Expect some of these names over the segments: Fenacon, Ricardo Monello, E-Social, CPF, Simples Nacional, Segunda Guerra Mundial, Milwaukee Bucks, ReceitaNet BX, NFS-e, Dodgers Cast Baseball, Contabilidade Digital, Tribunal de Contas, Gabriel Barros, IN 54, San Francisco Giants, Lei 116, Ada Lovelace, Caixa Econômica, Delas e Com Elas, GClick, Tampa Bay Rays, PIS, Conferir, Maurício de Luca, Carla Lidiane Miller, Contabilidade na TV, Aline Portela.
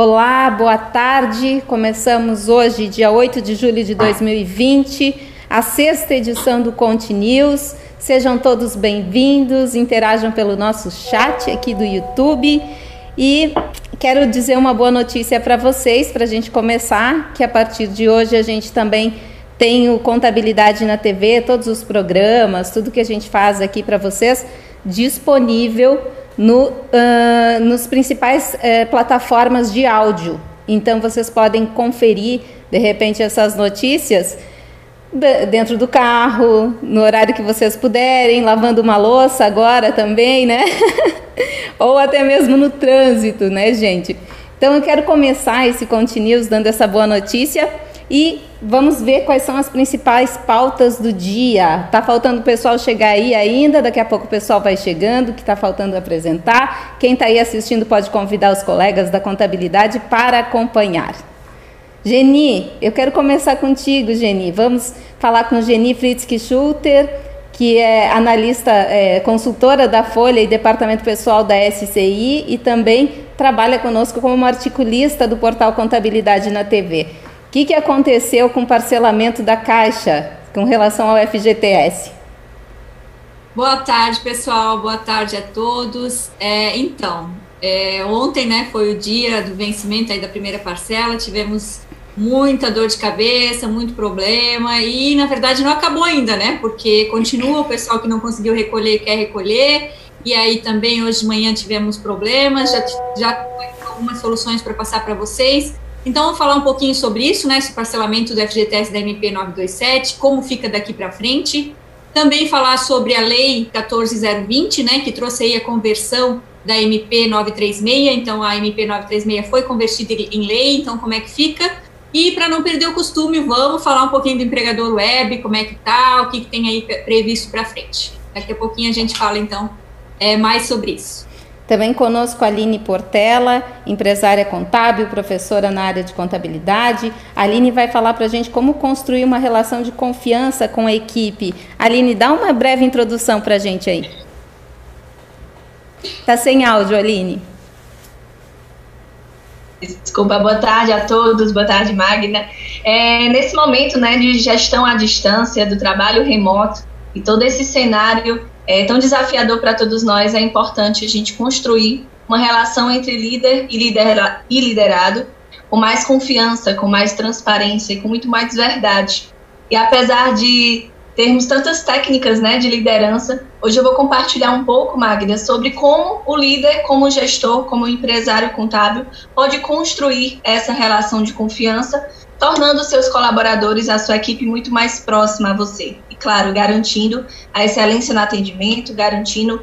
Olá, boa tarde. Começamos hoje, dia 8 de julho de 2020, a sexta edição do ContiNews. Sejam todos bem-vindos, interajam pelo nosso chat aqui do YouTube. E quero dizer uma boa notícia para vocês, para a gente começar, que a partir de hoje a gente também tem o Contabilidade na TV, todos os programas, tudo que a gente faz aqui para vocês, disponível nos principais plataformas de áudio. Então, vocês podem conferir, de repente, essas notícias dentro do carro, no horário que vocês puderem, lavando uma louça agora também, né? Ou até mesmo no trânsito, né, gente? Então, eu quero começar esse ContiNews dando essa boa notícia. E vamos ver quais são as principais pautas do dia. Tá faltando o pessoal chegar aí ainda, daqui a pouco o pessoal vai chegando, que tá faltando apresentar. Quem tá aí assistindo pode convidar os colegas da contabilidade para acompanhar. Geni, eu quero começar contigo, Geni. Vamos falar com Geni Fritzke-Schulter, que é analista, consultora da Folha e departamento pessoal da SCI e também trabalha conosco como articulista do portal Contabilidade na TV. O que aconteceu com o parcelamento da Caixa com relação ao FGTS? Boa tarde, pessoal. Boa tarde a todos. Ontem, né, foi o dia do vencimento aí da primeira parcela. Tivemos muita dor de cabeça, muito problema e, na verdade, não acabou ainda, né? Porque continua o pessoal que não conseguiu recolher, quer recolher. E aí também, hoje de manhã, tivemos problemas. Já algumas soluções para passar para vocês. Então, vou falar um pouquinho sobre isso, né, esse parcelamento do FGTS da MP 927, como fica daqui para frente. Também falar sobre a Lei 14.020, né, que trouxe aí a conversão da MP 936, então a MP 936 foi convertida em lei, então como é que fica. E, para não perder o costume, vamos falar um pouquinho do Empregador Web, como é que tá, o que tem aí previsto para frente. Daqui a pouquinho a gente fala, então, mais sobre isso. Também conosco a Aline Portela, empresária contábil, professora na área de contabilidade. A Aline vai falar para a gente como construir uma relação de confiança com a equipe. Aline, dá uma breve introdução para a gente aí. Está sem áudio, Aline. Desculpa, boa tarde a todos, boa tarde, Magna. Nesse momento, né, de gestão à distância, do trabalho remoto e todo esse cenário tão desafiador para todos nós, é importante a gente construir uma relação entre líder e liderado, com mais confiança, com mais transparência e com muito mais verdade. E apesar de termos tantas técnicas, né, de liderança, hoje eu vou compartilhar um pouco, Magda, sobre como o líder, como gestor, como empresário contábil, pode construir essa relação de confiança, tornando seus colaboradores, a sua equipe, muito mais próxima a você. E, claro, garantindo a excelência no atendimento, garantindo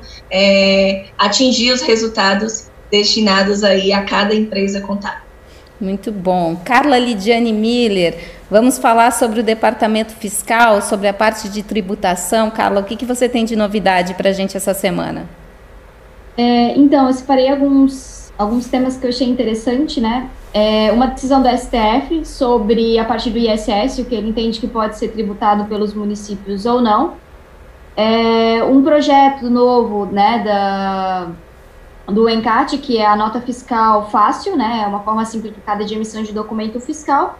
atingir os resultados destinados aí a cada empresa contábil. Muito bom. Carla Lidiane Miller, vamos falar sobre o departamento fiscal, sobre a parte de tributação. Carla, o que você tem de novidade para a gente essa semana? Então, eu separei alguns temas que eu achei interessante, né? Uma decisão do STF sobre a parte do ISS, o que ele entende que pode ser tributado pelos municípios ou não. Um projeto novo, né, do ENCAT, que é a nota fiscal fácil, né, é uma forma simplificada de emissão de documento fiscal.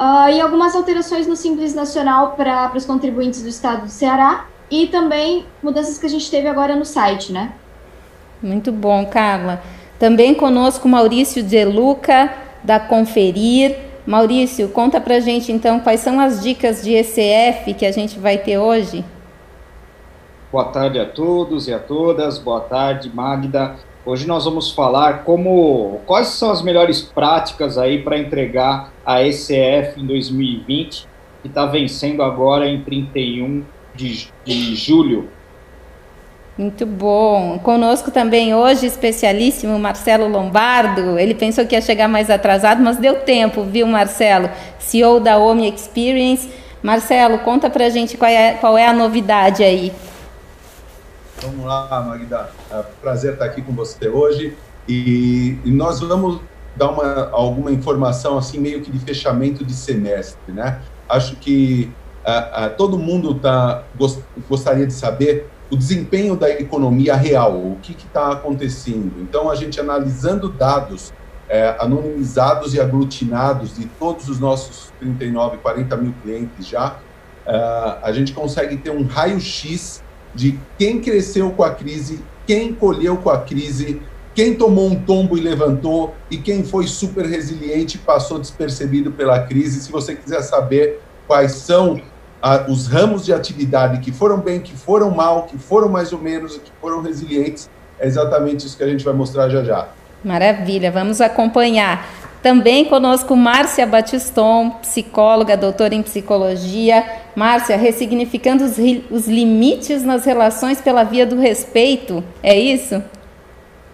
E algumas alterações no Simples Nacional para os contribuintes do estado do Ceará e também mudanças que a gente teve agora no site, né? Muito bom, Carla. Também conosco Maurício de Luca, da Conferir. Maurício, conta pra gente então quais são as dicas de ECF que a gente vai ter hoje. Boa tarde a todos e a todas, boa tarde, Magda. Hoje nós vamos falar quais são as melhores práticas aí para entregar a ECF em 2020, que está vencendo agora em 31 de julho. Muito bom. Conosco também hoje, especialíssimo, Marcelo Lombardo. Ele pensou que ia chegar mais atrasado, mas deu tempo, viu, Marcelo? CEO da Omie Experience. Marcelo, conta pra gente qual é a novidade aí. Vamos lá, Magda. É prazer estar aqui com você hoje. E nós vamos dar alguma informação, assim, meio que de fechamento de semestre, né? Acho que todo mundo gostaria de saber o desempenho da economia real, o que está acontecendo. Então, a gente analisando dados anonimizados e aglutinados de todos os nossos 39, 40 mil clientes já, a gente consegue ter um raio-x de quem cresceu com a crise, quem colheu com a crise, quem tomou um tombo e levantou e quem foi super resiliente e passou despercebido pela crise. Se você quiser saber quais são os ramos de atividade que foram bem, que foram mal, que foram mais ou menos, que foram resilientes, é exatamente isso que a gente vai mostrar já já. Maravilha, vamos acompanhar. Também conosco Márcia Batiston, psicóloga, doutora em psicologia. Márcia, ressignificando os limites nas relações pela via do respeito, é isso?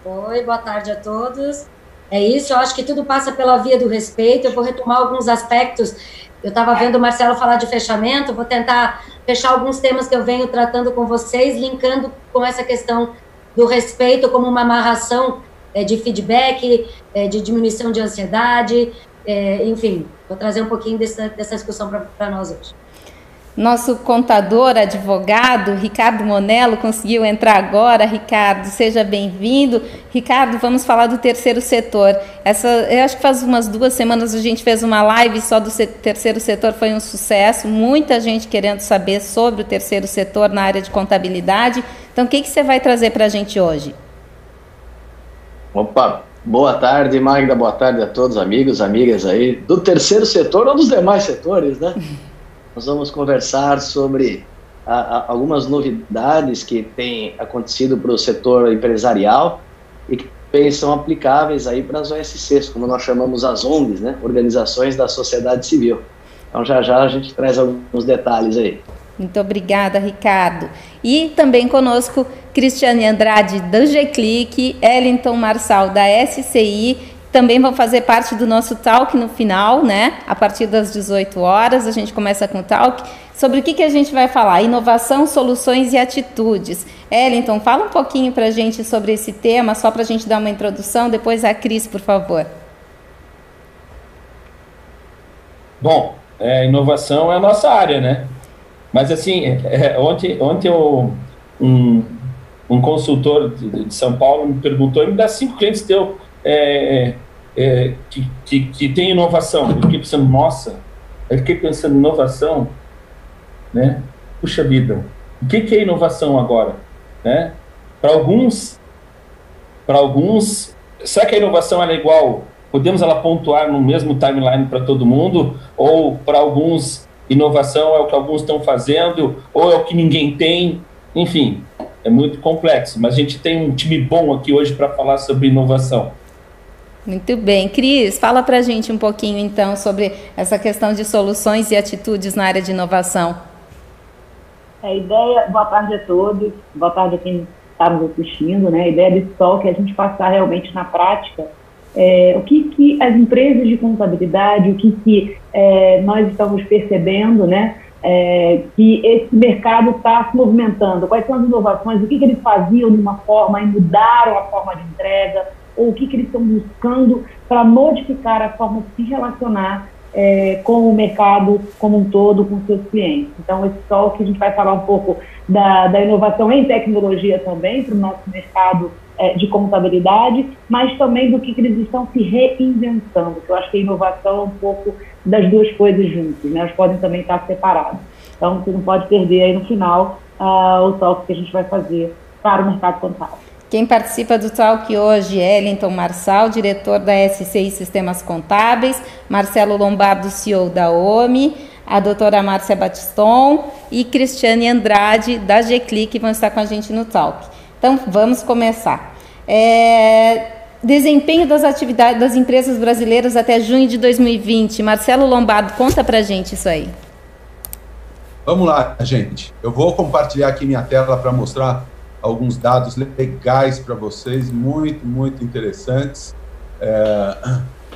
Oi, boa tarde a todos. É isso, eu acho que tudo passa pela via do respeito. Eu vou retomar alguns aspectos. Eu estava vendo o Marcelo falar de fechamento, vou tentar fechar alguns temas que eu venho tratando com vocês, linkando com essa questão do respeito como uma amarração de feedback, de diminuição de ansiedade, enfim, vou trazer um pouquinho dessa discussão para nós hoje. Nosso contador, advogado, Ricardo Monello, conseguiu entrar agora. Ricardo, seja bem-vindo. Ricardo, vamos falar do terceiro setor. Eu acho que faz umas 2 semanas a gente fez uma live só do terceiro setor, foi um sucesso. Muita gente querendo saber sobre o terceiro setor na área de contabilidade. Então, o que você vai trazer para a gente hoje? Opa, boa tarde, Magda, boa tarde a todos, amigos, amigas aí do terceiro setor ou dos demais setores, né? Nós vamos conversar sobre algumas novidades que têm acontecido para o setor empresarial e que também são aplicáveis aí para as OSCs, como nós chamamos as ONGs, né? Organizações da Sociedade Civil. Então já já a gente traz alguns detalhes aí. Muito obrigada, Ricardo. E também conosco, Cristiane Andrade, do GClick, Ellington Marçal, da SCI, também vão fazer parte do nosso talk no final, né? A partir das 18 horas, a gente começa com o talk. Sobre o que a gente vai falar? Inovação, soluções e atitudes. Ellington, fala um pouquinho para a gente sobre esse tema, só para a gente dar uma introdução. Depois a Cris, por favor. Bom, inovação é a nossa área, né? Mas assim, ontem um consultor de São Paulo me perguntou, me dá 5 clientes teu que tem inovação. Eu fiquei pensando, nossa, eu fiquei pensando em inovação, né? Puxa vida, o que é inovação agora, né? Para alguns, será que a inovação é igual? Podemos ela pontuar no mesmo timeline para todo mundo? Ou para alguns inovação é o que alguns estão fazendo, ou é o que ninguém tem, enfim, é muito complexo, mas a gente tem um time bom aqui hoje para falar sobre inovação. Muito bem. Cris, fala para a gente um pouquinho, então, sobre essa questão de soluções e atitudes na área de inovação. Boa tarde a todos, boa tarde a quem está nos assistindo, né? A ideia desse talk é a gente passar realmente na prática o que as empresas de contabilidade, o que nós estamos percebendo, né, que esse mercado está se movimentando, quais são as inovações, o que eles faziam de uma forma e mudaram a forma de entrega, ou o que eles estão buscando para modificar a forma de se relacionar com o mercado como um todo, com seus clientes. Então, esse talk a gente vai falar um pouco da inovação em tecnologia também para o nosso mercado de contabilidade, mas também do que eles estão se reinventando, que eu acho que a inovação é um pouco das duas coisas juntas, né? Elas podem também estar separadas. Então, você não pode perder aí no final o talk que a gente vai fazer para o mercado contábil. Quem participa do talk hoje é Ellington Marçal, diretor da SCI Sistemas Contábeis, Marcelo Lombardo, CEO da Omie, a doutora Márcia Batiston e Cristiane Andrade, da GClick, vão estar com a gente no talk. Então, vamos começar. Desempenho das atividades das empresas brasileiras até junho de 2020. Marcelo Lombardo, conta pra gente isso aí. Vamos lá, gente. Eu vou compartilhar aqui minha tela para mostrar alguns dados legais para vocês, muito, muito interessantes.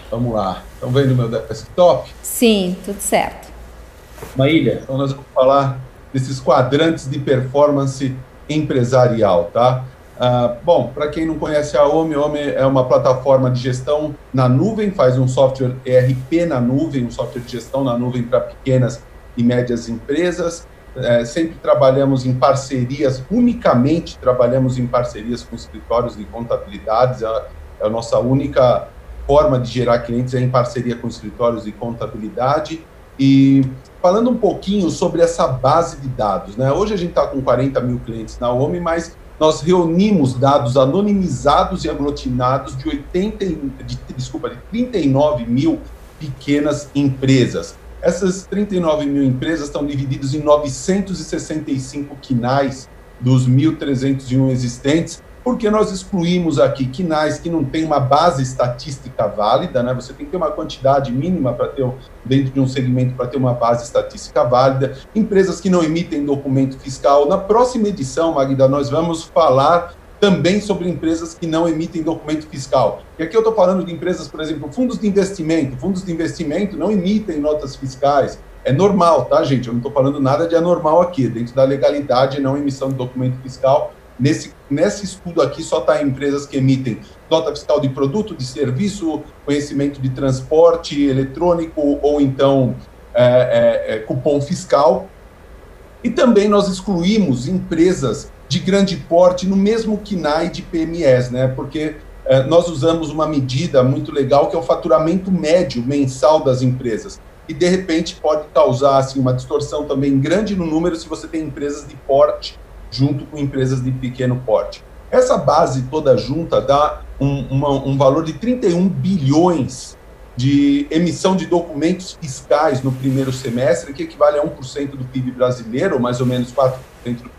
Vamos lá. Estão vendo o meu desktop? Sim, tudo certo. Uma ilha. Então, nós vamos falar desses quadrantes de performance empresarial, tá? Bom, para quem não conhece a Omie, a Omie é uma plataforma de gestão na nuvem, faz um software ERP na nuvem, um software de gestão na nuvem para pequenas e médias empresas. Sempre trabalhamos em parcerias, unicamente trabalhamos em parcerias com escritórios de contabilidades, é a nossa única forma de gerar clientes é em parceria com escritórios de contabilidade. E falando um pouquinho sobre essa base de dados, né? Hoje a gente está com 40 mil clientes na Omie, mas nós reunimos dados anonimizados e aglutinados de 39 mil pequenas empresas. Essas 39 mil empresas estão divididas em 965 quinais dos 1.301 existentes, porque nós excluímos aqui quinais que não têm uma base estatística válida, né? Você tem que ter uma quantidade mínima para ter, dentro de um segmento, para ter uma base estatística válida, empresas que não emitem documento fiscal. Na próxima edição, Magda, nós vamos falar também sobre empresas que não emitem documento fiscal. E aqui eu estou falando de empresas, por exemplo, fundos de investimento não emitem notas fiscais. É normal, tá, gente? Eu não estou falando nada de anormal aqui, dentro da legalidade, não emissão de documento fiscal. Nesse estudo aqui só está empresas que emitem nota fiscal de produto, de serviço, conhecimento de transporte eletrônico ou então cupom fiscal. E também nós excluímos empresas de grande porte no mesmo quinai de PMEs, né? Porque nós usamos uma medida muito legal que é o faturamento médio mensal das empresas. E, de repente, pode causar assim, uma distorção também grande no número se você tem empresas de porte junto com empresas de pequeno porte. Essa base toda junta dá um valor de 31 bilhões de emissão de documentos fiscais no primeiro semestre, que equivale a 1% do PIB brasileiro, mais ou menos 4% do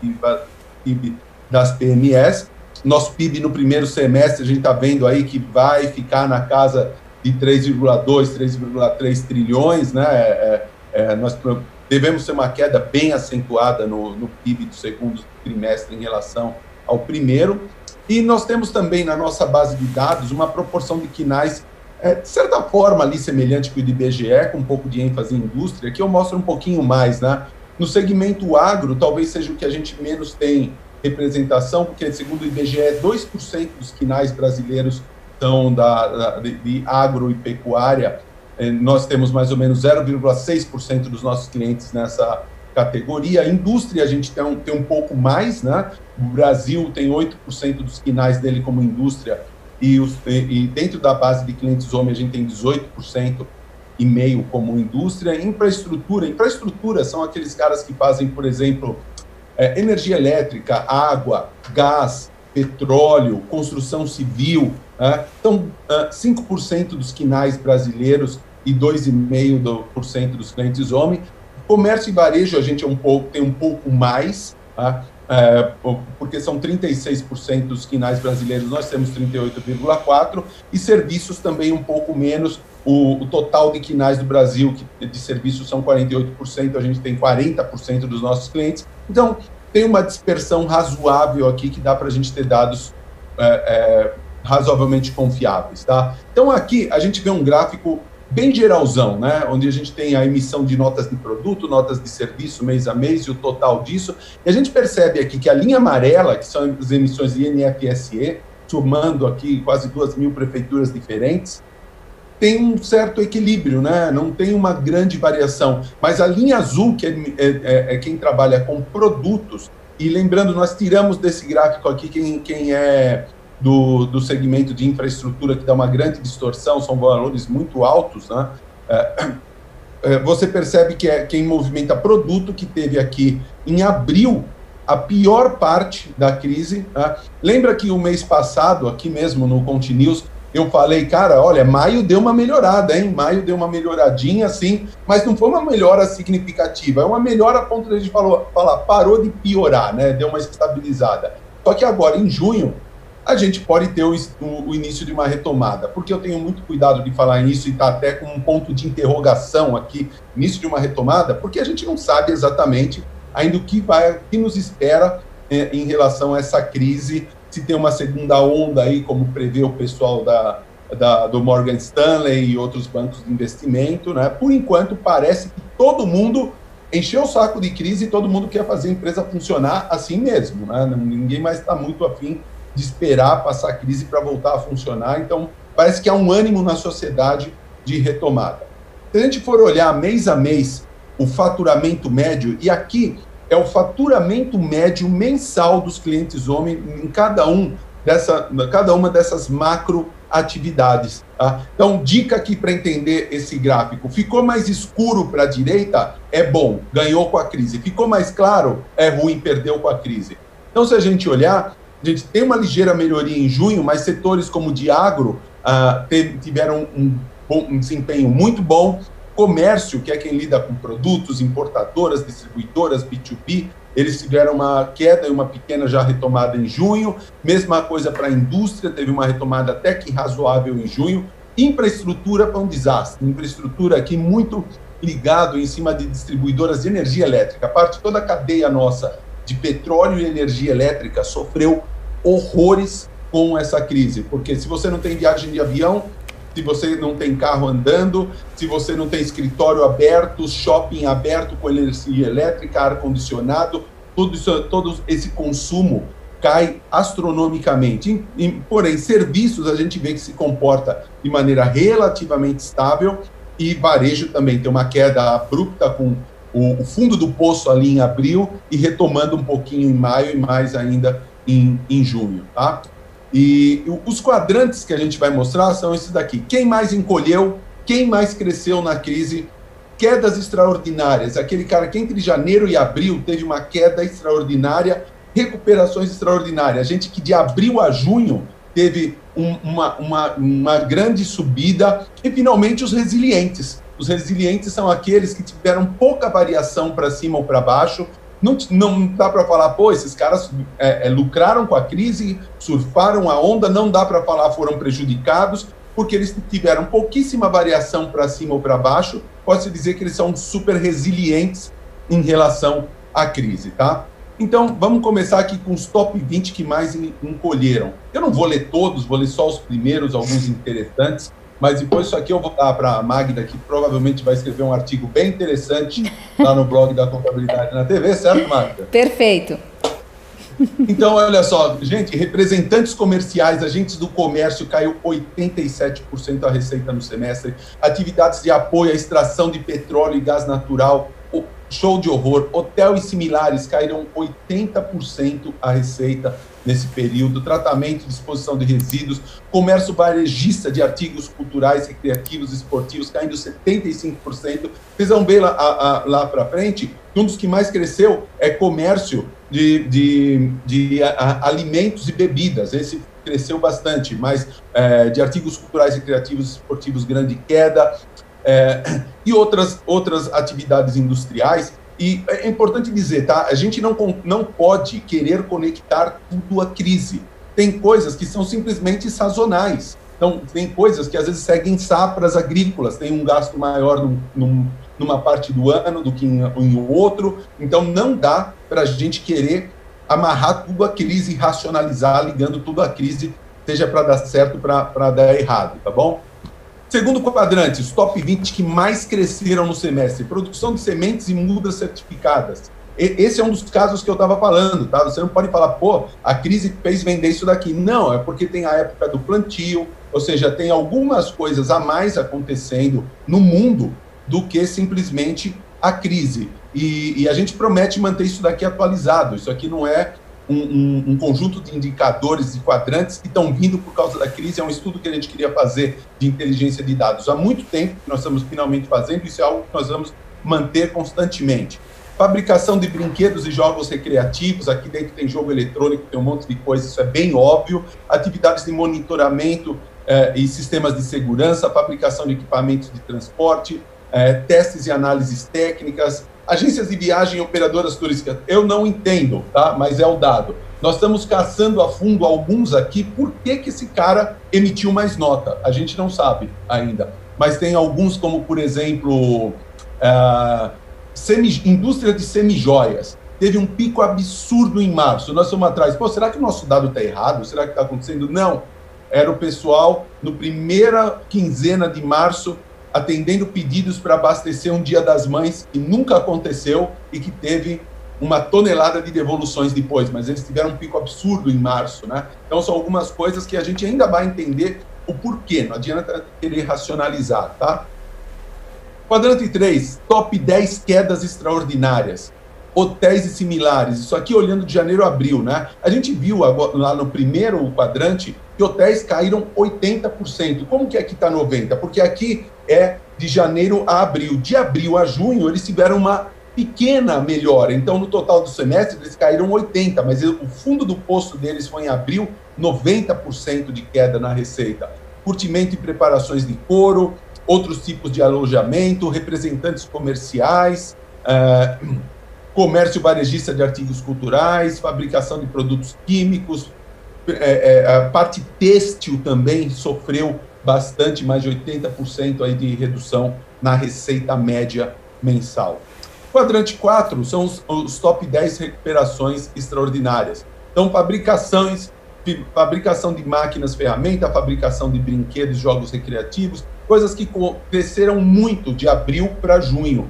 PIB das PMEs. Nosso PIB no primeiro semestre, a gente está vendo aí que vai ficar na casa de 3,2, 3,3 trilhões, né? Nós devemos ter uma queda bem acentuada no PIB do segundo trimestre em relação ao primeiro. E nós temos também na nossa base de dados uma proporção de quinais, de certa forma, ali semelhante com o do IBGE, com um pouco de ênfase em indústria, que eu mostro um pouquinho mais, né? No segmento agro, talvez seja o que a gente menos tem representação, porque, segundo o IBGE, 2% dos quinais brasileiros são de agro e pecuária. Nós temos mais ou menos 0,6% dos nossos clientes nessa categoria. A indústria a gente tem um pouco mais, né? O Brasil tem 8% dos quinais dele como indústria e dentro da base de clientes Omie a gente tem 18,5% como indústria. Infraestrutura são aqueles caras que fazem, por exemplo, energia elétrica, água, gás, petróleo, construção civil, né? Então, 5% dos quinais brasileiros e 2,5% dos clientes Omie. Comércio e varejo, a gente tem um pouco mais, tá? Porque são 36% dos quinais brasileiros, nós temos 38,4%, e serviços também um pouco menos. O total de quinais do Brasil de serviços são 48%, a gente tem 40% dos nossos clientes. Então, tem uma dispersão razoável aqui que dá para a gente ter dados razoavelmente confiáveis, tá? Então, aqui a gente vê um gráfico bem geralzão, né? Onde a gente tem a emissão de notas de produto, notas de serviço mês a mês e o total disso. E a gente percebe aqui que a linha amarela, que são as emissões de NFS-e, somando aqui quase 2.000 prefeituras diferentes, tem um certo equilíbrio, né? Não tem uma grande variação, mas a linha azul, que é quem trabalha com produtos, e lembrando, nós tiramos desse gráfico aqui quem é do segmento de infraestrutura, que dá uma grande distorção, são valores muito altos, né? Você percebe que é quem movimenta produto, que teve aqui em abril a pior parte da crise, né? Lembra que o mês passado, aqui mesmo no ContiNews, eu falei, cara, olha, maio deu uma melhorada, hein? Maio deu uma melhoradinha, sim, mas não foi uma melhora significativa. É uma melhora a ponto de a gente falar, parou de piorar, né? Deu uma estabilizada. Só que agora, em junho, a gente pode ter o início de uma retomada, porque eu tenho muito cuidado de falar nisso e tá até com um ponto de interrogação aqui, início de uma retomada, porque a gente não sabe exatamente ainda o que nos espera em relação a essa crise. Se tem uma segunda onda aí, como prevê o pessoal do Morgan Stanley e outros bancos de investimento, né? Por enquanto, parece que todo mundo encheu o saco de crise e todo mundo quer fazer a empresa funcionar assim mesmo, né? Ninguém mais está muito afim de esperar passar a crise para voltar a funcionar. Então, parece que há um ânimo na sociedade de retomada. Se a gente for olhar mês a mês o faturamento médio, e aqui é o faturamento médio mensal dos clientes Omie em cada um cada uma dessas macroatividades. Tá? Então, dica aqui para entender esse gráfico. Ficou mais escuro para a direita? É bom, ganhou com a crise. Ficou mais claro? É ruim, perdeu com a crise. Então, se a gente olhar, a gente tem uma ligeira melhoria em junho, mas setores como o de agro tiveram um desempenho muito bom. Comércio, que é quem lida com produtos, importadoras, distribuidoras, B2B, eles tiveram uma queda e uma pequena já retomada em junho. Mesma coisa para a indústria, teve uma retomada até que razoável em junho. Infraestrutura foi um desastre. Infraestrutura aqui muito ligado em cima de distribuidoras de energia elétrica. A parte toda a cadeia nossa de petróleo e energia elétrica sofreu horrores com essa crise. Porque se você não tem viagem de avião, se você não tem carro andando, se você não tem escritório aberto, shopping aberto com energia elétrica, ar-condicionado, todo esse consumo cai astronomicamente. Porém, serviços a gente vê que se comporta de maneira relativamente estável e varejo também tem uma queda abrupta com o fundo do poço ali em abril e retomando um pouquinho em maio e mais ainda em junho, tá? E os quadrantes que a gente vai mostrar são esses daqui. Quem mais encolheu, quem mais cresceu na crise, quedas extraordinárias. Aquele cara que entre janeiro e abril teve uma queda extraordinária, recuperações extraordinárias. Gente que de abril a junho teve uma grande subida. E, finalmente, os resilientes. Os resilientes são aqueles que tiveram pouca variação para cima ou para baixo. Não dá para falar, pô, esses caras lucraram com a crise, surfaram a onda, não dá para falar foram prejudicados, porque eles tiveram pouquíssima variação para cima ou para baixo, pode-se dizer que eles são super resilientes em relação à crise, tá? Então, vamos começar aqui com os top 20 que mais encolheram. Eu não vou ler todos, vou ler só os primeiros, alguns interessantes, mas depois isso aqui eu vou dar para a Magda, que provavelmente vai escrever um artigo bem interessante lá no blog da Contabilidade na TV, certo, Magda? Perfeito. Então, olha só, gente, representantes comerciais, agentes do comércio, caiu 87% a receita no semestre, atividades de apoio à extração de petróleo e gás natural, show de horror, hotel e similares caíram 80% a receita nesse período, tratamento e disposição de resíduos, comércio varejista de artigos culturais, recreativos, esportivos, caindo 75%. Vocês vão ver lá para frente, um dos que mais cresceu é comércio de alimentos e bebidas, esse cresceu bastante, mas de artigos culturais, recreativos, esportivos, grande queda, e outras atividades industriais. E é importante dizer, tá? A gente não pode querer conectar tudo à crise. Tem coisas que são simplesmente sazonais. Então, tem coisas que às vezes seguem safras agrícolas, tem um gasto maior numa parte do ano do que em outro. Então, não dá para a gente querer amarrar tudo à crise, racionalizar, ligando tudo à crise, seja para dar certo, para dar errado, tá bom? Segundo quadrante, os top 20 que mais cresceram no semestre, produção de sementes e mudas certificadas. Esse é um dos casos que eu estava falando, tá? Você não pode falar, pô, a crise fez vender isso daqui. Não, é porque tem a época do plantio, ou seja, tem algumas coisas a mais acontecendo no mundo do que simplesmente a crise. E a gente promete manter isso daqui atualizado, isso aqui não é um conjunto de indicadores e quadrantes que estão vindo por causa da crise, é um estudo que a gente queria fazer de inteligência de dados. Há muito tempo que nós estamos finalmente fazendo, isso é algo que nós vamos manter constantemente. Fabricação de brinquedos e jogos recreativos, aqui dentro tem jogo eletrônico, tem um monte de coisa, isso é bem óbvio. Atividades de monitoramento e sistemas de segurança, fabricação de equipamentos de transporte, testes e análises técnicas, agências de viagem e operadoras turísticas, eu não entendo, tá? Mas é o dado. Nós estamos caçando a fundo alguns aqui, por que esse cara emitiu mais nota? A gente não sabe ainda. Mas tem alguns como, por exemplo, indústria de semijoias. Teve um pico absurdo em março. Nós estamos atrás, pô, será que o nosso dado está errado? Será que está acontecendo? Não. Era o pessoal, no primeira quinzena de março, atendendo pedidos para abastecer um Dia das Mães que nunca aconteceu e que teve uma tonelada de devoluções depois, mas eles tiveram um pico absurdo em março, né? Então, são algumas coisas que a gente ainda vai entender o porquê, não adianta querer racionalizar, tá? Quadrante 3, top 10 quedas extraordinárias. hotéis e similares, isso aqui olhando de janeiro a abril, né? A gente viu lá no primeiro quadrante que hotéis caíram 80%. Como que aqui está 90%? Porque aqui é de janeiro a abril. De abril a junho, eles tiveram uma pequena melhora. Então, no total do semestre, eles caíram 80%, mas o fundo do poço deles foi em abril, 90% de queda na receita. Curtimento e preparações de couro, outros tipos de alojamento, representantes comerciais, comércio varejista de artigos culturais, fabricação de produtos químicos, a parte têxtil também sofreu bastante, mais de 80% aí de redução na receita média mensal. Quadrante 4 são os top 10 recuperações extraordinárias. Então, fabricação de máquinas, ferramenta, fabricação de brinquedos, jogos recreativos, coisas que cresceram muito de abril para junho.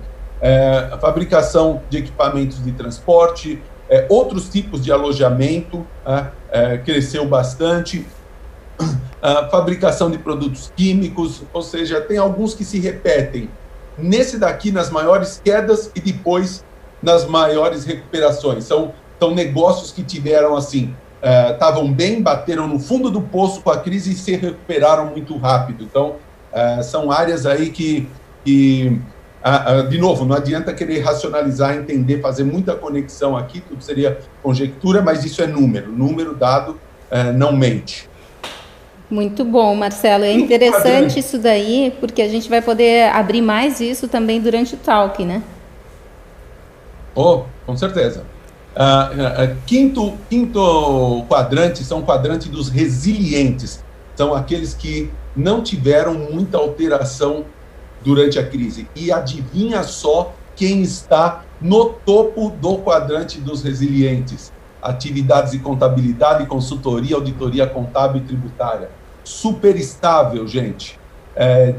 Fabricação de equipamentos de transporte, outros tipos de alojamento, cresceu bastante. Fabricação de produtos químicos, ou seja, tem alguns que se repetem. Nesse daqui, nas maiores quedas e depois nas maiores recuperações. São negócios que tiveram assim, estavam bem, bateram no fundo do poço com a crise e se recuperaram muito rápido. Então, são áreas aí que de novo, não adianta querer racionalizar, entender, fazer muita conexão aqui, tudo seria conjectura, mas isso é número. Número dado não mente. Muito bom, Marcelo. É interessante isso daí, porque a gente vai poder abrir mais isso também durante o talk, né? Oh, com certeza. Quinto quadrante são o quadrante dos resilientes. São aqueles que não tiveram muita alteração durante a crise. E adivinha só quem está no topo do quadrante dos resilientes. Atividades de contabilidade, consultoria, auditoria contábil e tributária. Super estável, gente.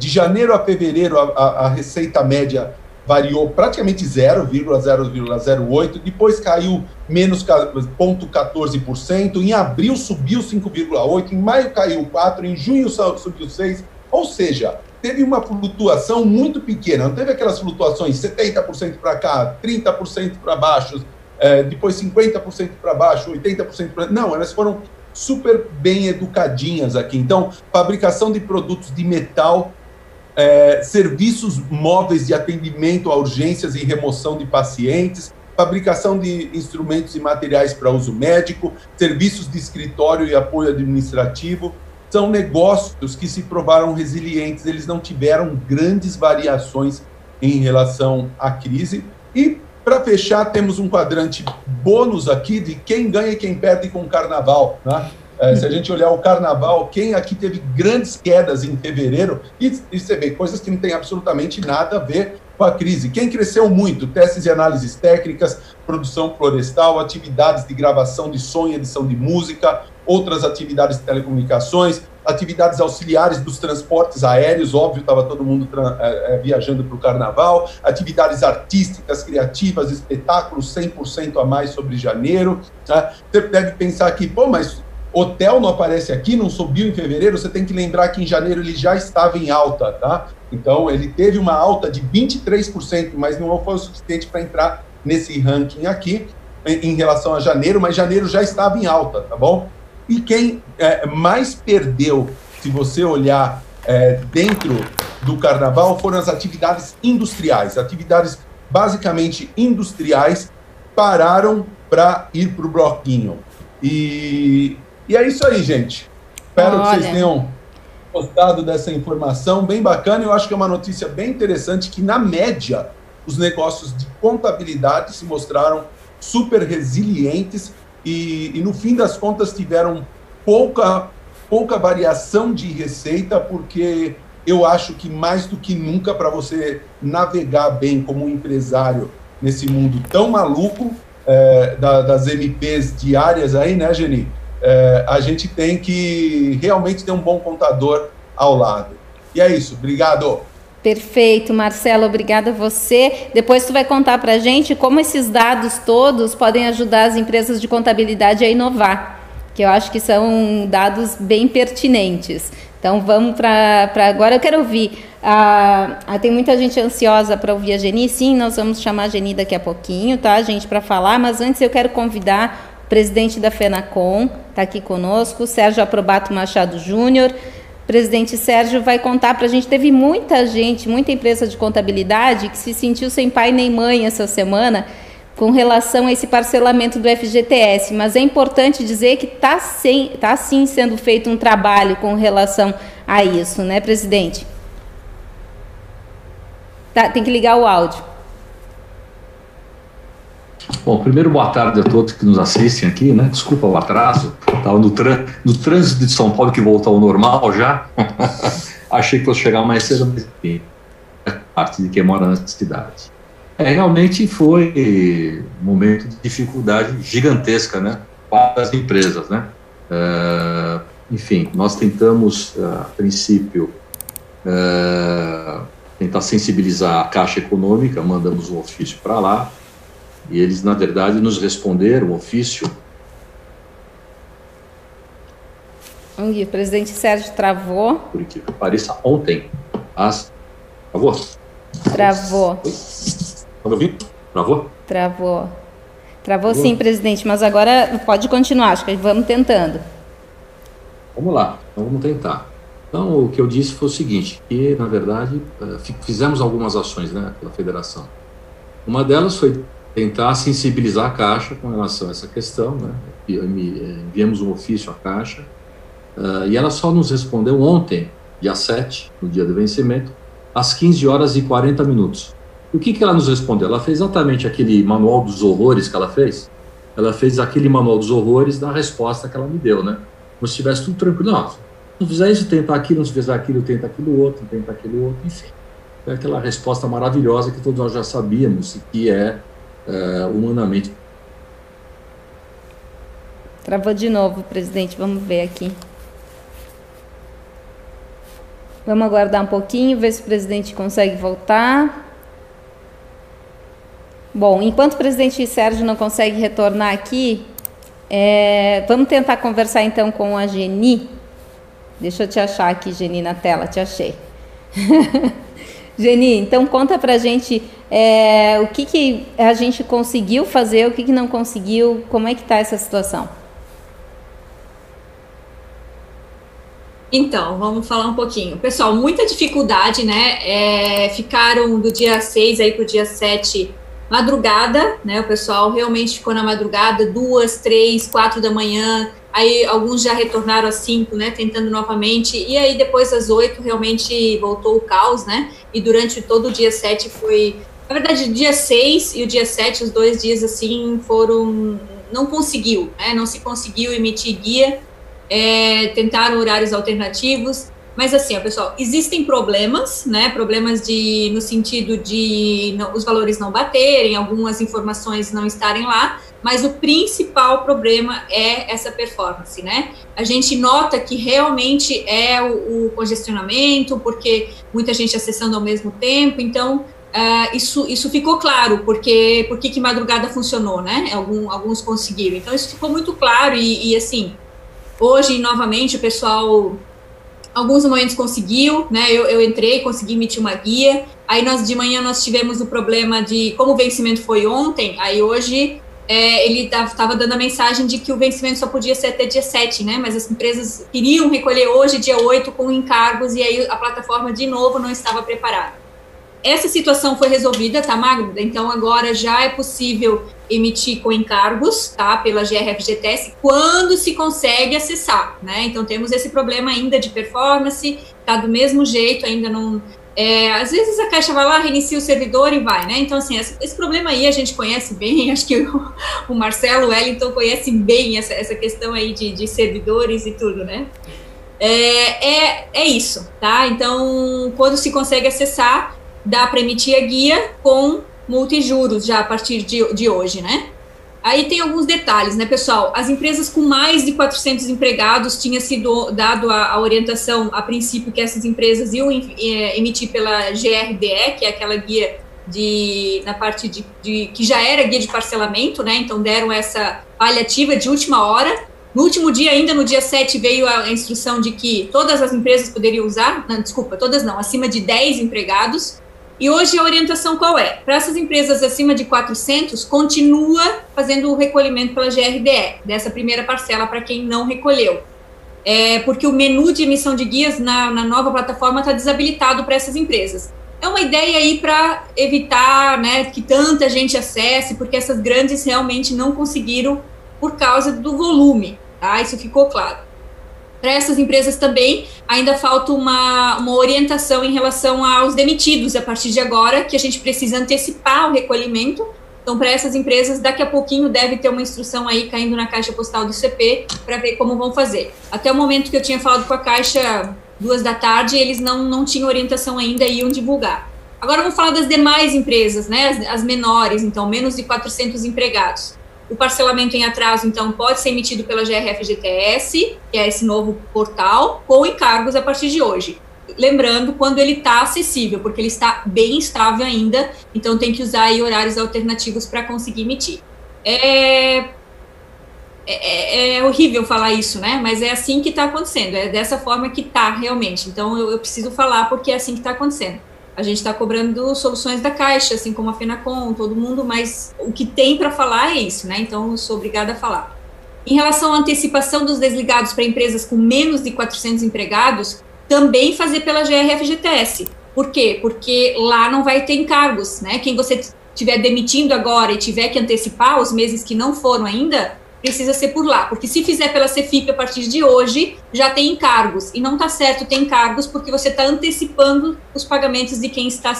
De janeiro a fevereiro, a receita média variou praticamente 0,08%, depois caiu menos 0,14%, em abril subiu 5,8%, em maio caiu 4%, em junho subiu 6%, ou seja, teve uma flutuação muito pequena, não teve aquelas flutuações 70% para cá, 30% para baixo, depois 50% para baixo, 80% para... Não, elas foram super bem educadinhas aqui. Então, fabricação de produtos de metal, serviços móveis de atendimento a urgências e remoção de pacientes, fabricação de instrumentos e materiais para uso médico, serviços de escritório e apoio administrativo, são negócios que se provaram resilientes, eles não tiveram grandes variações em relação à crise. E para fechar, temos um quadrante bônus aqui de quem ganha e quem perde com o carnaval, né? Se a gente olhar o carnaval, quem aqui teve grandes quedas em fevereiro, e você vê coisas que não tem absolutamente nada a ver com a crise. Quem cresceu muito? Testes e análises técnicas, produção florestal, atividades de gravação de som e edição de música, outras atividades de telecomunicações, atividades auxiliares dos transportes aéreos, óbvio, estava todo mundo viajando para o carnaval, atividades artísticas, criativas, espetáculos, 100% a mais sobre janeiro. Tá? Você deve pensar que, pô, mas hotel não aparece aqui, não subiu em fevereiro, você tem que lembrar que em janeiro ele já estava em alta, tá? Então, ele teve uma alta de 23%, mas não foi o suficiente para entrar nesse ranking aqui, em relação a janeiro, mas janeiro já estava em alta, tá bom? E quem mais perdeu, se você olhar dentro do carnaval, foram as atividades industriais. Atividades basicamente industriais pararam para ir para o bloquinho. E é isso aí, gente. Espero que vocês tenham gostado dessa informação bem bacana. Eu acho que é uma notícia bem interessante que, na média, os negócios de contabilidade se mostraram super resilientes. E no fim das contas tiveram pouca variação de receita, porque eu acho que mais do que nunca, para você navegar bem como empresário nesse mundo tão maluco das MPs diárias aí, né, Geni? A gente tem que realmente ter um bom contador ao lado. E é isso, obrigado! Perfeito, Marcelo, obrigada a você. Depois tu vai contar para a gente como esses dados todos podem ajudar as empresas de contabilidade a inovar. que eu acho que são dados bem pertinentes. Então vamos para agora, eu quero ouvir, tem muita gente ansiosa para ouvir a Geni, sim, nós vamos chamar a Geni daqui a pouquinho, tá, gente, para falar, mas antes eu quero convidar o presidente da Fenacon, está aqui conosco, Sérgio Approbato Machado Júnior. Presidente Sérgio vai contar para a gente, teve muita gente, muita empresa de contabilidade que se sentiu sem pai nem mãe essa semana, com relação a esse parcelamento do FGTS, mas é importante dizer que está sim sendo feito um trabalho com relação a isso, né, presidente? Tá, tem que ligar o áudio. Bom, primeiro, boa tarde a todos que nos assistem aqui, né? Desculpa o atraso, estava no trânsito de São Paulo, que voltou ao normal já. Achei que fosse chegar mais cedo, mas enfim, é parte de quem mora na cidade. Realmente foi um momento de dificuldade gigantesca, né, para as empresas, né? Enfim, nós tentamos, a princípio, tentar sensibilizar a Caixa Econômica, mandamos um ofício para lá, e eles, na verdade, nos responderam o ofício. E o presidente Sérgio travou. Por que pareça, ontem, travou? Travou. Travou? Travou. Travou sim, presidente, mas agora pode continuar, acho que vamos tentando. Vamos lá, então vamos tentar. Então, o que eu disse foi o seguinte, que, na verdade, fizemos algumas ações, né, pela federação. Uma delas foi tentar sensibilizar a Caixa com relação a essa questão, né, enviamos um ofício à Caixa, e ela só nos respondeu ontem, dia 7, no dia do vencimento, às 15 horas e 40 minutos. O que ela nos respondeu? Ela fez exatamente aquele manual dos horrores que ela fez. Ela fez aquele manual dos horrores da resposta que ela me deu, né? Como se estivesse tudo tranquilo. Não, se não fizer isso, tenta aquilo, não se fizer aquilo, tenta aquilo outro, enfim. É aquela resposta maravilhosa que todos nós já sabíamos que é humanamente. Travou de novo, presidente, vamos ver aqui. Vamos aguardar um pouquinho, ver se o presidente consegue voltar. Bom, enquanto o presidente Sérgio não consegue retornar aqui, vamos tentar conversar então com a Geni. Deixa eu te achar aqui, Geni, na tela, te achei. Geni, então conta pra gente o que a gente conseguiu fazer, o que não conseguiu, como é que tá essa situação? Então, vamos falar um pouquinho. Pessoal, muita dificuldade, né? Ficaram do dia 6 aí pro dia 7... madrugada, né, o pessoal realmente ficou na madrugada, 2, 3, 4 da manhã, aí alguns já retornaram às 5, né, tentando novamente, e aí depois às 8 realmente voltou o caos, né, e durante todo o dia 7 foi, na verdade, o dia 6 e o dia 7, os dois dias assim, foram, não conseguiu, né, não se conseguiu emitir guia, tentaram horários alternativos. Mas assim, ó, pessoal, existem problemas, né, problemas no sentido de os valores não baterem, algumas informações não estarem lá, mas o principal problema é essa performance, né? A gente nota que realmente é o congestionamento, porque muita gente acessando ao mesmo tempo, então isso ficou claro, porque que madrugada funcionou, né? Alguns conseguiram, então isso ficou muito claro e assim, hoje, novamente, o pessoal... Alguns momentos conseguiu, né, eu entrei, consegui emitir uma guia, aí nós de manhã nós tivemos o problema de, como o vencimento foi ontem, aí hoje ele estava dando a mensagem de que o vencimento só podia ser até dia 7, né, mas as empresas queriam recolher hoje, dia 8, com encargos, e aí a plataforma de novo não estava preparada. Essa situação foi resolvida, tá, Magda? Então agora já é possível emitir com encargos, tá, pela GR FGTS, quando se consegue acessar, né? Então temos esse problema ainda de performance, tá do mesmo jeito, ainda não... às vezes a Caixa vai lá, reinicia o servidor e vai, né? Então, assim, esse problema aí a gente conhece bem, acho que o Marcelo, o Ellington conhecem bem essa questão aí de servidores e tudo, né? É isso, tá? Então, quando se consegue acessar, dá para emitir a guia com multa e juros já a partir de hoje, né? Aí tem alguns detalhes, né, pessoal? As empresas com mais de 400 empregados tinha sido dado a orientação, a princípio, que essas empresas iam emitir pela GRDE, que é aquela guia na parte que já era guia de parcelamento, né? Então deram essa paliativa de última hora, No último dia, ainda no dia 7, veio a instrução de que todas as empresas poderiam usar, não, desculpa, todas não, acima de 10 empregados. E hoje a orientação qual é? Para essas empresas acima de 400, continua fazendo o recolhimento pela GRDE, dessa primeira parcela para quem não recolheu. É, porque o menu de emissão de guias na nova plataforma está desabilitado para essas empresas. É uma ideia aí para evitar, né, que tanta gente acesse, porque essas grandes realmente não conseguiram por causa do volume, tá? Isso ficou claro. Para essas empresas também, ainda falta uma orientação em relação aos demitidos a partir de agora, que a gente precisa antecipar o recolhimento. Então, para essas empresas, daqui a pouquinho deve ter uma instrução aí caindo na caixa postal do CP para ver como vão fazer. Até o momento que eu tinha falado com a Caixa, 14h, eles não tinham orientação ainda e iam divulgar. Agora vamos falar das demais empresas, né? As menores, então, menos de 400 empregados. O parcelamento em atraso, então, pode ser emitido pela GRFGTS, que é esse novo portal, com encargos a partir de hoje. Lembrando, quando ele está acessível, porque ele está bem estável ainda, então tem que usar aí horários alternativos para conseguir emitir. É horrível falar isso, né? Mas é assim que está acontecendo, é dessa forma que está realmente. Então, eu preciso falar porque é assim que está acontecendo. A gente está cobrando soluções da Caixa, assim como a Fenacon, todo mundo, mas o que tem para falar é isso, né? Então, eu sou obrigada a falar. Em relação à antecipação dos desligados para empresas com menos de 400 empregados, também fazer pela GRFGTS. Por quê? Porque lá não vai ter encargos, né? Quem você estiver demitindo agora e tiver que antecipar os meses que não foram ainda, precisa ser por lá, porque se fizer pela CEFIP a partir de hoje, já tem encargos, e não está certo ter encargos, porque você está antecipando os pagamentos de quem está,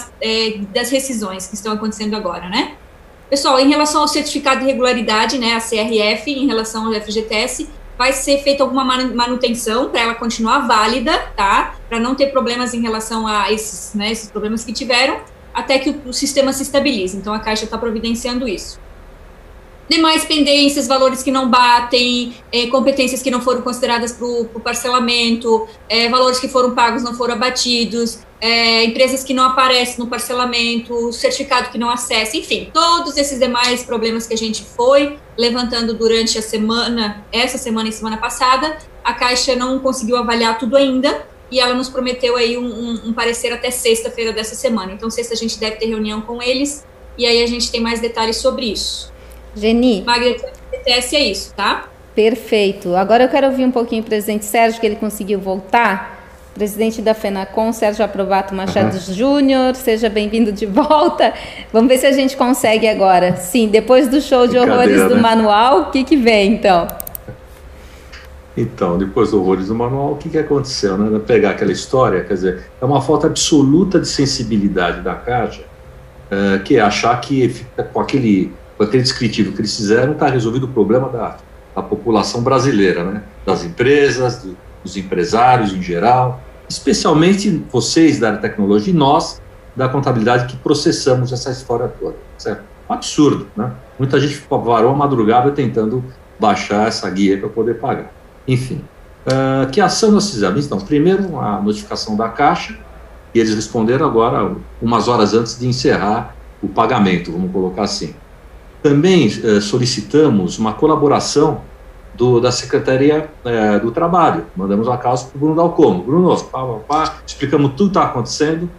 das rescisões que estão acontecendo agora, né? Pessoal, em relação ao certificado de regularidade, né, a CRF, em relação ao FGTS, vai ser feita alguma manutenção para ela continuar válida, tá? Para não ter problemas em relação a esses, né, esses problemas que tiveram, até que o sistema se estabilize, então a Caixa está providenciando isso. Demais pendências, valores que não batem, competências que não foram consideradas para o parcelamento, valores que foram pagos não foram abatidos, empresas que não aparecem no parcelamento, certificado que não acessa, enfim, todos esses demais problemas que a gente foi levantando durante a semana, essa semana e semana passada, a Caixa não conseguiu avaliar tudo ainda e ela nos prometeu aí um parecer até sexta-feira dessa semana. Então, sexta a gente deve ter reunião com eles e aí a gente tem mais detalhes sobre isso. Geni. Magda, FGTS é isso, tá? Perfeito. Agora eu quero ouvir um pouquinho o presidente Sérgio, que ele conseguiu voltar. Presidente da Fenacon, Sérgio Approbato Machado Júnior, seja bem-vindo de volta. Vamos ver se a gente consegue agora. Sim, depois do show de horrores, né, do manual, o que vem, então? Então, depois do horrores do manual, o que aconteceu, né? Pegar aquela história, quer dizer, é uma falta absoluta de sensibilidade da Caixa, que é achar que fica com aquele descritivo que eles fizeram, está resolvido o problema da população brasileira, né? Das empresas, dos empresários em geral, especialmente vocês da área de tecnologia e nós da contabilidade que processamos essa história toda, certo? Um absurdo, né? Muita gente varou a madrugada tentando baixar essa guia para poder pagar. Enfim, que ação nós fizemos? Então, primeiro, a notificação da Caixa, e eles responderam agora, umas horas antes de encerrar o pagamento, vamos colocar assim. Também solicitamos uma colaboração da Secretaria do Trabalho. Mandamos a causa para o Bruno Dalcomo. Bruno, explicamos tudo o que está acontecendo.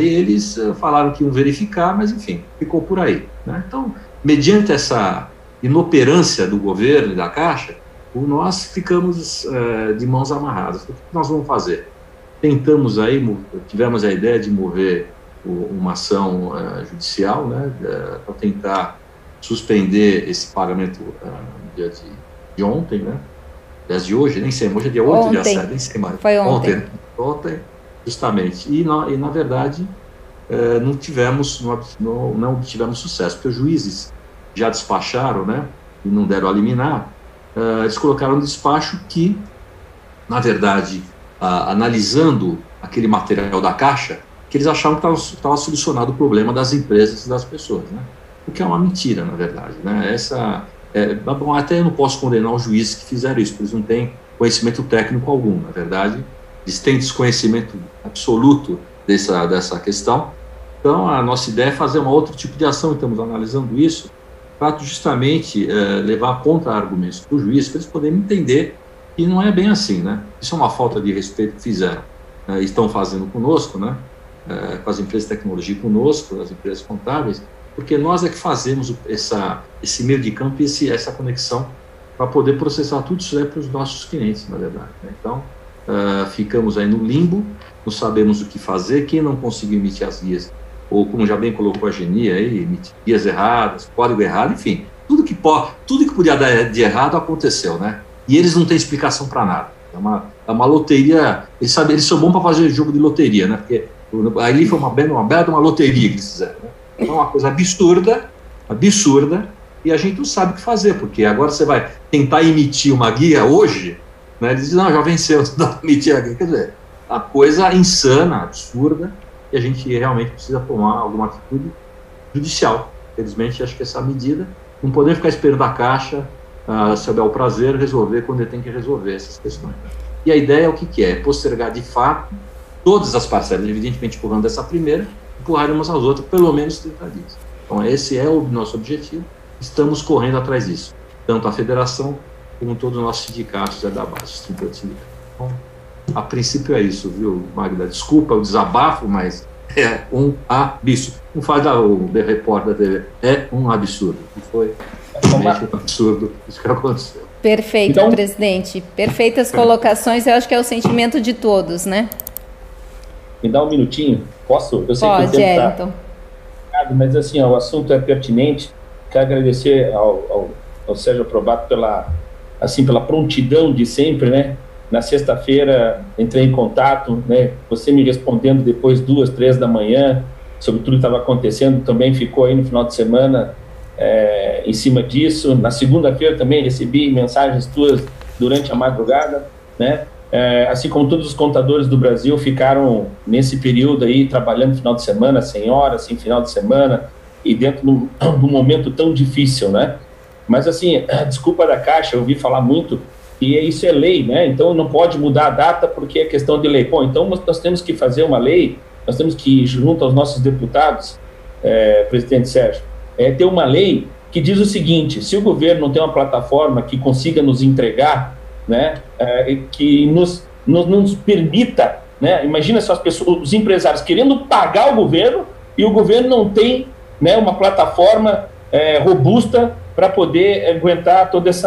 E eles falaram que iam verificar, mas enfim, ficou por aí, né? Então, mediante essa inoperância do governo e da Caixa, nós ficamos de mãos amarradas. O que nós vamos fazer? Tentamos aí, tivemos a ideia de mover uma ação judicial, né, para tentar suspender esse pagamento no dia de ontem, né, de hoje, nem sei, hoje é dia 8 de setembro, nem sei mais. Foi ontem. Ontem, justamente. E na verdade, não obtivemos sucesso, porque os juízes já despacharam, né, e não deram a liminar, eles colocaram um despacho que, na verdade, analisando aquele material da Caixa, que eles achavam que estava solucionado o problema das empresas e das pessoas, né? O que é uma mentira, na verdade, né? Bom, até eu não posso condenar os juízes que fizeram isso, porque eles não têm conhecimento técnico algum, na verdade, eles têm desconhecimento absoluto dessa questão. Então, a nossa ideia é fazer um outro tipo de ação, estamos analisando isso, fato justamente levar contra-argumentos para o juiz, para eles poderem entender que não é bem assim, né? Isso é uma falta de respeito que fizeram, estão fazendo conosco, né? Com as empresas de tecnologia conosco, as empresas contábeis, porque nós é que fazemos esse meio de campo e essa conexão para poder processar tudo isso para os nossos clientes, na verdade. Né? Então, ficamos aí no limbo, não sabemos o que fazer, quem não conseguiu emitir as guias, ou como já bem colocou a Geni aí, emitir guias erradas, código errado, enfim, tudo que podia dar de errado aconteceu, né? E eles não têm explicação para nada. É uma loteria, eles são bons para fazer jogo de loteria, né? Porque ali foi uma bela loteria que eles fizeram, né? Então, é uma coisa absurda, e a gente não sabe o que fazer, porque agora você vai tentar emitir uma guia hoje, né? Eles dizem, não, já venceu, não dá para emitir a guia, quer dizer, uma coisa insana, absurda, e a gente realmente precisa tomar alguma atitude judicial. Felizmente, acho que essa medida, não podemos ficar esperando a Caixa, se der o prazer, resolver quando ele tem que resolver essas questões. E a ideia é o que é? Postergar de fato todas as parcelas, evidentemente, empurrando dessa primeira, empurrar umas às outras, pelo menos 30 dias. Então, esse é o nosso objetivo, estamos correndo atrás disso, tanto a federação como todos os nossos sindicatos da base, os 38 sindicatos. Então, a princípio é isso, viu, Magda? Desculpa o desabafo, mas é um absurdo. Não faz o repórter da TV, é um absurdo. Foi realmente um absurdo isso que aconteceu. Perfeito, então, presidente. Perfeitas colocações, eu acho que é o sentimento de todos, né? Me dá um minutinho, posso? Eu sei que o tempo está... Mas assim, ó, o assunto é pertinente. Quero agradecer ao Sérgio Approbato pela prontidão de sempre, né? Na sexta-feira entrei em contato, né? Você me respondendo depois 2, 3 da manhã, sobre tudo que estava acontecendo, também ficou aí no final de semana em cima disso. Na segunda-feira também recebi mensagens tuas durante a madrugada, né? Assim como todos os contadores do Brasil ficaram nesse período aí trabalhando final de semana, sem horas, sem final de semana, e dentro de um momento tão difícil, né? Mas assim, desculpa da Caixa, eu ouvi falar muito, e isso é lei, né? Então não pode mudar a data porque é questão de lei. Bom, então nós temos que fazer uma lei, nós temos que ir junto aos nossos deputados, presidente Sérgio, ter uma lei que diz o seguinte: se o governo não tem uma plataforma que consiga nos entregar, né, que nos permita, né, imagina só as pessoas, os empresários querendo pagar o governo e o governo não tem, né, uma plataforma robusta para poder aguentar todos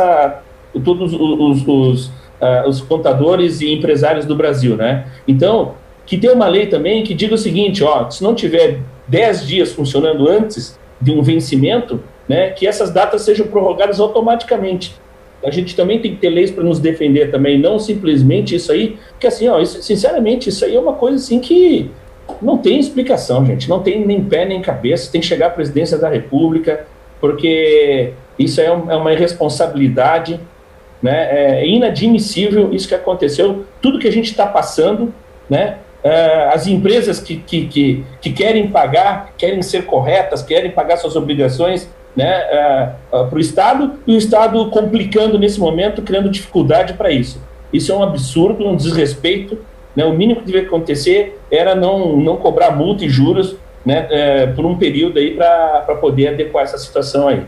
os contadores e empresários do Brasil, né? Então, que tenha uma lei também que diga o seguinte, ó, se não tiver 10 dias funcionando antes de um vencimento, né, que essas datas sejam prorrogadas automaticamente. A gente também tem que ter leis para nos defender também, não simplesmente isso aí, porque assim, ó, isso, sinceramente, isso aí é uma coisa assim que não tem explicação, gente, não tem nem pé nem cabeça, tem que chegar à presidência da República, porque isso aí é uma irresponsabilidade, né, é inadmissível isso que aconteceu, tudo que a gente está passando, né, as empresas que querem pagar, querem ser corretas, querem pagar suas obrigações, né, para o Estado, e o Estado complicando nesse momento, criando dificuldade para isso. Isso é um absurdo, um desrespeito, né? O mínimo que devia acontecer era não cobrar multa e juros, né, por um período aí para poder adequar essa situação aí.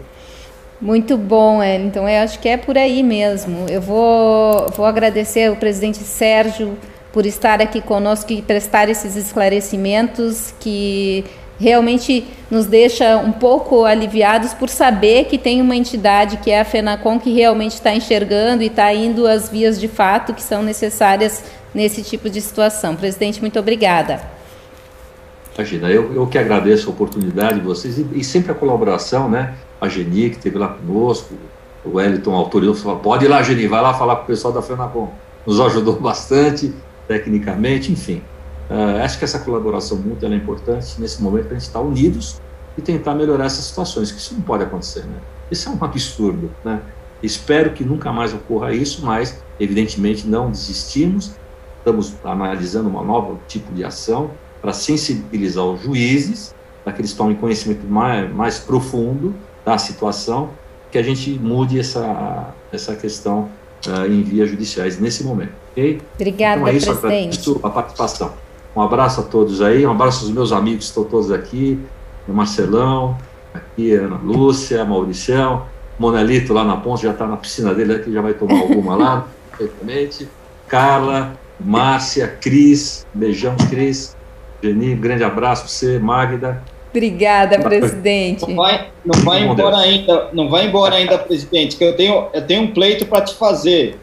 Muito bom, Ellington. Eu acho que é por aí mesmo. Eu vou agradecer ao presidente Sérgio por estar aqui conosco e prestar esses esclarecimentos que realmente nos deixa um pouco aliviados por saber que tem uma entidade que é a Fenacon que realmente está enxergando e está indo às vias de fato que são necessárias nesse tipo de situação. Presidente, muito obrigada. Imagina, eu que agradeço a oportunidade de vocês e sempre a colaboração, né? A Geni, que esteve lá conosco, o Ellington autorizou, falou, pode ir lá, Geni, vai lá falar com o pessoal da Fenacon. Nos ajudou bastante, tecnicamente, enfim. Acho que essa colaboração mútua é importante nesse momento para a gente estar unidos e tentar melhorar essas situações, que isso não pode acontecer, né? Isso é um absurdo, né? Espero que nunca mais ocorra isso, mas evidentemente não desistimos, estamos analisando um novo tipo de ação para sensibilizar os juízes, para que eles tomem conhecimento mais profundo da situação, que a gente mude essa questão em vias judiciais nesse momento, ok? Obrigada, então é isso, presidente. A participação. Um abraço a todos aí, um abraço aos meus amigos que estão todos aqui, o Marcelão, aqui, Ana Lúcia, Mauricião, Monalito lá na ponta, já está na piscina dele, aqui já vai tomar alguma lá, perfeitamente. Carla, Márcia, Cris, beijão, Cris. Geni, grande abraço para você, Magda. Obrigada, presidente. Não vai embora ainda, presidente, que eu tenho um pleito para te fazer.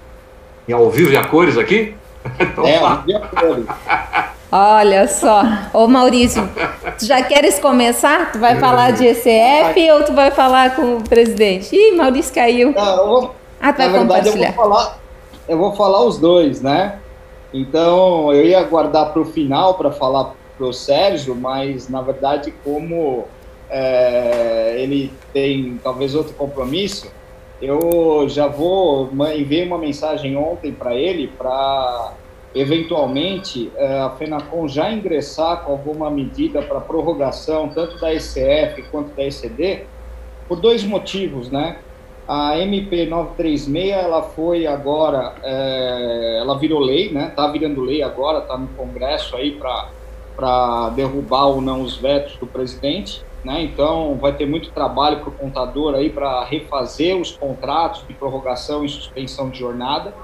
E ao vivo e a cores aqui? Então, é, ao vivo e a cores. Olha só. Ô Maurício, tu já queres começar? Tu vai falar de ECF ou tu vai falar com o presidente? Ih, Maurício caiu. Não, eu vou falar os dois, né? Então, eu ia aguardar para o final para falar para o Sérgio, mas, na verdade, como ele tem talvez outro compromisso, eu já enviei uma mensagem ontem para ele para, eventualmente, a Fenacon já ingressar com alguma medida para prorrogação, tanto da ECF quanto da ECD, por dois motivos, né? A MP 936, ela foi agora, ela virou lei, né? Tá virando lei agora, tá no Congresso aí para derrubar ou não os vetos do presidente, né? Então vai ter muito trabalho para o contador aí para refazer os contratos de prorrogação e suspensão de jornada.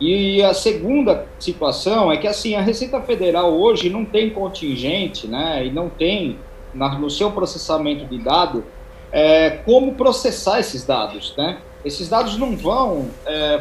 E a segunda situação é que assim a Receita Federal hoje não tem contingente, né? E não tem no seu processamento de dado como processar esses dados, né? Esses dados não vão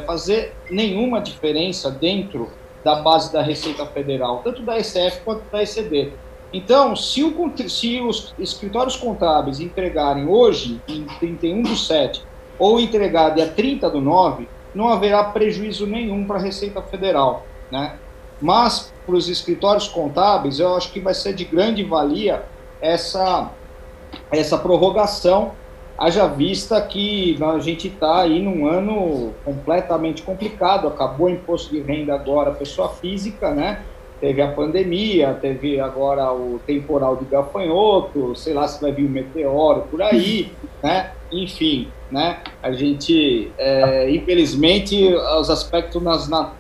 fazer nenhuma diferença dentro da base da Receita Federal, tanto da ECF quanto da ECD. Então, se os escritórios contábeis entregarem hoje, em 31/7, ou entregar dia 30/9, não haverá prejuízo nenhum para a Receita Federal, né? Mas, para os escritórios contábeis, eu acho que vai ser de grande valia essa prorrogação, haja vista que a gente está aí num ano completamente complicado. Acabou o imposto de renda agora, pessoa física, né? Teve a pandemia, teve agora o temporal de gafanhoto, sei lá se vai vir um meteoro por aí, né? Enfim, né? A gente, infelizmente, os aspectos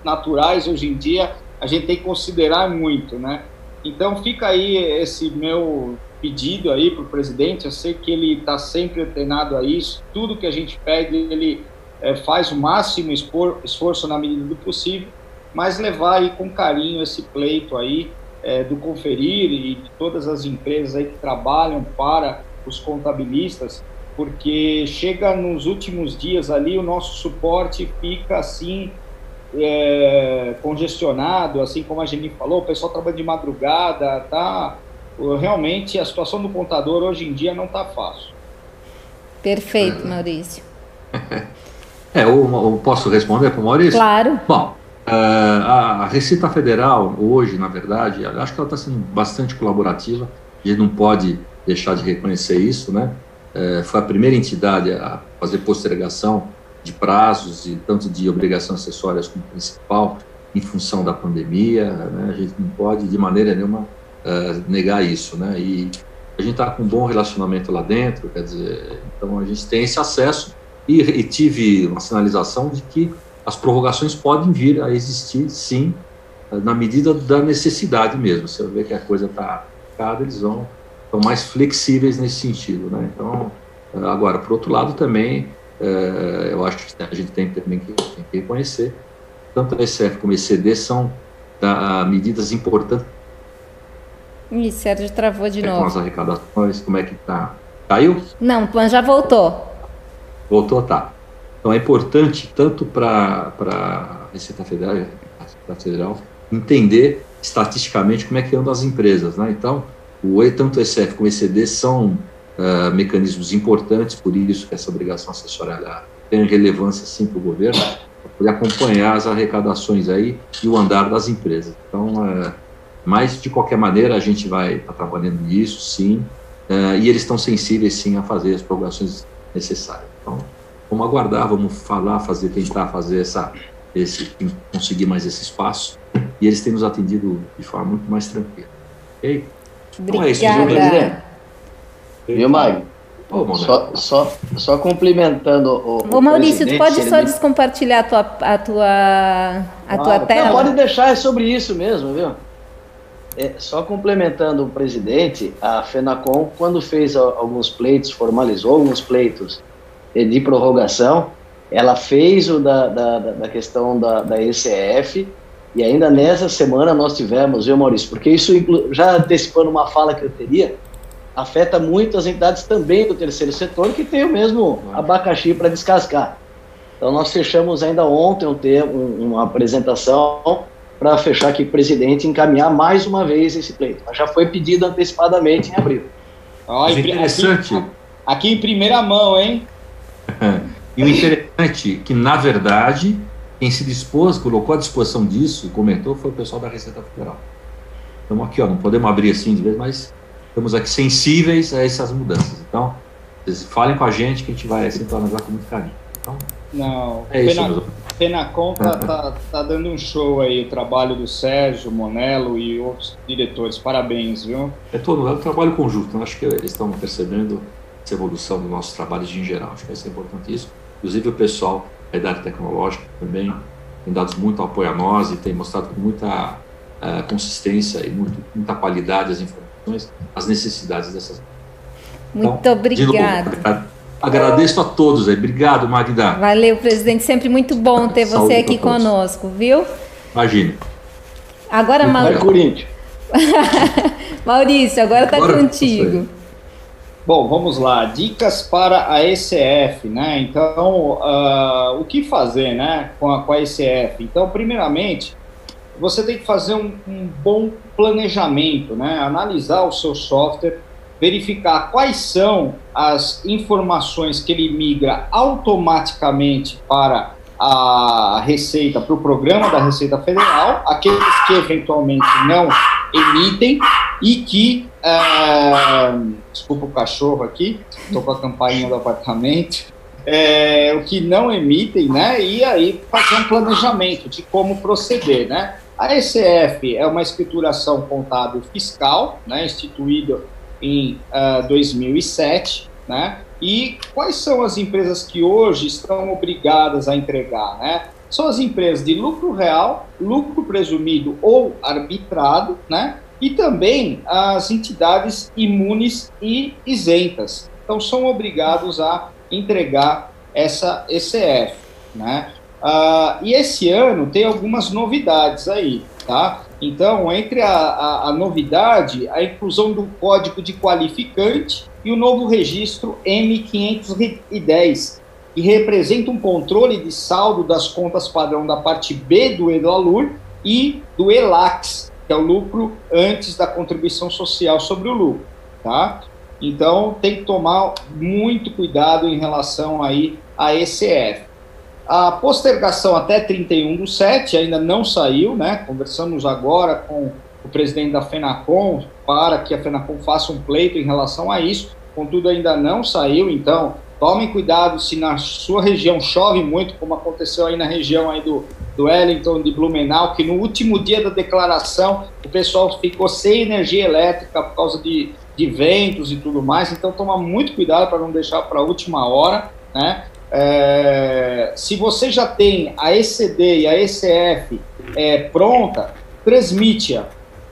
naturais hoje em dia, a gente tem que considerar muito, né? Então fica aí esse meu pedido aí para o presidente. Eu sei que ele está sempre antenado a isso, tudo que a gente pede ele faz o máximo esforço na medida do possível, mas levar aí com carinho esse pleito aí do Conferir e de todas as empresas aí que trabalham para os contabilistas, porque chega nos últimos dias ali, o nosso suporte fica assim congestionado, assim como a Geni falou, o pessoal trabalha de madrugada, tá? Realmente a situação do contador hoje em dia não está fácil. Perfeito, Maurício. Eu posso responder para o Maurício? Claro. Bom, a Receita Federal hoje, na verdade, acho que ela está sendo bastante colaborativa, a gente não pode deixar de reconhecer isso, né? Foi a primeira entidade a fazer postergação de prazos, e tanto de obrigações acessórias como principal, em função da pandemia, né? A gente não pode, de maneira nenhuma, negar isso, né? E a gente está com um bom relacionamento lá dentro, quer dizer, então a gente tem esse acesso, e tive uma sinalização de que as prorrogações podem vir a existir, sim, na medida da necessidade mesmo. Você vê que a coisa está complicada, eles estão mais flexíveis nesse sentido, né? Então, agora, por outro lado também, eu acho que a gente tem também que reconhecer, tanto a ECF como a ECD são medidas importantes. Ih, Sérgio travou de novo. Com as arrecadações, como é que tá? Caiu? Não, mas já voltou. Voltou, tá. Então é importante tanto para a Receita Federal entender estatisticamente como é que andam as empresas, né? Então, tanto o ECF como o ECD são mecanismos importantes, por isso que essa obrigação acessória tem relevância, sim, para o governo, para poder acompanhar as arrecadações aí e o andar das empresas. Então, mas, de qualquer maneira, a gente vai estar trabalhando nisso, sim, e eles estão sensíveis, sim, a fazer as prorrogações necessárias. Então, vamos aguardar, vamos falar, tentar fazer conseguir mais esse espaço, e eles têm nos atendido de forma muito mais tranquila. Ok? Então é isso, presidente. Viu, Mário? Só cumprimentando o Maurício, tu pode só descompartilhar a tua tela? Não, pode deixar, é sobre isso mesmo, viu? Só complementando o presidente, a Fenacon, quando fez alguns pleitos, formalizou alguns pleitos de prorrogação, ela fez o da questão da ECF, e ainda nessa semana nós tivemos, viu, Maurício, porque isso, já antecipando uma fala que eu teria, afeta muito as entidades também do terceiro setor, que tem o mesmo abacaxi para descascar. Então nós fechamos ainda ontem uma apresentação para fechar aqui, presidente, encaminhar mais uma vez esse pleito. Mas já foi pedido antecipadamente em abril. Mas interessante. Aqui em primeira mão, hein? E o interessante que, na verdade, quem se dispôs, colocou à disposição disso, comentou, foi o pessoal da Receita Federal. Então aqui, ó, não podemos abrir assim de vez, mas estamos aqui sensíveis a essas mudanças. Então, vocês falem com a gente que a gente vai sempre analisar com muito carinho. Então, não, é isso, meus amigos. Fenacon tá dando um show aí, o trabalho do Sérgio, Monello e outros diretores, parabéns, viu? É um trabalho conjunto, eu acho que eles estão percebendo essa evolução do nosso trabalho em geral, acho que isso é importante isso, inclusive o pessoal da área tecnológica também tem dado muito apoio a nós e tem mostrado com muita consistência e muita qualidade as informações, as necessidades dessas. Muito então, obrigado. Agradeço a todos aí. Obrigado, Magda. Valeu, presidente. Sempre muito bom ter você aqui conosco, viu? Imagina. Agora, Maurício. Maurício, agora tá contigo. Bom, vamos lá. Dicas para a ECF, né? Então, o que fazer, né, com a ECF? Então, primeiramente, você tem que fazer um bom planejamento, né? Analisar o seu software, verificar quais são as informações que ele migra automaticamente para a Receita, para o programa da Receita Federal, aqueles que eventualmente não emitem e que, desculpa o cachorro aqui, estou com a campainha do apartamento, o que não emitem, né, e aí fazer um planejamento de como proceder, né. A ECF é uma escrituração contábil fiscal, né, instituída em 2007, né? E quais são as empresas que hoje estão obrigadas a entregar, né? São as empresas de lucro real, lucro presumido ou arbitrado, né? E também as entidades imunes e isentas. Então, são obrigados a entregar essa ECF, né? E esse ano tem algumas novidades aí, tá? Então, entre a novidade, a inclusão do código de qualificante e o novo registro M510, que representa um controle de saldo das contas padrão da parte B do Elalur e do ELAX, que é o lucro antes da contribuição social sobre o lucro, tá? Então, tem que tomar muito cuidado em relação aí à ECF. A postergação até 31/7 ainda não saiu, né? Conversamos agora com o presidente da Fenacon para que a Fenacon faça um pleito em relação a isso, contudo ainda não saiu, então tomem cuidado se na sua região chove muito, como aconteceu aí na região aí do Ellington, de Blumenau, que no último dia da declaração o pessoal ficou sem energia elétrica por causa de ventos e tudo mais, então toma muito cuidado para não deixar para a última hora, né? Se você já tem a ECD e a ECF pronta, transmite-a.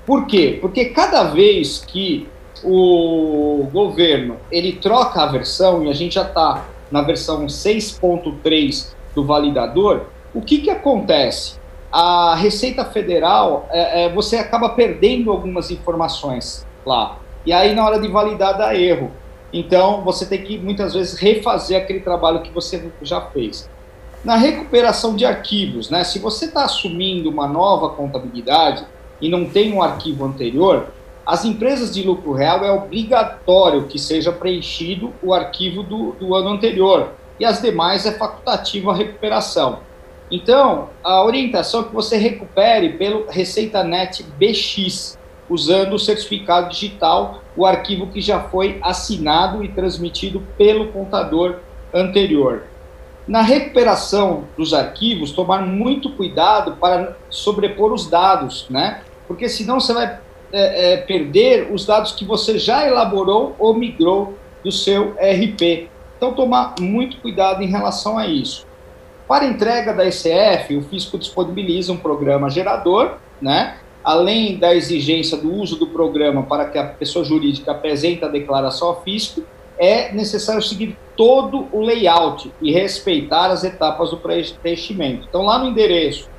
Por quê? Porque cada vez que o governo ele troca a versão, e a gente já está na versão 6.3 do validador, o que acontece? A Receita Federal, você acaba perdendo algumas informações lá, e aí na hora de validar dá erro. Então, você tem que, muitas vezes, refazer aquele trabalho que você já fez. Na recuperação de arquivos, né? Se você está assumindo uma nova contabilidade e não tem um arquivo anterior, as empresas de lucro real é obrigatório que seja preenchido o arquivo do ano anterior, e as demais é facultativo a recuperação. Então, a orientação é que você recupere pelo ReceitaNet BX, usando o certificado digital, o arquivo que já foi assinado e transmitido pelo contador anterior. Na recuperação dos arquivos, tomar muito cuidado para sobrepor os dados, né? Porque senão você vai perder os dados que você já elaborou ou migrou do seu ERP. Então, tomar muito cuidado em relação a isso. Para a entrega da ECF, o fisco disponibiliza um programa gerador, né? além da exigência do uso do programa para que a pessoa jurídica apresente a declaração ao fisco, é necessário seguir todo o layout e respeitar as etapas do preenchimento. Então, lá no endereço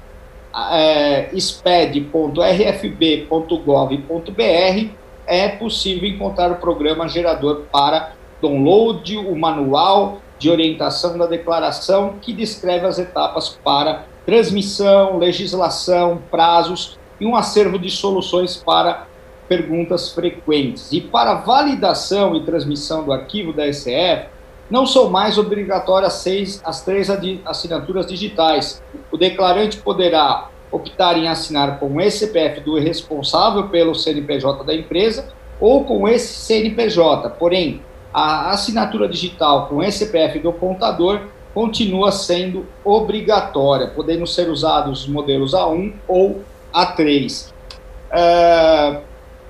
sped.rfb.gov.br é possível encontrar o programa gerador para download, o manual de orientação da declaração que descreve as etapas para transmissão, legislação, prazos e um acervo de soluções para perguntas frequentes. E para validação e transmissão do arquivo da ECF, não são mais obrigatórias as três assinaturas digitais. O declarante poderá optar em assinar com o CPF do responsável pelo CNPJ da empresa ou com esse CNPJ. Porém, a assinatura digital com o CPF do contador continua sendo obrigatória, podendo ser usados os modelos A1 ou A3.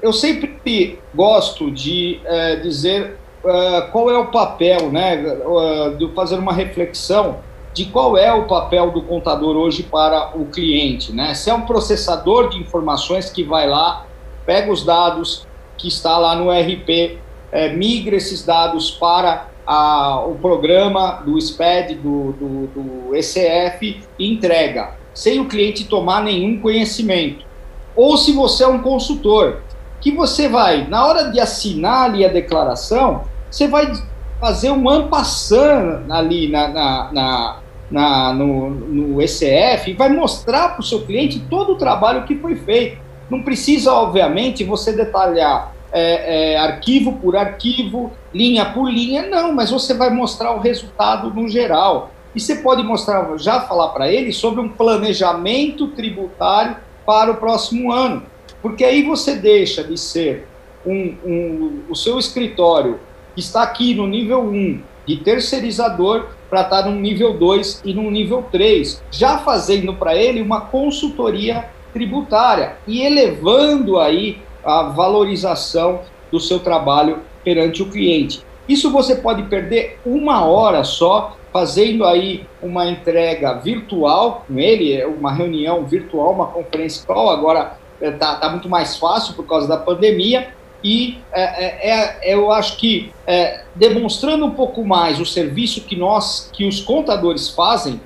Eu sempre gosto de dizer qual é o papel, de fazer uma reflexão de qual é o papel do contador hoje para o cliente, Se é um processador de informações que vai lá, pega os dados que está lá no ERP, migra esses dados para o programa do SPED, do ECF e entrega, sem o cliente tomar nenhum conhecimento. Ou se você é um consultor, que você vai, na hora de assinar ali a declaração, você vai fazer um ampassando ali no ECF e vai mostrar para o seu cliente todo o trabalho que foi feito. Não precisa, obviamente, você detalhar arquivo por arquivo, linha por linha, não, mas você vai mostrar o resultado no geral. E você pode mostrar, já falar para ele sobre um planejamento tributário para o próximo ano. Porque aí você deixa de ser o seu escritório, que está aqui no nível 1, de terceirizador, para estar no nível 2 e no nível 3, já fazendo para ele uma consultoria tributária e elevando aí a valorização do seu trabalho perante o cliente. Isso você pode perder uma hora só, fazendo aí uma entrega virtual com ele, uma reunião virtual, uma conferência call, agora Tá muito mais fácil por causa da pandemia e eu acho que demonstrando um pouco mais o serviço que os contadores fazem,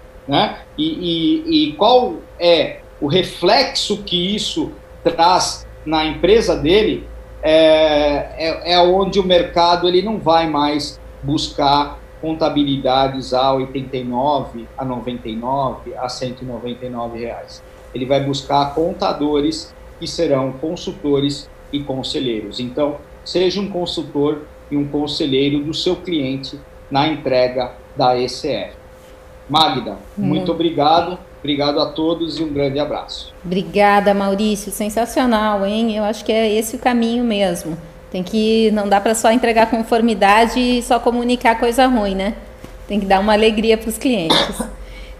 e qual é o reflexo que isso traz na empresa dele, é onde o mercado ele não vai mais buscar contabilidades a 89, a 99, a 199 reais. Ele vai buscar contadores que serão consultores e conselheiros. Então, seja um consultor e um conselheiro do seu cliente na entrega da ECF. Magda, muito obrigado. Obrigado a todos e um grande abraço. Obrigada, Maurício. Sensacional, hein? Eu acho que é esse o caminho mesmo. Não dá para só entregar conformidade e só comunicar coisa ruim, Tem que dar uma alegria para os clientes.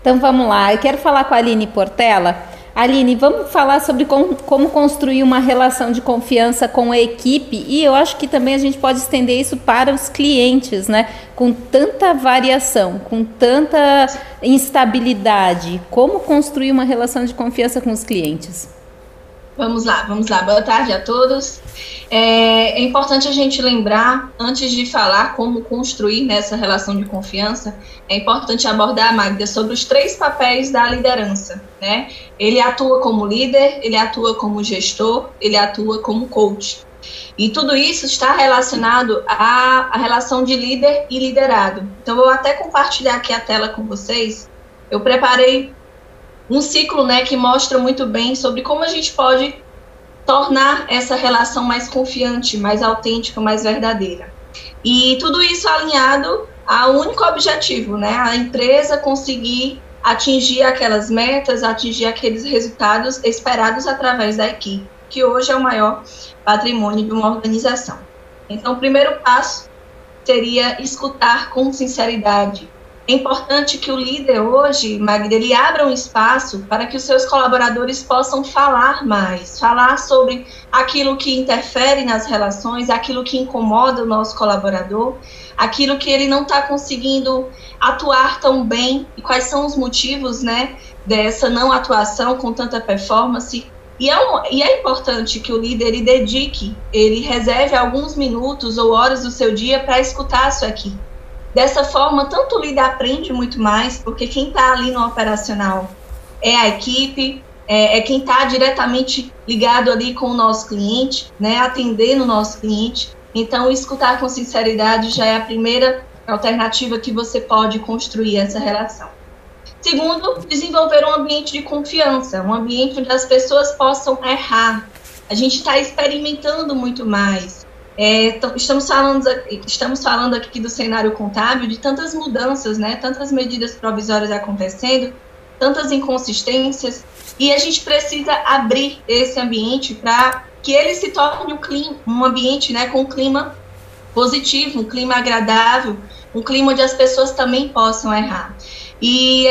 Então, vamos lá. Eu quero falar com a Aline Portela. Aline, vamos falar sobre como construir uma relação de confiança com a equipe, e eu acho que também a gente pode estender isso para os clientes, Com tanta variação, com tanta instabilidade, como construir uma relação de confiança com os clientes? Vamos lá. Boa tarde a todos. É importante a gente lembrar, antes de falar como construir nessa relação de confiança, é importante abordar, Magda, sobre os três papéis da liderança, Ele atua como líder, ele atua como gestor, ele atua como coach. E tudo isso está relacionado à relação de líder e liderado. Então, vou até compartilhar aqui a tela com vocês. Eu preparei um ciclo, que mostra muito bem sobre como a gente pode tornar essa relação mais confiante, mais autêntica, mais verdadeira. E tudo isso alinhado ao único objetivo, A empresa conseguir atingir aquelas metas, atingir aqueles resultados esperados através da equipe, que hoje é o maior patrimônio de uma organização. Então, o primeiro passo seria escutar com sinceridade. É importante que o líder hoje, Magda, ele abra um espaço para que os seus colaboradores possam falar mais, falar sobre aquilo que interfere nas relações, aquilo que incomoda o nosso colaborador, aquilo que ele não está conseguindo atuar tão bem, e quais são os motivos, dessa não atuação com tanta performance, E é importante que o líder ele dedique, ele reserve alguns minutos ou horas do seu dia para escutar isso aqui. Dessa forma, tanto o líder aprende muito mais, porque quem está ali no operacional é a equipe, é quem está diretamente ligado ali com o nosso cliente, né, atendendo o nosso cliente. Então, escutar com sinceridade já é a primeira alternativa que você pode construir essa relação. Segundo, desenvolver um ambiente de confiança, um ambiente onde as pessoas possam errar. A gente está experimentando muito mais. Estamos falando aqui do cenário contábil, de tantas mudanças, né, tantas medidas provisórias acontecendo, tantas inconsistências, e a gente precisa abrir esse ambiente para que ele se torne um clima, um ambiente, né, com um clima positivo, um clima agradável, um clima onde as pessoas também possam errar. E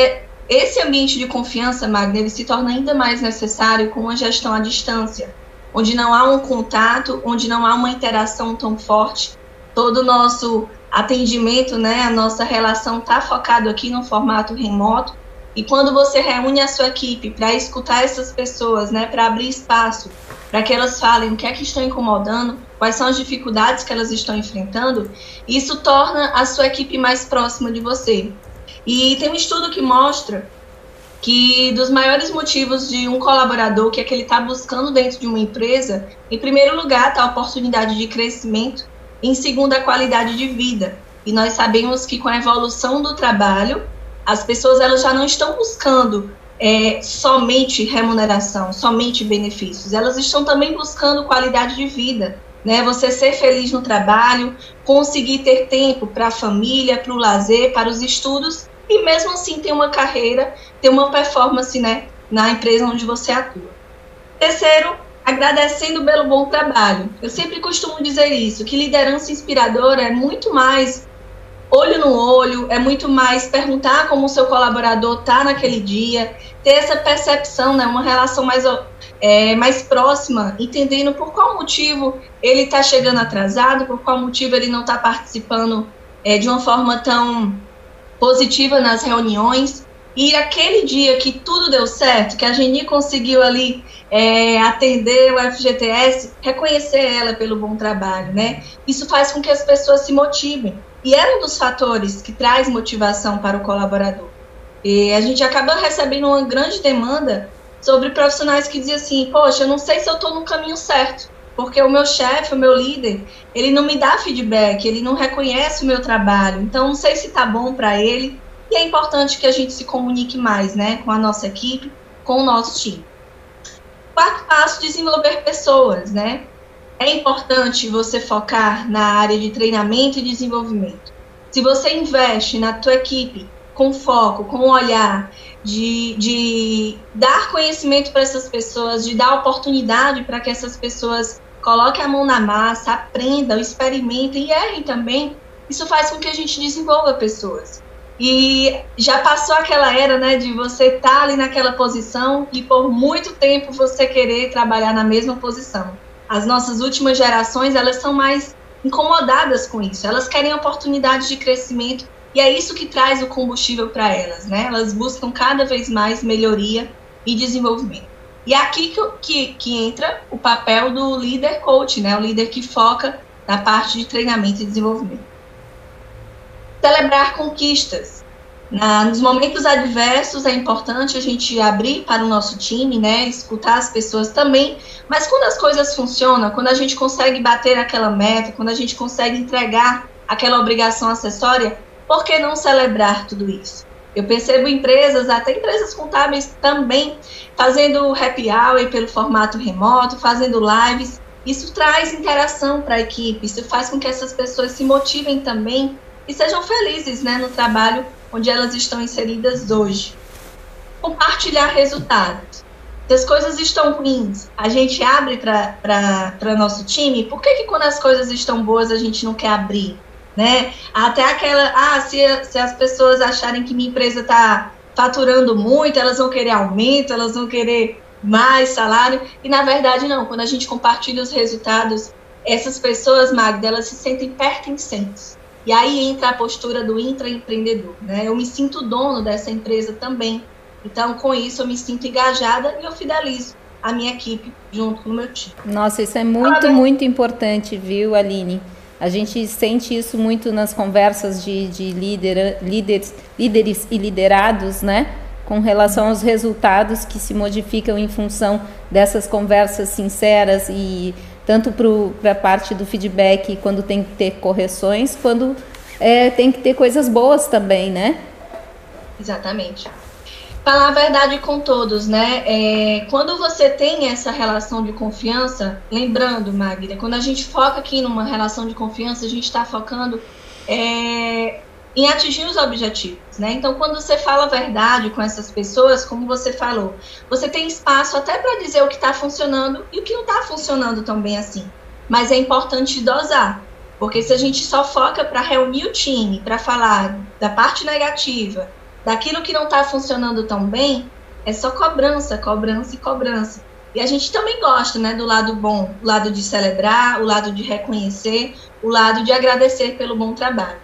esse ambiente de confiança, Magna, ele se torna ainda mais necessário com a gestão à distância, onde não há um contato, onde não há uma interação tão forte. Todo o nosso atendimento, né, a nossa relação está focado aqui no formato remoto, e quando você reúne a sua equipe para escutar essas pessoas, né, para abrir espaço, para que elas falem o que é que estão incomodando, quais são as dificuldades que elas estão enfrentando, isso torna a sua equipe mais próxima de você. E tem um estudo que mostra que dos maiores motivos de um colaborador, que é que ele está buscando dentro de uma empresa, em primeiro lugar está a oportunidade de crescimento, em segundo a qualidade de vida. E nós sabemos que com a evolução do trabalho, as pessoas elas já não estão buscando somente remuneração, somente benefícios, elas estão também buscando qualidade de vida, né? Você ser feliz no trabalho, conseguir ter tempo para a família, para o lazer, para os estudos, e mesmo assim ter uma carreira, ter uma performance, né, na empresa onde você atua. Terceiro, agradecendo pelo bom trabalho. Eu sempre costumo dizer isso, que liderança inspiradora é muito mais olho no olho, é muito mais perguntar como o seu colaborador está naquele dia, ter essa percepção, né, uma relação mais próxima, entendendo por qual motivo ele está chegando atrasado, por qual motivo ele não está participando de uma forma tão positiva nas reuniões. E aquele dia que tudo deu certo, que a Geni conseguiu ali atender o FGTS, reconhecer ela pelo bom trabalho, né? Isso faz com que as pessoas se motivem. E é um dos fatores que traz motivação para o colaborador. E a gente acaba recebendo uma grande demanda sobre profissionais que dizem assim, poxa, eu não sei se eu estou no caminho certo, porque o meu chefe, o meu líder, ele não me dá feedback, ele não reconhece o meu trabalho, então não sei se está bom para ele. E é importante que a gente se comunique mais, né, com a nossa equipe, com o nosso time. Quarto passo, desenvolver pessoas, né? É importante você focar na área de treinamento e desenvolvimento. Se você investe na tua equipe com foco, com o olhar de dar conhecimento para essas pessoas, de dar oportunidade para que essas pessoas coloquem a mão na massa, aprendam, experimentem e errem também, isso faz com que a gente desenvolva pessoas. E já passou aquela era, né, de você estar ali naquela posição e por muito tempo você querer trabalhar na mesma posição. As nossas últimas gerações, elas são mais incomodadas com isso, elas querem oportunidades de crescimento e é isso que traz o combustível para elas, né? Elas buscam cada vez mais melhoria e desenvolvimento. E é aqui que entra o papel do líder coach, né? O líder que foca na parte de treinamento e desenvolvimento. Celebrar conquistas. Nos momentos adversos é importante a gente abrir para o nosso time, né, escutar as pessoas também, mas quando as coisas funcionam, quando a gente consegue bater aquela meta, quando a gente consegue entregar aquela obrigação acessória, por que não celebrar tudo isso? Eu percebo empresas, até empresas contábeis também, fazendo happy hour pelo formato remoto, fazendo lives, isso traz interação para a equipe, isso faz com que essas pessoas se motivem também e sejam felizes, né, no trabalho onde elas estão inseridas hoje. Compartilhar resultados. Se as coisas estão ruins, a gente abre para nosso time, por que quando as coisas estão boas a gente não quer abrir? Né? Até aquela, se as pessoas acharem que minha empresa está faturando muito, elas vão querer aumento, elas vão querer mais salário, e na verdade não, quando a gente compartilha os resultados, essas pessoas, Magda, elas se sentem pertencentes. E aí entra a postura do intraempreendedor, né? Eu me sinto dono dessa empresa também. Então, com isso, eu me sinto engajada e eu fidelizo a minha equipe junto com o meu time. Nossa, isso é muito, muito importante, viu, Aline? A gente sente isso muito nas conversas de líderes e liderados, né? Com relação aos resultados que se modificam em função dessas conversas sinceras, e tanto para a parte do feedback, quando tem que ter correções, quando tem que ter coisas boas também, né? Exatamente. Falar a verdade com todos, né? Quando você tem essa relação de confiança, lembrando, Magda, quando a gente foca aqui numa relação de confiança, a gente está focando em atingir os objetivos, né? Então, quando você fala a verdade com essas pessoas, como você falou, você tem espaço até para dizer o que está funcionando e o que não está funcionando tão bem assim. Mas é importante dosar, porque se a gente só foca para reunir o time, para falar da parte negativa, daquilo que não está funcionando tão bem, é só cobrança, cobrança e cobrança. E a gente também gosta, né, do lado bom, o lado de celebrar, o lado de reconhecer, o lado de agradecer pelo bom trabalho.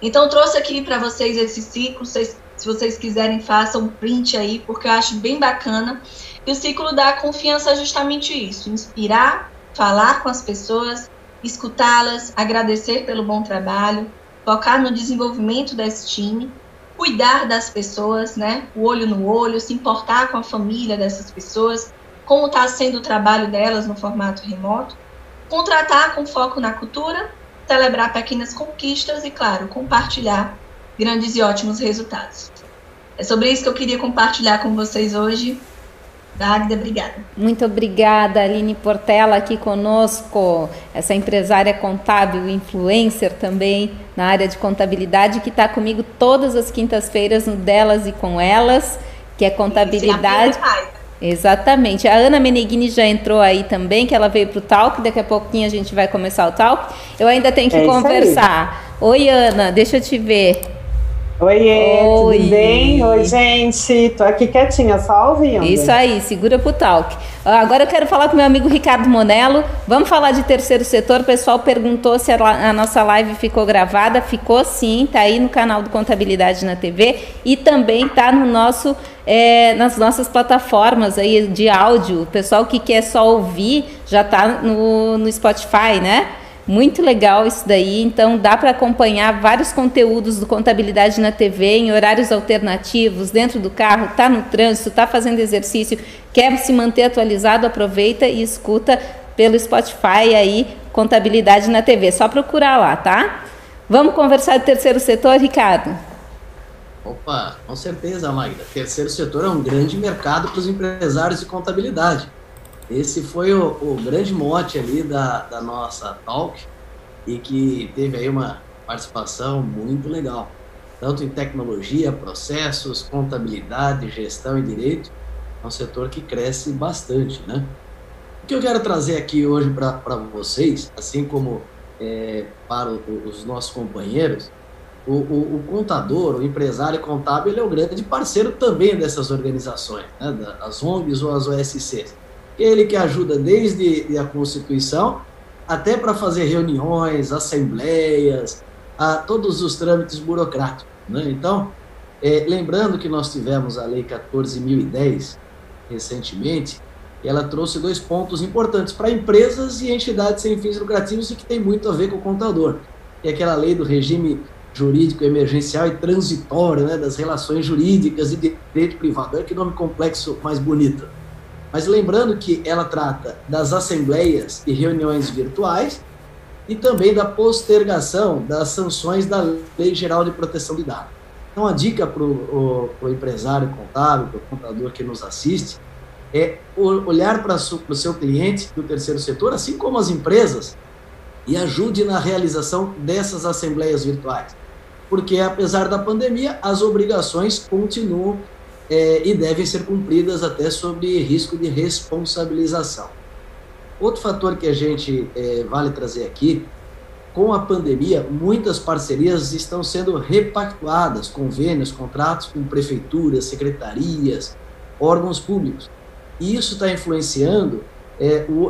Então, trouxe aqui para vocês esse ciclo, se vocês quiserem, façam um print aí, porque eu acho bem bacana. E o ciclo da confiança é justamente isso, inspirar, falar com as pessoas, escutá-las, agradecer pelo bom trabalho, focar no desenvolvimento desse time, cuidar das pessoas, né? O olho no olho, se importar com a família dessas pessoas, como está sendo o trabalho delas no formato remoto, contratar com foco na cultura, celebrar pequenas conquistas e, claro, compartilhar grandes e ótimos resultados. É sobre isso que eu queria compartilhar com vocês hoje. Magda, obrigada. Muito obrigada, Aline Portela, aqui conosco, essa empresária contábil, influencer também na área de contabilidade, que está comigo todas as quintas-feiras no Delas e Com Elas, que é contabilidade. Exatamente. A Ana Meneghini já entrou aí também, que ela veio para o Talk, daqui a pouquinho a gente vai começar o Talk. Eu ainda tenho que conversar. Oi, Ana, deixa eu te ver. Oiê, tudo bem? Oi, gente, tô aqui quietinha, só ouvindo. Isso aí, segura pro Talk. Agora eu quero falar com meu amigo Ricardo Monello. Vamos falar de terceiro setor. O pessoal perguntou se a nossa live ficou gravada. Ficou sim, tá aí no canal do Contabilidade na TV e também tá no nosso, nas nossas plataformas aí de áudio. O pessoal que quer só ouvir já tá no Spotify, né? Muito legal isso daí, então dá para acompanhar vários conteúdos do Contabilidade na TV em horários alternativos, dentro do carro, está no trânsito, está fazendo exercício, quer se manter atualizado, aproveita e escuta pelo Spotify aí, Contabilidade na TV, só procurar lá, tá? Vamos conversar do terceiro setor, Ricardo? Opa, com certeza, Magda. Terceiro setor é um grande mercado para os empresários de contabilidade. Esse foi o grande mote ali da nossa talk, e que teve aí uma participação muito legal, tanto em tecnologia, processos, contabilidade, gestão e direito. É um setor que cresce bastante, né? O que eu quero trazer aqui hoje para vocês, assim como para os nossos companheiros, o contador, o empresário contábil, ele é um grande parceiro também dessas organizações, né, das ONGs ou as OSCs. Ele que ajuda desde a constituição até para fazer reuniões, assembleias, a todos os trâmites burocráticos, né? Então, lembrando que nós tivemos a Lei 14.010 recentemente, e ela trouxe dois pontos importantes para empresas e entidades sem fins lucrativos, e que tem muito a ver com o contador, que é aquela lei do regime jurídico emergencial e transitório, né, das relações jurídicas e de direito privado. Olha que nome complexo, mais bonito. Mas lembrando que ela trata das assembleias e reuniões virtuais e também da postergação das sanções da Lei Geral de Proteção de Dados. Então, a dica para o empresário contábil, para o contador que nos assiste, é olhar para o seu cliente do terceiro setor, assim como as empresas, e ajude na realização dessas assembleias virtuais. Porque, apesar da pandemia, as obrigações continuam e devem ser cumpridas, até sobre risco de responsabilização. Outro fator que a gente vale trazer aqui: com a pandemia, muitas parcerias estão sendo repactuadas, convênios, contratos com prefeituras, secretarias, órgãos públicos. E isso está influenciando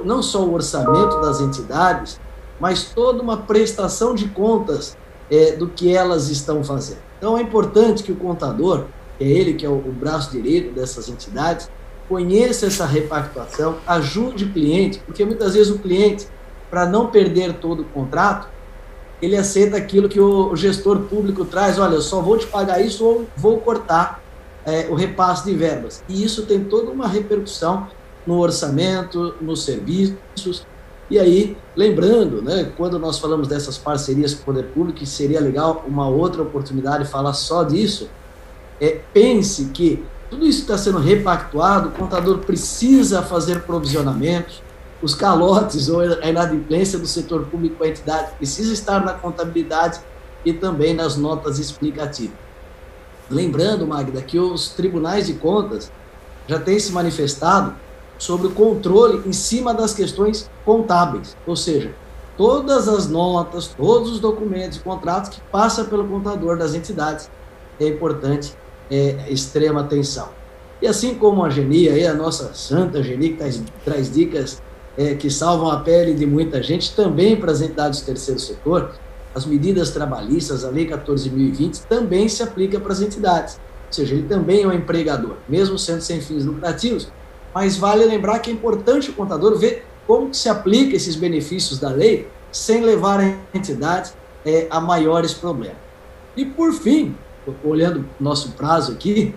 não só o orçamento das entidades, mas toda uma prestação de contas do que elas estão fazendo. Então é importante que o contador, que é ele que é o braço direito dessas entidades, conheça essa repactuação, ajude o cliente, porque muitas vezes o cliente, para não perder todo o contrato, ele aceita aquilo que o gestor público traz, olha, eu só vou te pagar isso ou vou cortar o repasse de verbas. E isso tem toda uma repercussão no orçamento, nos serviços. E aí, lembrando, né, quando nós falamos dessas parcerias com o poder público, que seria legal uma outra oportunidade falar só disso, pense que tudo isso está sendo repactuado, o contador precisa fazer provisionamentos, os calotes ou a inadimplência do setor público à entidade precisa estar na contabilidade e também nas notas explicativas. Lembrando, Magda, que os tribunais de contas já têm se manifestado sobre o controle em cima das questões contábeis, ou seja, todas as notas, todos os documentos e contratos que passam pelo contador das entidades, é importante, extrema atenção. E assim como a Geni, aí, a nossa santa Geni, que traz dicas que salvam a pele de muita gente, também para as entidades do terceiro setor, as medidas trabalhistas, a Lei 14.020, também se aplica para as entidades, ou seja, ele também é um empregador, mesmo sendo sem fins lucrativos, mas vale lembrar que é importante o contador ver como que se aplica esses benefícios da lei sem levar a entidade a maiores problemas. E, por fim, olhando o nosso prazo aqui,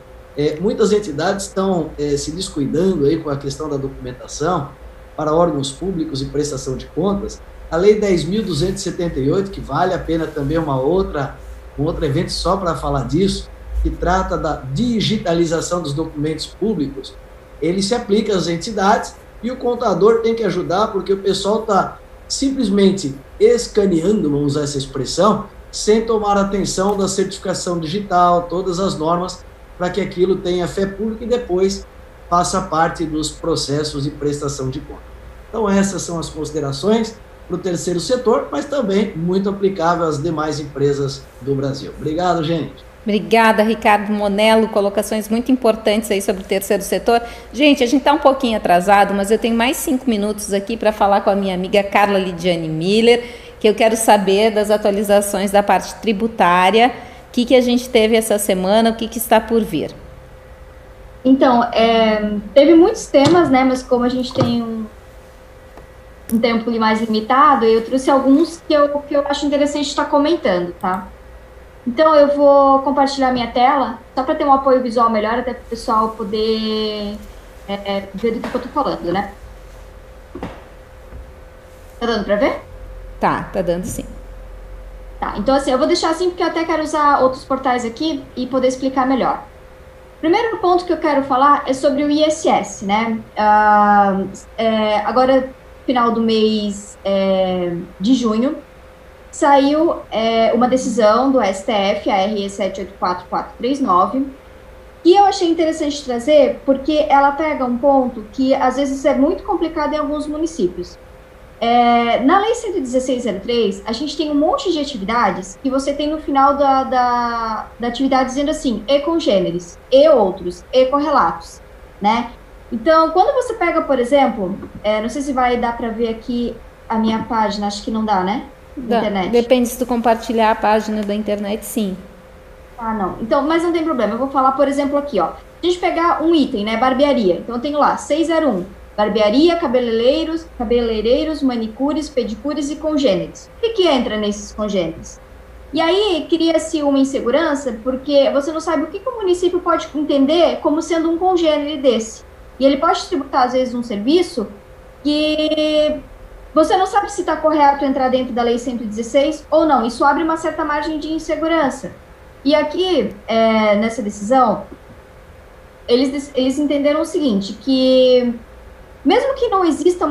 muitas entidades estão se descuidando aí com a questão da documentação para órgãos públicos e prestação de contas. A Lei 10.278, que vale a pena também um outro evento só para falar disso, que trata da digitalização dos documentos públicos, ele se aplica às entidades e o contador tem que ajudar, porque o pessoal está simplesmente escaneando, vamos usar essa expressão, sem tomar atenção da certificação digital, todas as normas, para que aquilo tenha fé pública e depois faça parte dos processos de prestação de conta. Então, essas são as considerações para o terceiro setor, mas também muito aplicável às demais empresas do Brasil. Obrigado, gente. Obrigada, Ricardo Monello, colocações muito importantes aí sobre o terceiro setor. Gente, a gente está um pouquinho atrasado, mas eu tenho mais 5 minutos aqui para falar com a minha amiga Carla Lidiane Miller, que eu quero saber das atualizações da parte tributária, o que a gente teve essa semana, o que está por vir. Então, teve muitos temas, né, mas como a gente tem um tempo mais limitado, eu trouxe alguns que eu acho interessante estar comentando, tá? Então, eu vou compartilhar minha tela, só para ter um apoio visual melhor, até para o pessoal poder ver do que eu estou falando, né? Tá dando para ver? Tá dando sim. Tá, então assim, eu vou deixar assim porque eu até quero usar outros portais aqui e poder explicar melhor. Primeiro ponto que eu quero falar é sobre o ISS, né? Agora, final do mês de junho, saiu uma decisão do STF, a RE 784439, que eu achei interessante trazer porque ela pega um ponto que às vezes é muito complicado em alguns municípios. Na Lei 116.03, a gente tem um monte de atividades que você tem no final da atividade dizendo assim, e congêneres, e outros, e correlatos, né? Então, quando você pega, por exemplo, não sei se vai dar para ver aqui a minha página, acho que não dá, né? Da internet. Depende se tu compartilhar a página da internet, sim. Ah, não. Então, mas não tem problema, eu vou falar, por exemplo, aqui, ó. Se a gente pegar um item, né, barbearia, então eu tenho lá, 601. Barbearia, cabeleireiros, manicures, pedicures e congêneres. O que entra nesses congêneres? E aí cria-se uma insegurança porque você não sabe o que o município pode entender como sendo um congênere desse. E ele pode tributar, às vezes, um serviço que você não sabe se está correto entrar dentro da Lei 116 ou não. Isso abre uma certa margem de insegurança. E aqui, nessa decisão, eles entenderam o seguinte, que mesmo que não exista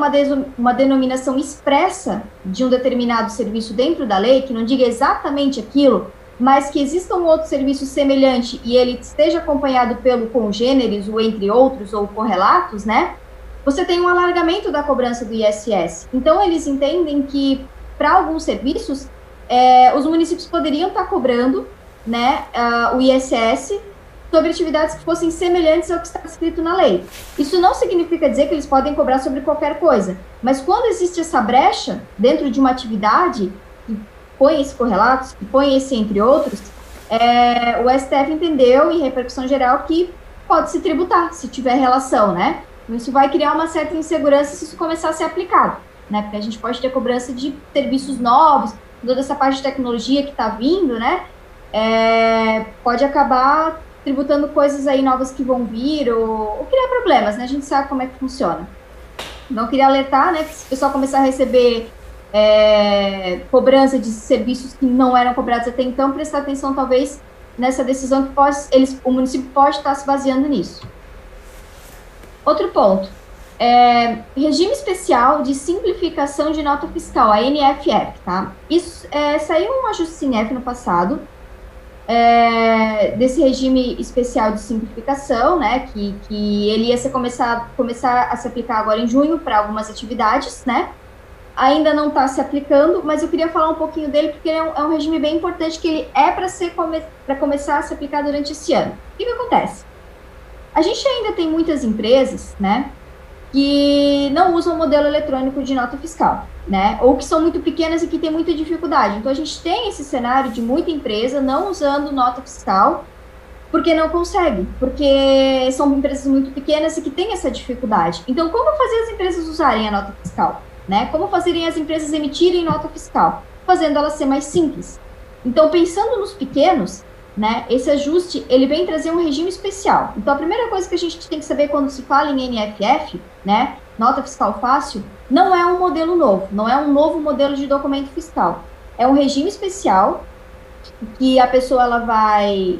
uma denominação expressa de um determinado serviço dentro da lei, que não diga exatamente aquilo, mas que exista um outro serviço semelhante e ele esteja acompanhado pelo congêneres, ou entre outros, ou correlatos, né? Você tem um alargamento da cobrança do ISS. Então, eles entendem que, para alguns serviços, os municípios poderiam estar cobrando, né, o ISS, sobre atividades que fossem semelhantes ao que está escrito na lei. Isso não significa dizer que eles podem cobrar sobre qualquer coisa, mas quando existe essa brecha dentro de uma atividade que põe esse correlato, que põe esse entre outros, o STF entendeu, em repercussão geral, que pode se tributar, se tiver relação, né? Isso vai criar uma certa insegurança se isso começar a ser aplicado, né? Porque a gente pode ter cobrança de serviços novos, toda essa parte de tecnologia que está vindo, né? Pode acabar tributando coisas aí novas que vão vir ou criar problemas, né? A gente sabe como é que funciona. Então, eu queria alertar, né? Que se o pessoal começar a receber cobrança de serviços que não eram cobrados até então, prestar atenção talvez nessa decisão que o município pode estar se baseando nisso. Outro ponto, regime especial de simplificação de nota fiscal, a NFF, tá? Isso, saiu um ajuste SINEF no passado, desse regime especial de simplificação, né, que ele ia ser começar a se aplicar agora em junho para algumas atividades, né? Ainda não está se aplicando, mas eu queria falar um pouquinho dele, porque ele é um regime bem importante, que ele é para começar a se aplicar durante esse ano. O que acontece? A gente ainda tem muitas empresas, né, que não usam o modelo eletrônico de nota fiscal, né, ou que são muito pequenas e que tem muita dificuldade. Então, a gente tem esse cenário de muita empresa não usando nota fiscal, porque não consegue, porque são empresas muito pequenas e que têm essa dificuldade. Então, como fazer as empresas usarem a nota fiscal? Né? Como fazerem as empresas emitirem nota fiscal? Fazendo ela ser mais simples. Então, pensando nos pequenos, né, esse ajuste, ele vem trazer um regime especial. Então, a primeira coisa que a gente tem que saber quando se fala em NFF, né, nota fiscal fácil, não é um modelo novo, não é um novo modelo de documento fiscal. É um regime especial que a pessoa ela vai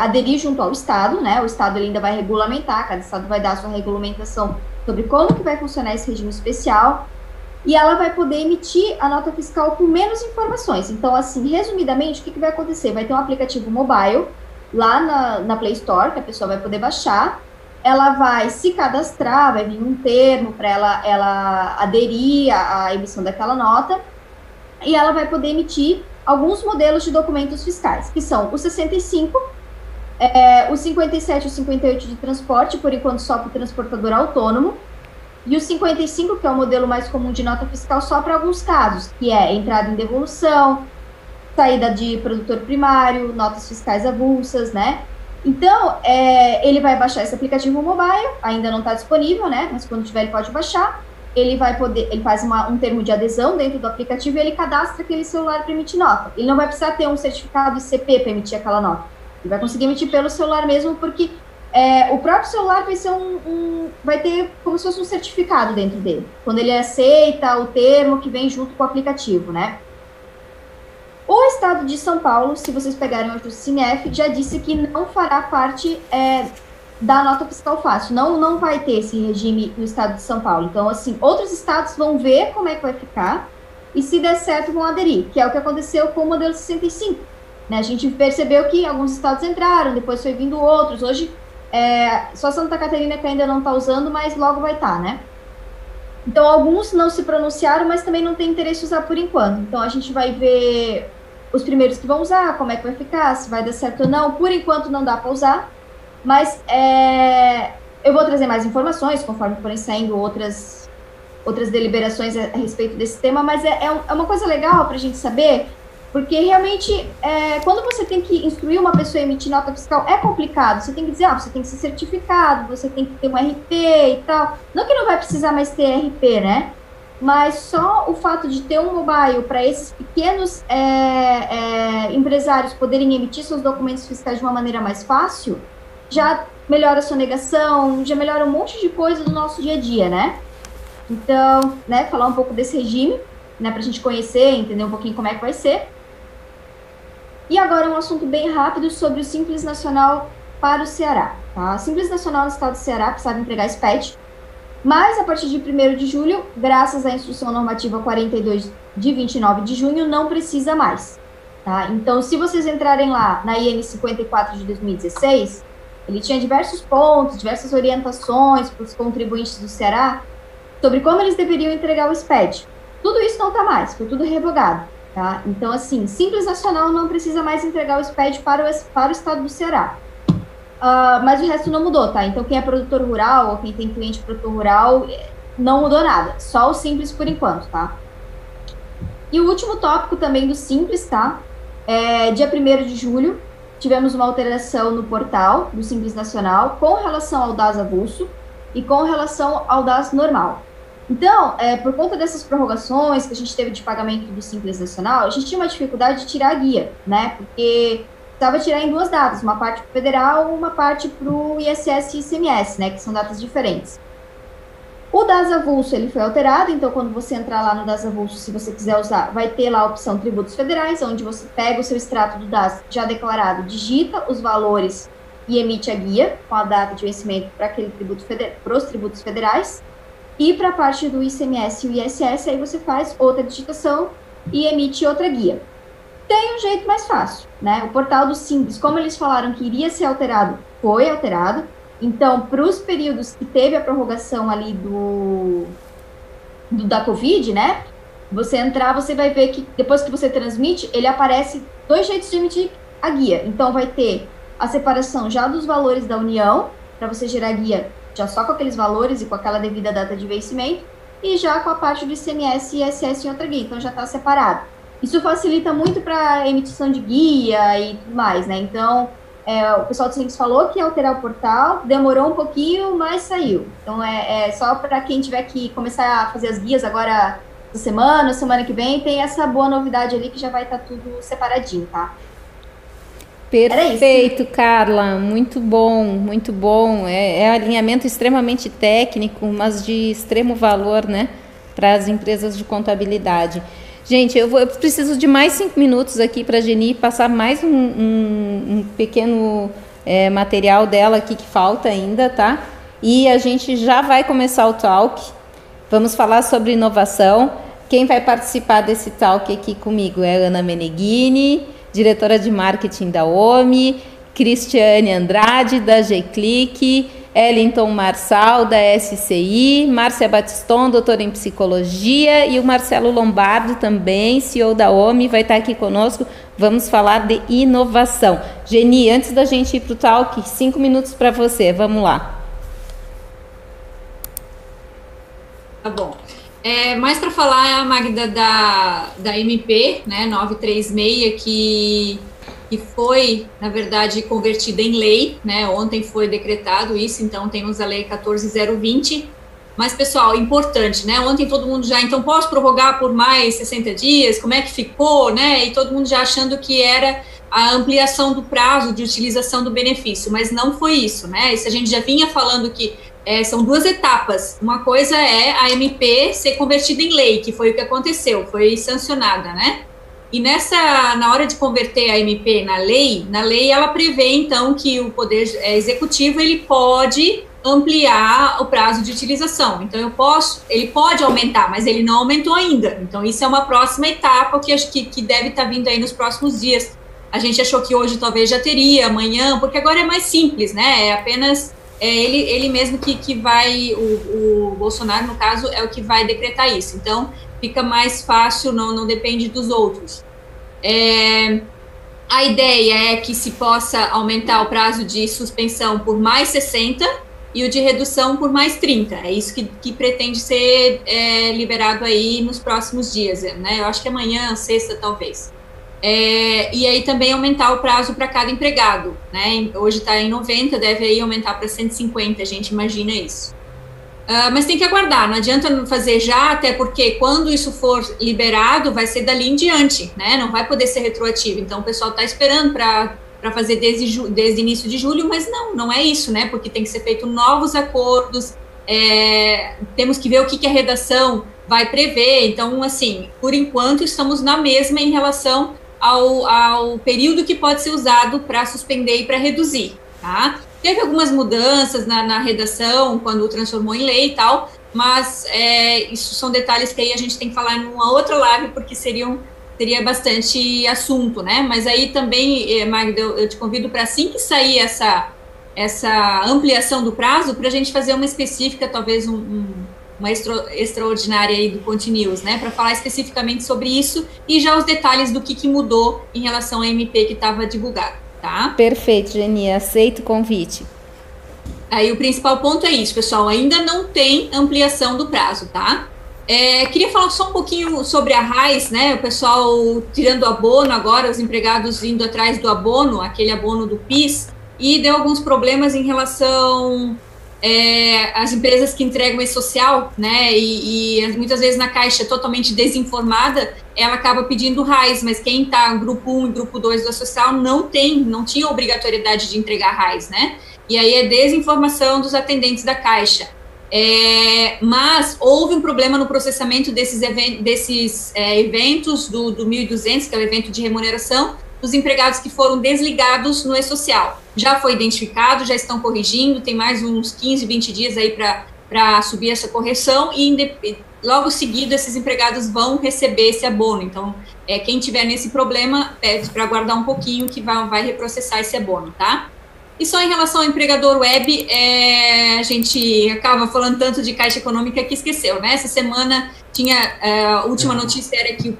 aderir junto ao Estado, né? O Estado ele ainda vai regulamentar, cada Estado vai dar a sua regulamentação sobre como que vai funcionar esse regime especial, e ela vai poder emitir a nota fiscal com menos informações. Então, assim, resumidamente, o que vai acontecer? Vai ter um aplicativo mobile lá na Play Store, que a pessoa vai poder baixar, ela vai se cadastrar, vai vir um termo para ela aderir à emissão daquela nota, e ela vai poder emitir alguns modelos de documentos fiscais, que são o 65, o 57 e o 58 de transporte, por enquanto só para o transportador autônomo, e o 55, que é o modelo mais comum de nota fiscal, só para alguns casos, que é entrada em devolução, saída de produtor primário, notas fiscais avulsas, né? Então, ele vai baixar esse aplicativo mobile, ainda não está disponível, né? Mas quando tiver, ele pode baixar. Ele faz um termo de adesão dentro do aplicativo e ele cadastra aquele celular para emitir nota. Ele não vai precisar ter um certificado ICP para emitir aquela nota. Ele vai conseguir emitir pelo celular mesmo, porque o próprio celular vai ser vai ter como se fosse um certificado dentro dele, quando ele aceita o termo que vem junto com o aplicativo, né? O Estado de São Paulo, se vocês pegarem o ajuste SINEF, já disse que não fará parte da nota fiscal fácil, não vai ter esse regime no Estado de São Paulo. Então, assim, outros estados vão ver como é que vai ficar e, se der certo, vão aderir, que é o que aconteceu com o modelo 65. A gente percebeu que alguns estados entraram, depois foi vindo outros. Hoje, só Santa Catarina que ainda não está usando, mas logo vai estar, né? Então, alguns não se pronunciaram, mas também não tem interesse em usar por enquanto. Então, a gente vai ver os primeiros que vão usar, como é que vai ficar, se vai dar certo ou não. Por enquanto, não dá para usar, mas eu vou trazer mais informações, conforme forem saindo outras deliberações a respeito desse tema, mas é uma coisa legal para a gente saber. Porque, realmente, quando você tem que instruir uma pessoa a emitir nota fiscal, é complicado. Você tem que dizer, você tem que ser certificado, você tem que ter um RP e tal. Não que não vai precisar mais ter RP, né? Mas só o fato de ter um mobile para esses pequenos empresários poderem emitir seus documentos fiscais de uma maneira mais fácil, já melhora a sonegação, já melhora um monte de coisa do nosso dia a dia, né? Então, né, falar um pouco desse regime, né, para a gente conhecer, entender um pouquinho como é que vai ser. E agora um assunto bem rápido sobre o Simples Nacional para o Ceará. Tá? Simples Nacional no estado do Ceará precisava empregar SPED, mas a partir de 1º de julho, graças à Instrução Normativa 42 de 29 de junho, não precisa mais. Tá? Então, se vocês entrarem lá na IN 54 de 2016, ele tinha diversos pontos, diversas orientações para os contribuintes do Ceará sobre como eles deveriam entregar o SPED. Tudo isso não está mais, foi tudo revogado. Tá? Então, assim, Simples Nacional não precisa mais entregar o SPED para o estado do Ceará. Mas o resto não mudou, tá? Então, quem é produtor rural ou quem tem cliente produtor rural, não mudou nada. Só o Simples por enquanto, tá? E o último tópico também do Simples, tá? Dia 1º de julho, tivemos uma alteração no portal do Simples Nacional com relação ao DAS avulso e com relação ao DAS normal. Então, por conta dessas prorrogações que a gente teve de pagamento do Simples Nacional, a gente tinha uma dificuldade de tirar a guia, né? Porque precisava tirar em duas datas, uma parte para o federal e uma parte para o ISS e ICMS, né? Que são datas diferentes. O DAS avulso, ele foi alterado, então quando você entrar lá no DAS avulso, se você quiser usar, vai ter lá a opção tributos federais, onde você pega o seu extrato do DAS já declarado, digita os valores e emite a guia com a data de vencimento para aquele tributo para os tributos federais, e para a parte do ICMS e o ISS, aí você faz outra digitação e emite outra guia. Tem um jeito mais fácil, né? O portal do Simples, como eles falaram que iria ser alterado, foi alterado. Então, para os períodos que teve a prorrogação ali da Covid, né? Você entrar, você vai ver que depois que você transmite, ele aparece dois jeitos de emitir a guia. Então, vai ter a separação já dos valores da União, para você gerar a guia já só com aqueles valores e com aquela devida data de vencimento, e já com a parte do ICMS e ISS em outra guia. Então, já está separado. Isso facilita muito para a emissão de guia e tudo mais, né? Então, o pessoal do Simples falou que ia alterar o portal, demorou um pouquinho, mas saiu. Então, é só para quem tiver que começar a fazer as guias agora essa semana, semana que vem, tem essa boa novidade ali que já vai estar tudo separadinho, tá? Perfeito, Carla. Muito bom, muito bom. É alinhamento extremamente técnico, mas de extremo valor, né, para as empresas de contabilidade. Gente, eu preciso de mais 5 minutos aqui para a Geni passar mais um pequeno material dela aqui que falta ainda, tá? E a gente já vai começar o talk. Vamos falar sobre inovação. Quem vai participar desse talk aqui comigo é Ana Meneghini, diretora de marketing da Omie, Cristiane Andrade, da GClick, Ellington Marçal, da SCI, Márcia Batiston, doutora em psicologia, e o Marcelo Lombardo também, CEO da Omie, vai estar aqui conosco. Vamos falar de inovação. Geni, antes da gente ir para o talk, 5 minutos para você, vamos lá. Tá bom. Mais para falar, a Magda da MP, né, 936, que foi, na verdade, convertida em lei, né? Ontem foi decretado isso, então temos a lei 14.020. Mas, pessoal, importante, né? Ontem todo mundo já, então, posso prorrogar por mais 60 dias? Como é que ficou, né? E todo mundo já achando que era a ampliação do prazo de utilização do benefício, mas não foi isso, né? Isso a gente já vinha falando que são duas etapas. Uma coisa é a MP ser convertida em lei, que foi o que aconteceu, foi sancionada, né? E na hora de converter a MP na lei ela prevê, então, que o Poder Executivo, ele pode ampliar o prazo de utilização. Então, ele pode aumentar, mas ele não aumentou ainda. Então, isso é uma próxima etapa que deve estar vindo aí nos próximos dias. A gente achou que hoje talvez já teria, amanhã, porque agora é mais simples, né? É apenas ele mesmo que vai, o Bolsonaro, no caso, é o que vai decretar isso. Então, fica mais fácil, não depende dos outros. A ideia é que se possa aumentar o prazo de suspensão por mais 60 e o de redução por mais 30. É isso que pretende ser liberado aí nos próximos dias, né? Eu acho que amanhã, sexta, talvez. E aí também aumentar o prazo para cada empregado, né? Hoje está em 90, deve aí aumentar para 150, a gente imagina isso. Mas tem que aguardar, não adianta fazer já, até porque quando isso for liberado, vai ser dali em diante, né? Não vai poder ser retroativo. Então, o pessoal está esperando para fazer desde início de julho, mas não é isso, né? Porque tem que ser feito novos acordos, temos que ver o que a redação vai prever. Então, assim, por enquanto, estamos na mesma em relação ao período que pode ser usado para suspender e para reduzir, tá? Teve algumas mudanças na redação, quando transformou em lei e tal, mas isso são detalhes que aí a gente tem que falar em uma outra live, porque seria bastante assunto, né? Mas aí também, Magda, eu te convido para, assim que sair essa ampliação do prazo, para a gente fazer uma específica, talvez uma extraordinária aí do ContiNews, né? Para falar especificamente sobre isso e já os detalhes do que mudou em relação à MP que estava divulgada. Tá? Perfeito, Geni, aceito o convite. Aí o principal ponto é isso, pessoal, ainda não tem ampliação do prazo, tá? Queria falar só um pouquinho sobre a RAIS, né? O pessoal tirando o abono agora, os empregados indo atrás do abono, aquele abono do PIS, e deu alguns problemas em relação às empresas que entregam E-Social, né? E muitas vezes na Caixa, totalmente desinformada, ela acaba pedindo RAIS, mas quem está no grupo 1 e grupo 2 do E-Social não tinha obrigatoriedade de entregar RAIS, né? E aí é desinformação dos atendentes da Caixa. Mas houve um problema no processamento desses eventos do 1.200, que é o evento de remuneração, dos empregados que foram desligados no E-Social. Já foi identificado, já estão corrigindo, tem mais uns 15, 20 dias aí para subir essa correção e logo seguido esses empregados vão receber esse abono. Então, quem tiver nesse problema, pede para aguardar um pouquinho que vai reprocessar esse abono, tá? E só em relação ao empregador web, a gente acaba falando tanto de Caixa Econômica que esqueceu, né? Essa semana a última notícia era que o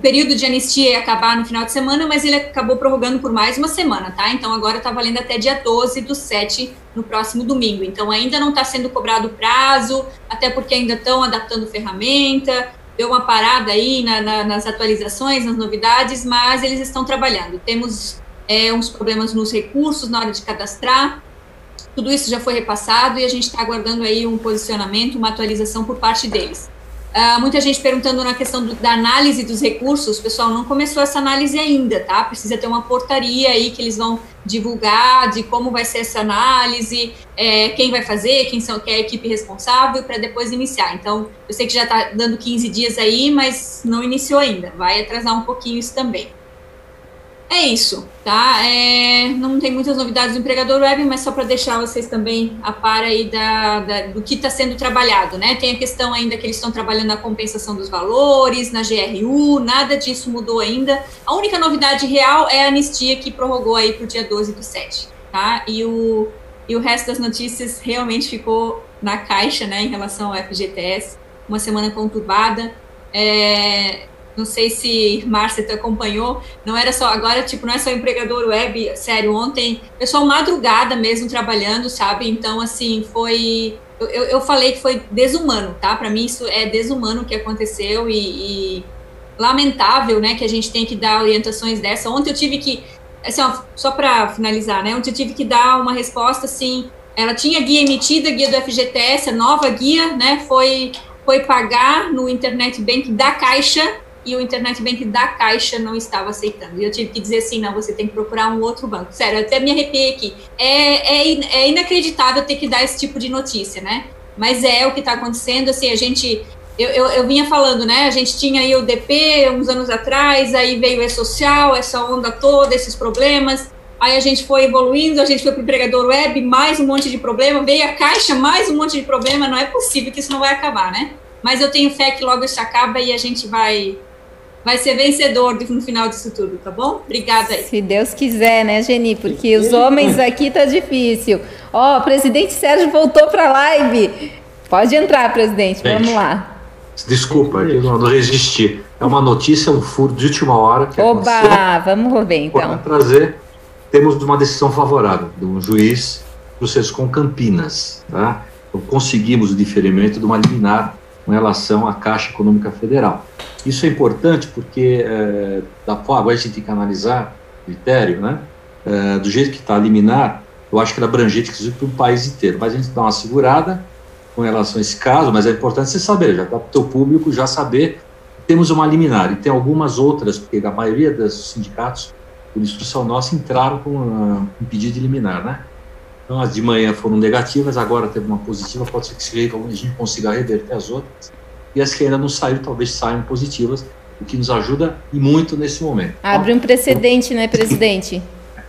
período de anistia ia acabar no final de semana, mas ele acabou prorrogando por mais uma semana, tá? Então agora está valendo até dia 12/7, no próximo domingo. Então ainda não está sendo cobrado prazo, até porque ainda estão adaptando ferramenta, deu uma parada aí nas atualizações, nas novidades, mas eles estão trabalhando. Temos uns problemas nos recursos na hora de cadastrar, tudo isso já foi repassado e a gente está aguardando aí um posicionamento, uma atualização por parte deles. Muita gente perguntando na questão da análise dos recursos, pessoal, não começou essa análise ainda, tá? Precisa ter uma portaria aí que eles vão divulgar de como vai ser essa análise, quem vai fazer, quem é a equipe responsável, para depois iniciar. Então, eu sei que já está dando 15 dias aí, mas não iniciou ainda, vai atrasar um pouquinho isso também. É isso, tá? Não tem muitas novidades do empregador web, mas só para deixar vocês também a par aí do que está sendo trabalhado, né? Tem a questão ainda que eles estão trabalhando na compensação dos valores, na GRU, nada disso mudou ainda. A única novidade real é a anistia que prorrogou aí para o dia 12/7, tá? E o resto das notícias realmente ficou na Caixa, né, em relação ao FGTS, uma semana conturbada, Não sei se, Márcia, tu acompanhou, não é só empregador web, sério, ontem, pessoal madrugada mesmo trabalhando, sabe? Então, assim, eu falei que foi desumano, tá? Para mim isso é desumano o que aconteceu e lamentável, né, que a gente tem que dar orientações dessa. Ontem eu tive que, assim, ó, só para finalizar, né, ontem eu tive que dar uma resposta, assim, ela tinha guia emitida, guia do FGTS, a nova guia, né, foi pagar no Internet Bank da Caixa, e o Internet Bank da Caixa não estava aceitando. E eu tive que dizer assim, não, você tem que procurar um outro banco. Sério, eu até me arrepiei aqui. É inacreditável ter que dar esse tipo de notícia, né? Mas é o que está acontecendo, assim, a gente... Eu vinha falando, né? A gente tinha aí o DP uns anos atrás, aí veio o E-Social, essa onda toda, esses problemas. Aí a gente foi evoluindo, a gente foi para o empregador web, mais um monte de problema. Veio a Caixa, mais um monte de problema. Não é possível que isso não vai acabar, né? Mas eu tenho fé que logo isso acaba e a gente vai ser vencedor no final disso tudo, tá bom? Obrigada aí. Se Deus quiser, né, Geni? Porque os homens aqui tá difícil. Ó, o presidente Sérgio voltou para a live. Pode entrar, presidente. Vamos lá. Desculpa, eu não resisti. É uma notícia, um furo de última hora. Que oba, aconteceu. Vamos ver então. Para trazer, temos uma decisão favorável de um juiz do Sescom Campinas, tá? Então, conseguimos o diferimento de uma liminar com relação à Caixa Econômica Federal. Isso é importante porque agora a gente tem que analisar o critério, né? Do jeito que está a liminar, eu acho que ela abrangente para o país inteiro, mas a gente dá uma segurada com relação a esse caso, mas é importante você saber, já dá para o teu público já saber que temos uma liminar, e tem algumas outras, porque a maioria dos sindicatos, por instrução nossa, entraram com um pedido de liminar, né? Então as de manhã foram negativas, agora teve uma positiva, pode ser que a gente consiga reverter as outras, e as que ainda não saíram, talvez saiam positivas, o que nos ajuda e muito nesse momento. Abre um precedente, né, presidente?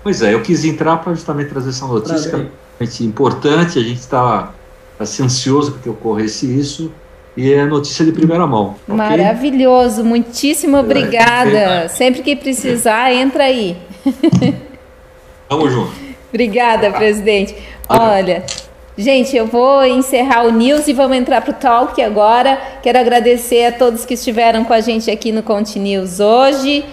Pois é, eu quis entrar para justamente trazer essa notícia, que é muito importante, a gente está assim, ansioso porque ocorresse isso, e é notícia de primeira mão. Maravilhoso, okay? Muitíssimo obrigada. Sempre que precisar, entra aí. Tamo junto. Obrigada, presidente. Olha... Gente, eu vou encerrar o News e vamos entrar para o Talk agora. Quero agradecer a todos que estiveram com a gente aqui no ContiNews hoje.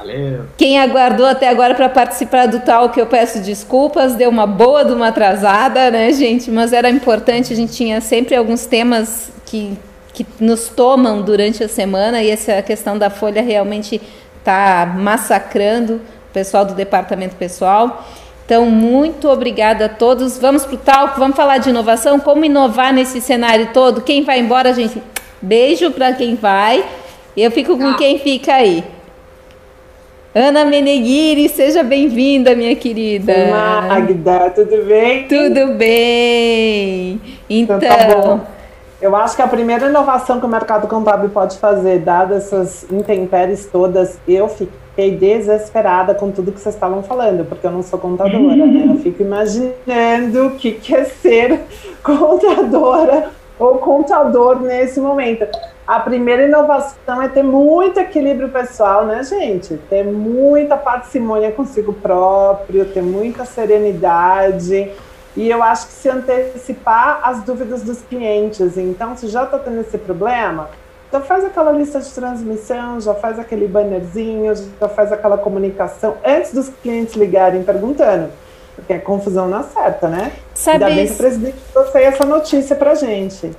palestra. Quem aguardou até agora para participar do talk, eu peço desculpas, deu uma boa de uma atrasada, né, gente? Mas era importante, a gente tinha sempre alguns temas que nos tomam durante a semana, e essa questão da Folha realmente está massacrando o pessoal do Departamento Pessoal. Então, muito obrigada a todos. Vamos para o talco, vamos falar de inovação, como inovar nesse cenário todo. Quem vai embora, gente, beijo para quem vai. Eu fico com quem fica aí. Ana Meneghini, seja bem-vinda, minha querida. Magda, tudo bem? Tudo bem. Então tá bom. Eu acho que a primeira inovação que o mercado contábil pode fazer, dadas essas intempéries todas, eu fiquei desesperada com tudo que vocês estavam falando, porque eu não sou contadora, né? Eu fico imaginando o que é ser contadora ou contador nesse momento. A primeira inovação é ter muito equilíbrio pessoal, né, gente? Ter muita parcimônia consigo próprio, ter muita serenidade. E eu acho que se antecipar às dúvidas dos clientes. Então, se já está tendo esse problema, já faz aquela lista de transmissão, já faz aquele bannerzinho, já faz aquela comunicação antes dos clientes ligarem perguntando. Porque a confusão não acerta, né? Ainda bem que o presidente trouxe essa notícia para a gente.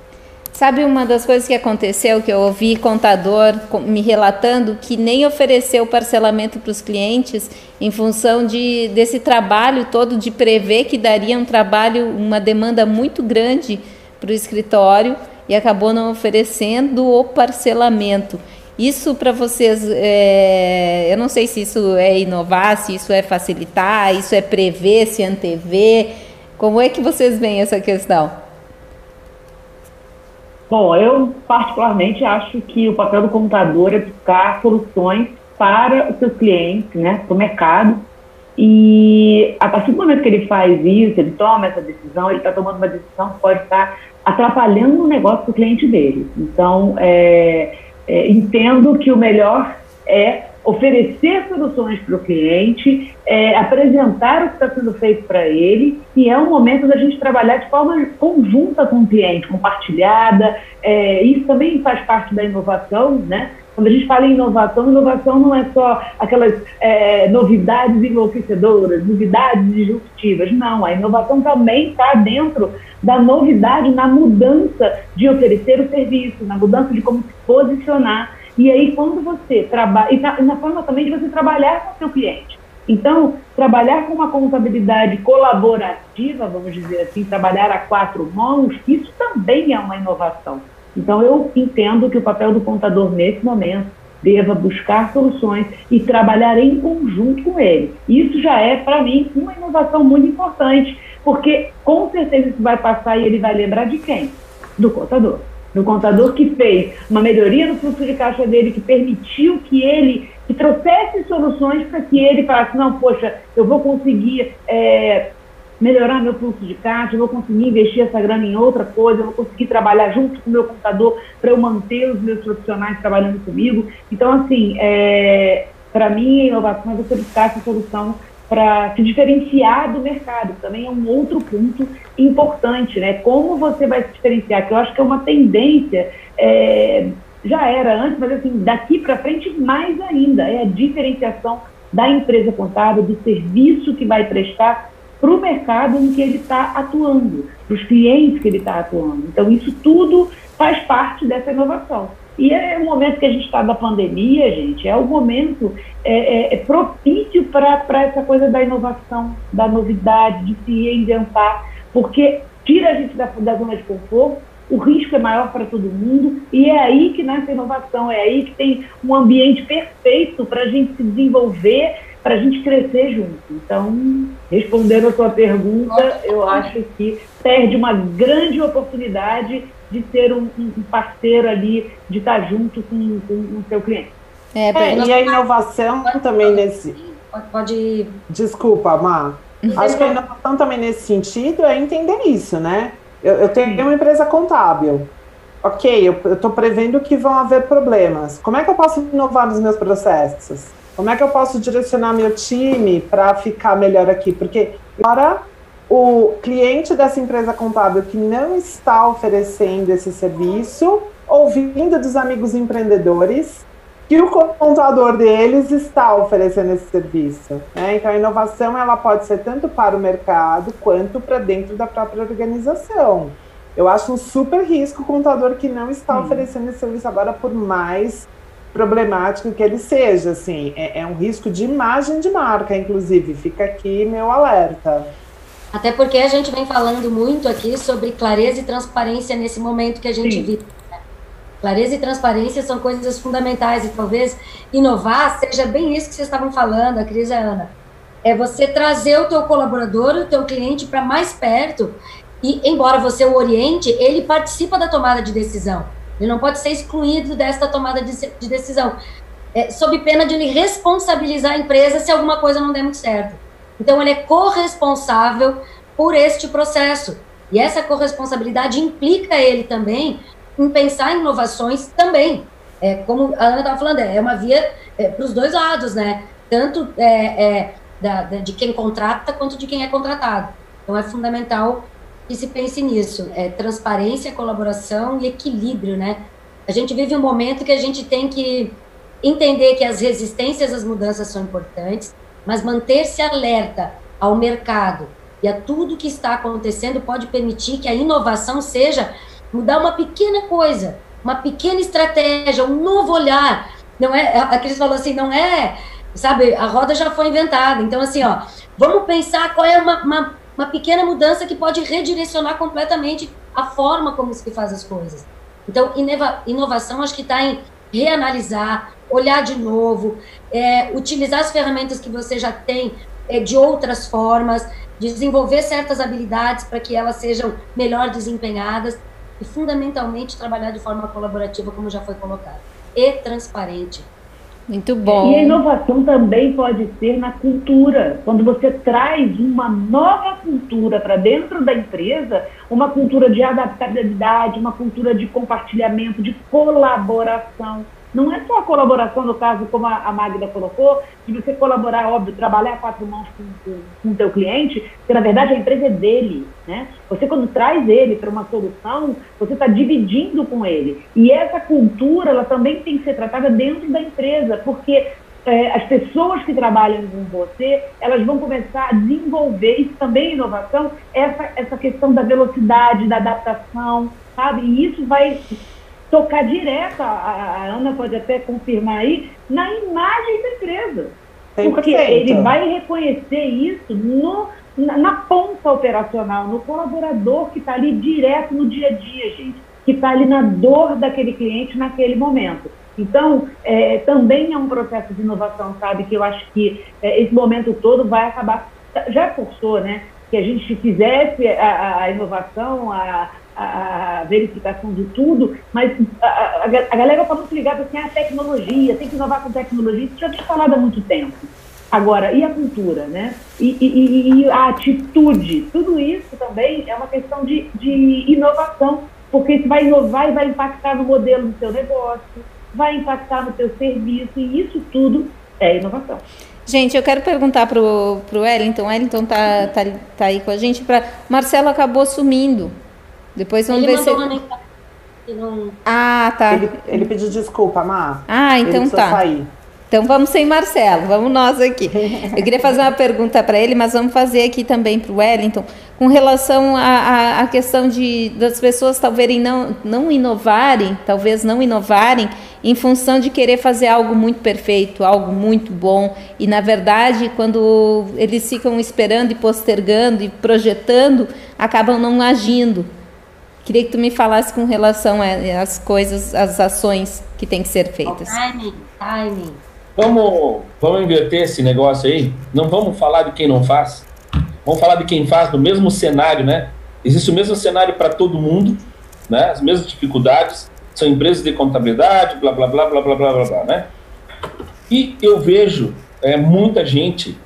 Sabe uma das coisas que aconteceu, que eu ouvi contador me relatando, que nem ofereceu parcelamento para os clientes em função desse trabalho todo de prever que daria um trabalho, uma demanda muito grande para o escritório, e acabou não oferecendo o parcelamento. Isso para vocês, eu não sei se isso é inovar, se isso é facilitar, isso é prever, se antever, como é que vocês veem essa questão? Bom, eu particularmente acho que o papel do contador é buscar soluções para os seus clientes, né, para o mercado, e a partir do momento que ele faz isso, ele toma essa decisão, ele está tomando uma decisão que pode estar atrapalhando o negócio do cliente dele. Então, entendo que o melhor é oferecer soluções para o cliente, apresentar o que está sendo feito para ele, e é um momento da gente trabalhar de forma conjunta com o cliente, compartilhada. Isso também faz parte da inovação, né? Quando a gente fala em inovação, inovação não é só aquelas novidades enlouquecedoras, novidades disruptivas, não. A inovação também está dentro da novidade, na mudança de oferecer o serviço, na mudança de como se posicionar. E aí, quando você trabalha, e na forma também de você trabalhar com o seu cliente. Então, trabalhar com uma contabilidade colaborativa, vamos dizer assim, trabalhar a quatro mãos, isso também é uma inovação. Então, eu entendo que o papel do contador, nesse momento, deva buscar soluções e trabalhar em conjunto com ele. Isso já é, para mim, uma inovação muito importante, porque, com certeza, isso vai passar e ele vai lembrar de quem? Do contador. No contador que fez uma melhoria no fluxo de caixa dele, que permitiu que ele trouxesse soluções para que ele falasse, não, poxa, eu vou conseguir melhorar meu fluxo de caixa, eu vou conseguir investir essa grana em outra coisa, eu vou conseguir trabalhar junto com o meu contador para eu manter os meus profissionais trabalhando comigo. Então, assim, para mim, a inovação é você buscar essa solução para se diferenciar do mercado, também é um outro ponto importante, né? Como você vai se diferenciar, que eu acho que é uma tendência, já era antes, mas assim, daqui para frente mais ainda, é a diferenciação da empresa contábil, do serviço que vai prestar para o mercado em que ele está atuando, para os clientes que ele está atuando. Então, isso tudo faz parte dessa inovação. E é o momento que a gente está da pandemia, gente, é o momento propício para essa coisa da inovação, da novidade, de se reinventar, porque tira a gente da zona de conforto, o risco é maior para todo mundo, e é aí que nasce a inovação, é aí que tem um ambiente perfeito para a gente se desenvolver, para a gente crescer junto. Então, respondendo a sua pergunta, eu acho que perde uma grande oportunidade de ser um parceiro ali, de estar junto com o seu cliente. E a inovação também nesse... Pode... Desculpa, Má. Acho que a inovação também nesse sentido é entender isso, né? Eu tenho uma empresa contábil. Ok, eu estou prevendo que vão haver problemas. Como é que eu posso inovar nos meus processos? Como é que eu posso direcionar meu time para ficar melhor aqui? Porque agora... o cliente dessa empresa contábil que não está oferecendo esse serviço, ouvindo dos amigos empreendedores, que o contador deles está oferecendo esse serviço, né? Então a inovação ela pode ser tanto para o mercado quanto para dentro da própria organização. Eu acho um super risco o contador que não está oferecendo esse serviço agora, por mais problemático que ele seja, assim, é um risco de imagem de marca, inclusive, fica aqui meu alerta. Até porque a gente vem falando muito aqui sobre clareza e transparência nesse momento que a gente vive, né? Clareza e transparência são coisas fundamentais e talvez inovar seja bem isso que vocês estavam falando, a Cris e a Ana, é você trazer o teu colaborador, o teu cliente para mais perto e, embora você o oriente, ele participa da tomada de decisão. Ele não pode ser excluído desta tomada de decisão, sob pena de ele responsabilizar a empresa se alguma coisa não der muito certo. Então, ele é corresponsável por este processo. E essa corresponsabilidade implica ele também em pensar em inovações também. Como a Ana estava falando, é uma via para os dois lados, né? Tanto de quem contrata quanto de quem é contratado. Então, é fundamental que se pense nisso, transparência, colaboração e equilíbrio, né? A gente vive um momento que a gente tem que entender que as resistências às mudanças são importantes, mas manter-se alerta ao mercado e a tudo que está acontecendo pode permitir que a inovação seja mudar uma pequena coisa, uma pequena estratégia, um novo olhar. Não é, a Cris falou assim, não é, sabe, a roda já foi inventada, então assim, ó, vamos pensar qual é uma pequena mudança que pode redirecionar completamente a forma como se faz as coisas. Então, inovação acho que está em reanalisar, olhar de novo, utilizar as ferramentas que você já tem de outras formas, desenvolver certas habilidades para que elas sejam melhor desempenhadas e, fundamentalmente, trabalhar de forma colaborativa, como já foi colocado, e transparente. Muito bom. E a inovação também pode ser na cultura. Quando você traz uma nova cultura para dentro da empresa, uma cultura de adaptabilidade, uma cultura de compartilhamento, de colaboração. Não é só a colaboração, no caso, como a Magda colocou, de você colaborar, óbvio, trabalhar a quatro mãos com o teu cliente, porque, na verdade, a empresa é dele, né? Você, quando traz ele para uma solução, você está dividindo com ele. E essa cultura, ela também tem que ser tratada dentro da empresa, porque as pessoas que trabalham com você, elas vão começar a desenvolver, isso também é inovação, essa questão da velocidade, da adaptação, sabe? E isso vai tocar direto, a Ana pode até confirmar aí, na imagem da empresa. 100%. Porque ele vai reconhecer isso na ponta operacional, no colaborador que está ali direto no dia a dia, gente, que está ali na dor daquele cliente naquele momento. Então, também é um processo de inovação, sabe, que eu acho que esse momento todo vai acabar, já forçou, né, que a gente fizesse a inovação, a verificação de tudo, mas a galera está muito ligada assim, à tecnologia, tem que inovar com tecnologia, isso já tinha falado há muito tempo. Agora, e a cultura, né? E a atitude, tudo isso também é uma questão de inovação, porque isso vai inovar e vai impactar no modelo do seu negócio, vai impactar no seu serviço, e isso tudo é inovação. Gente, eu quero perguntar para o Ellington, Ellington tá aí com a gente, Marcelo acabou sumindo. Depois vamos ver se... Ah, tá. Ele pediu desculpa, Má. Ah, então tá. Sair. Então vamos sem Marcelo, vamos nós aqui. Eu queria fazer uma pergunta para ele, mas vamos fazer aqui também para o Ellington, com relação à questão das pessoas talvez não inovarem em função de querer fazer algo muito perfeito, algo muito bom. E, na verdade, quando eles ficam esperando e postergando e projetando, acabam não agindo. Queria que tu me falasse com relação às coisas, às ações que têm que ser feitas. Timing. Vamos inverter esse negócio aí? Não vamos falar de quem não faz? Vamos falar de quem faz no mesmo cenário, né? Existe o mesmo cenário para todo mundo, né? As mesmas dificuldades, são empresas de contabilidade, blá, blá, blá, blá, blá, blá, blá, blá, né? E eu vejo muita gente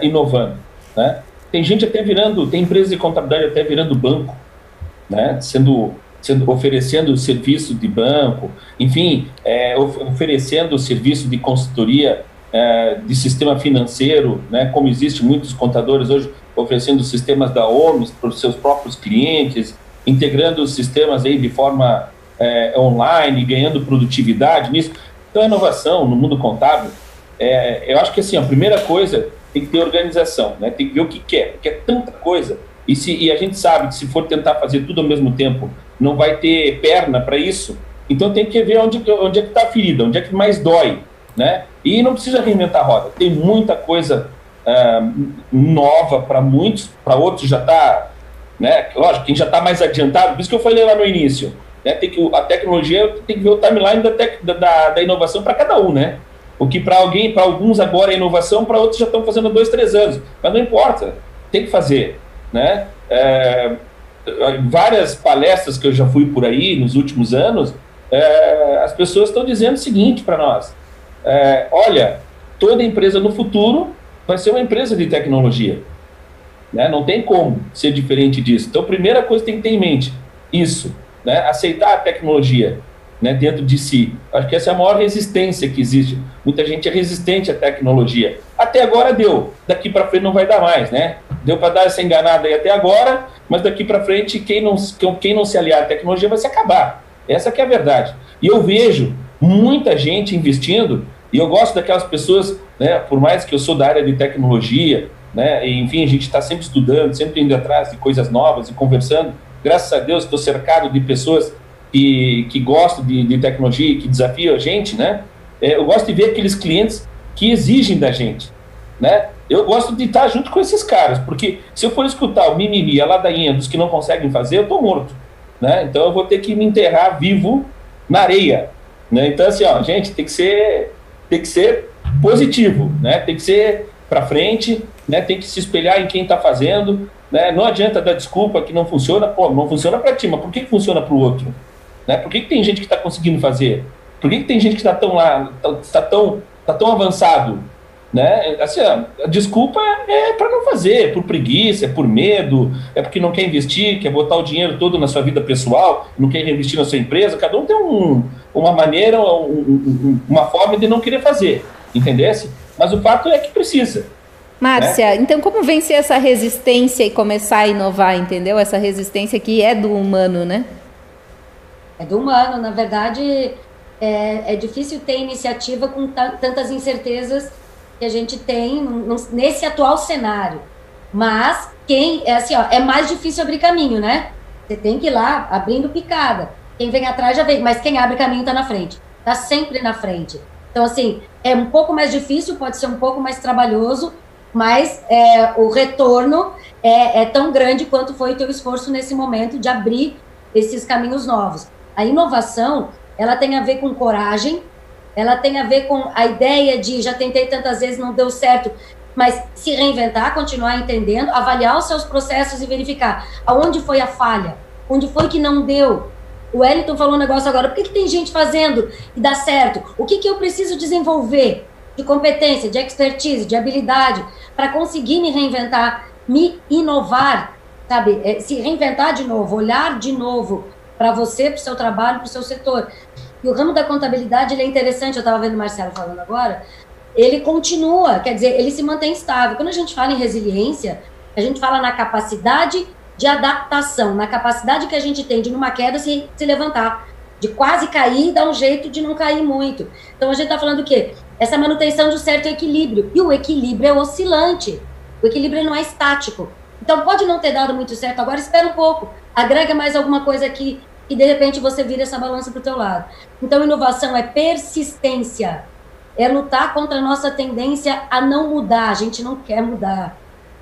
inovando, né? Tem gente até virando, tem empresas de contabilidade até virando banco, né? Oferecendo serviço de banco, enfim, oferecendo serviço de consultoria de sistema financeiro, né, como existe muitos contadores hoje oferecendo sistemas da Omie para os seus próprios clientes, integrando os sistemas aí de forma online, ganhando produtividade nisso. Então, a inovação no mundo contábil, eu acho que assim, a primeira coisa tem que ter organização, né? Tem que ver o que quer, porque é tanta coisa. E a gente sabe que se for tentar fazer tudo ao mesmo tempo, não vai ter perna para isso. Então tem que ver onde é que está a ferida, onde é que mais dói, né? E não precisa reinventar a roda. Tem muita coisa nova para muitos, para outros já está, né? Lógico, quem já está mais adiantado, por isso que eu falei lá no início, né? A tecnologia tem que ver o timeline da inovação para cada um, né? O que para alguns agora é inovação, para outros já estão fazendo há 2, 3 anos. Mas não importa, tem que fazer, né? Várias palestras que eu já fui por aí nos últimos anos, as pessoas estão dizendo o seguinte para nós: olha, toda empresa no futuro vai ser uma empresa de tecnologia, né? Não tem como ser diferente disso. Então, a primeira coisa que tem que ter em mente isso, né? Aceitar a tecnologia, né, dentro de si. Acho que essa é a maior resistência que existe. Muita gente é resistente à tecnologia. Até agora deu, daqui para frente não vai dar mais, né? Deu para dar essa enganada aí até agora, mas daqui para frente quem não se aliar à tecnologia vai se acabar. Essa que é a verdade. E eu vejo muita gente investindo, e eu gosto daquelas pessoas, né, por mais que eu sou da área de tecnologia, né, enfim, a gente está sempre estudando, sempre indo atrás de coisas novas e conversando. Graças a Deus estou cercado de pessoas que gostam de tecnologia e que desafiam a gente, né? Eu gosto de ver aqueles clientes que exigem da gente, né? Eu gosto de estar junto com esses caras, porque se eu for escutar o mimimi, a ladainha dos que não conseguem fazer, eu estou morto, né? Então eu vou ter que me enterrar vivo na areia, né? Então assim, ó, gente, tem que ser positivo, né? Tem que ser para frente, né? Tem que se espelhar em quem está fazendo, né? Não adianta dar desculpa que não funciona. Pô, não funciona para ti, mas por que funciona para o outro, né? Por que tem gente que está conseguindo fazer? Por que tem gente que está tão lá, tá tão avançado, né? Assim, a desculpa é para não fazer, é por preguiça, é por medo, é porque não quer investir, quer botar o dinheiro todo na sua vida pessoal, não quer investir na sua empresa. Cada um tem uma maneira, uma forma de não querer fazer, entendesse? Mas o fato é que precisa. Márcia, né? Então como vencer essa resistência e começar a inovar, entendeu? Essa resistência que é do humano, né? É do humano, na verdade. É difícil ter iniciativa com tantas incertezas que a gente tem nesse atual cenário. Mas quem é assim, ó, é mais difícil abrir caminho, né? Você tem que ir lá abrindo picada. Quem vem atrás já vem, mas quem abre caminho está na frente, está sempre na frente. Então assim, é um pouco mais difícil, pode ser um pouco mais trabalhoso, mas o retorno é tão grande quanto foi o teu esforço nesse momento de abrir esses caminhos novos. A inovação, ela tem a ver com coragem, ela tem a ver com a ideia de já tentei tantas vezes, não deu certo, mas se reinventar, continuar entendendo, avaliar os seus processos e verificar aonde foi a falha, onde foi que não deu. O Ellington falou um negócio agora: por que tem gente fazendo e dá certo? O que eu preciso desenvolver de competência, de expertise, de habilidade para conseguir me reinventar, me inovar, sabe? Se reinventar de novo, olhar de novo para você, para o seu trabalho, para o seu setor. E o ramo da contabilidade, ele é interessante, eu estava vendo o Marcelo falando agora, ele continua, quer dizer, ele se mantém estável. Quando a gente fala em resiliência, a gente fala na capacidade de adaptação, na capacidade que a gente tem de, numa queda, se levantar, de quase cair e dar um jeito de não cair muito. Então, a gente está falando o quê? Essa manutenção de um certo equilíbrio. E o equilíbrio é oscilante, o equilíbrio não é estático. Então, pode não ter dado muito certo agora, espera um pouco, agrega mais alguma coisa aqui e, de repente, você vira essa balança para o teu lado. Então, inovação é persistência, é lutar contra a nossa tendência a não mudar. A gente não quer mudar,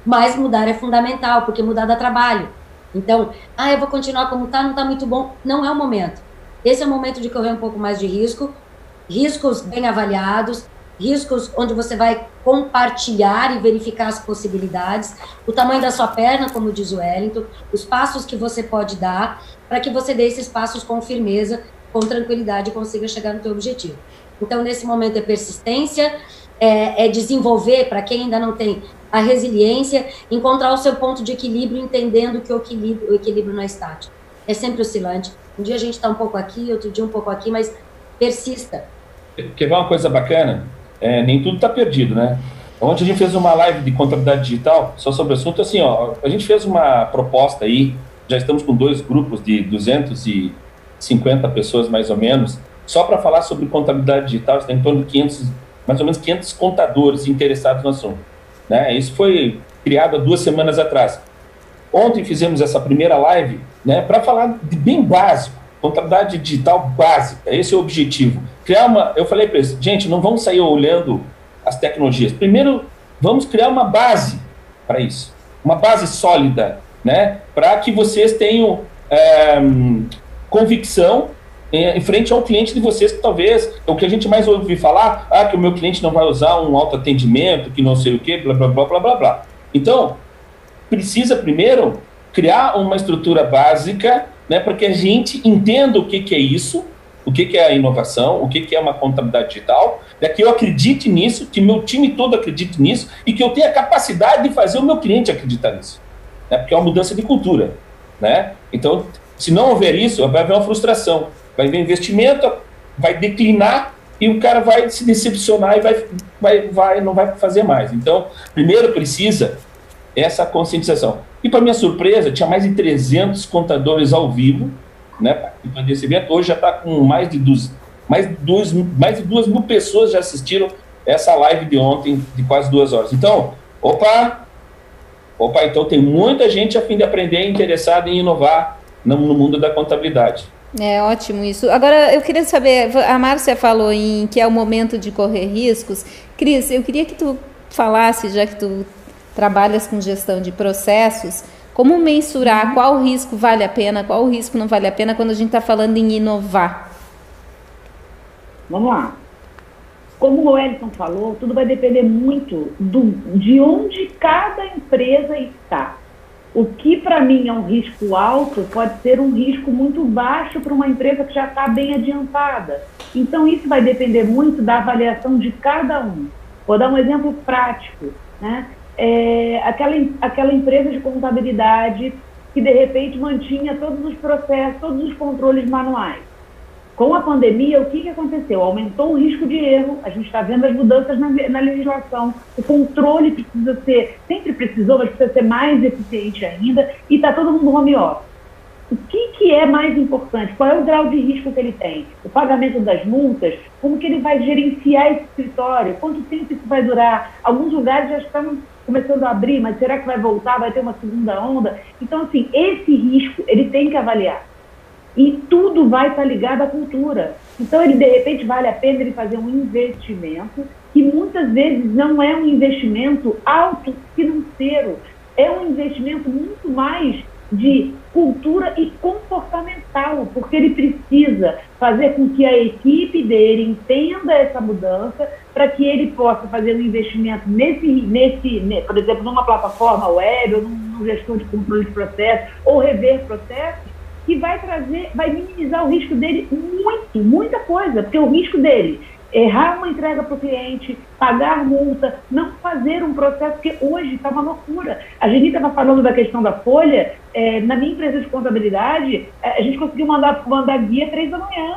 mas mudar é fundamental, porque mudar dá trabalho. Então, eu vou continuar como está, não está muito bom, não é o momento. Esse é o momento de correr um pouco mais de risco, riscos bem avaliados, riscos onde você vai compartilhar e verificar as possibilidades, o tamanho da sua perna, como diz o Wellington, os passos que você pode dar para que você dê esses passos com firmeza, com tranquilidade e consiga chegar no teu objetivo. Então, nesse momento é persistência, é desenvolver, para quem ainda não tem a resiliência, encontrar o seu ponto de equilíbrio, entendendo que o equilíbrio não é estático, é sempre oscilante. Um dia a gente está um pouco aqui, outro dia um pouco aqui, mas persista. Quer ver uma coisa bacana? Nem tudo está perdido, né? Ontem a gente fez uma live de contabilidade digital só sobre o assunto. Assim, ó, a gente fez uma proposta aí, já estamos com 2 grupos de 250 pessoas mais ou menos, Só para falar sobre contabilidade digital, está em torno de 500, mais ou menos 500 contadores interessados no assunto. Né? Isso foi criado há 2 semanas atrás. Ontem fizemos essa primeira live, né, para falar de bem básico, contabilidade digital básica, esse é o objetivo. Criar uma, eu falei para eles, gente, não vamos sair olhando as tecnologias. Primeiro, vamos criar uma base para isso, uma base sólida, né, para que vocês tenham convicção em frente ao cliente de vocês, que talvez, o que a gente mais ouve falar, ah, que o meu cliente não vai usar um autoatendimento, que não sei o quê, blá, blá, blá, blá, blá, blá. Então, precisa primeiro criar uma estrutura básica, né, para que a gente entenda o que, que é isso, o que, que é a inovação, o que, que é uma contabilidade digital, né, que eu acredite nisso, que meu time todo acredite nisso e que eu tenha a capacidade de fazer o meu cliente acreditar nisso, né, porque é uma mudança de cultura. Né? Então, se não houver isso, vai haver uma frustração. Vai ver investimento, vai declinar e o cara vai se decepcionar e não vai fazer mais. Então, primeiro precisa essa conscientização. E, para minha surpresa, tinha mais de 300 contadores ao vivo, né, participando desse evento. Hoje já está com mais de 2.000 pessoas já assistiram essa live de ontem, de quase 2 horas. Então, então tem muita gente a fim de aprender, interessada em inovar no mundo da contabilidade. É ótimo isso. Agora, eu queria saber, a Márcia falou em que é o momento de correr riscos. Cris, eu queria que tu falasse, já que tu trabalhas com gestão de processos, como mensurar qual risco vale a pena, qual risco não vale a pena quando a gente está falando em inovar? Vamos lá. Como o Ellington falou, tudo vai depender muito de onde cada empresa está. O que para mim é um risco alto pode ser um risco muito baixo para uma empresa que já está bem adiantada. Então isso vai depender muito da avaliação de cada um. Vou dar um exemplo prático, né? Aquela empresa de contabilidade que de repente mantinha todos os processos, todos os controles manuais. Com a pandemia, o que aconteceu? Aumentou o risco de erro, a gente está vendo as mudanças na legislação, o controle precisa ser mais eficiente ainda, e está todo mundo home office. O que é mais importante? Qual é o grau de risco que ele tem? O pagamento das multas? Como que ele vai gerenciar esse escritório? Quanto tempo isso vai durar? Alguns lugares já estão começando a abrir, mas será que vai voltar? Vai ter uma segunda onda? Então, assim, esse risco ele tem que avaliar. E tudo vai estar ligado à cultura. Então, ele de repente, vale a pena ele fazer um investimento, que muitas vezes não é um investimento alto financeiro, é um investimento muito mais de cultura e comportamental, porque ele precisa fazer com que a equipe dele entenda essa mudança para que ele possa fazer um investimento por exemplo, numa plataforma web, ou numa gestão de controle de processos, ou rever processos, que vai minimizar o risco dele muita coisa, porque o risco dele, errar uma entrega para o cliente, pagar multa, não fazer um processo, que hoje está uma loucura. A gente estava falando da questão da folha, na minha empresa de contabilidade, a gente conseguiu mandar guia 3 da manhã,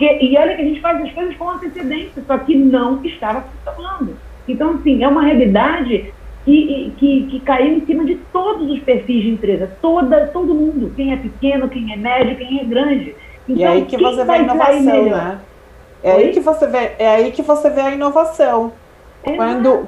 e olha que a gente faz as coisas com antecedência, só que não estava funcionando. Então, assim, é uma realidade que caiu em cima de todos os perfis de empresa, todo mundo, quem é pequeno, quem é médio, quem é grande. Então, e aí que você vê a inovação, né? É aí que você vê a inovação.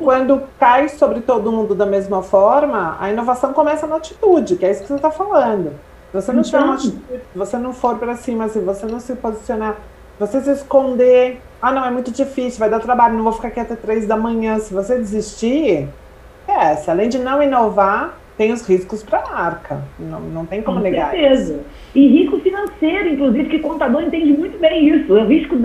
Quando cai sobre todo mundo da mesma forma, a inovação começa na atitude, que é isso que você está falando. Se você não tiver uma atitude, se você não for para cima, se você não se posicionar, você se esconder, ah, não, é muito difícil, vai dar trabalho, não vou ficar aqui até 3 da manhã, se você desistir... Se além de não inovar, tem os riscos para a marca. Não tem como negar. Com certeza. E risco financeiro, inclusive, que contador entende muito bem isso. O risco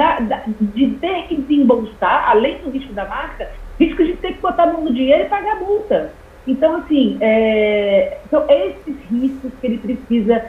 de ter que desembolsar, além do risco da marca, risco de ter que botar a mão no dinheiro e pagar a multa. Então, assim, são esses riscos que ele precisa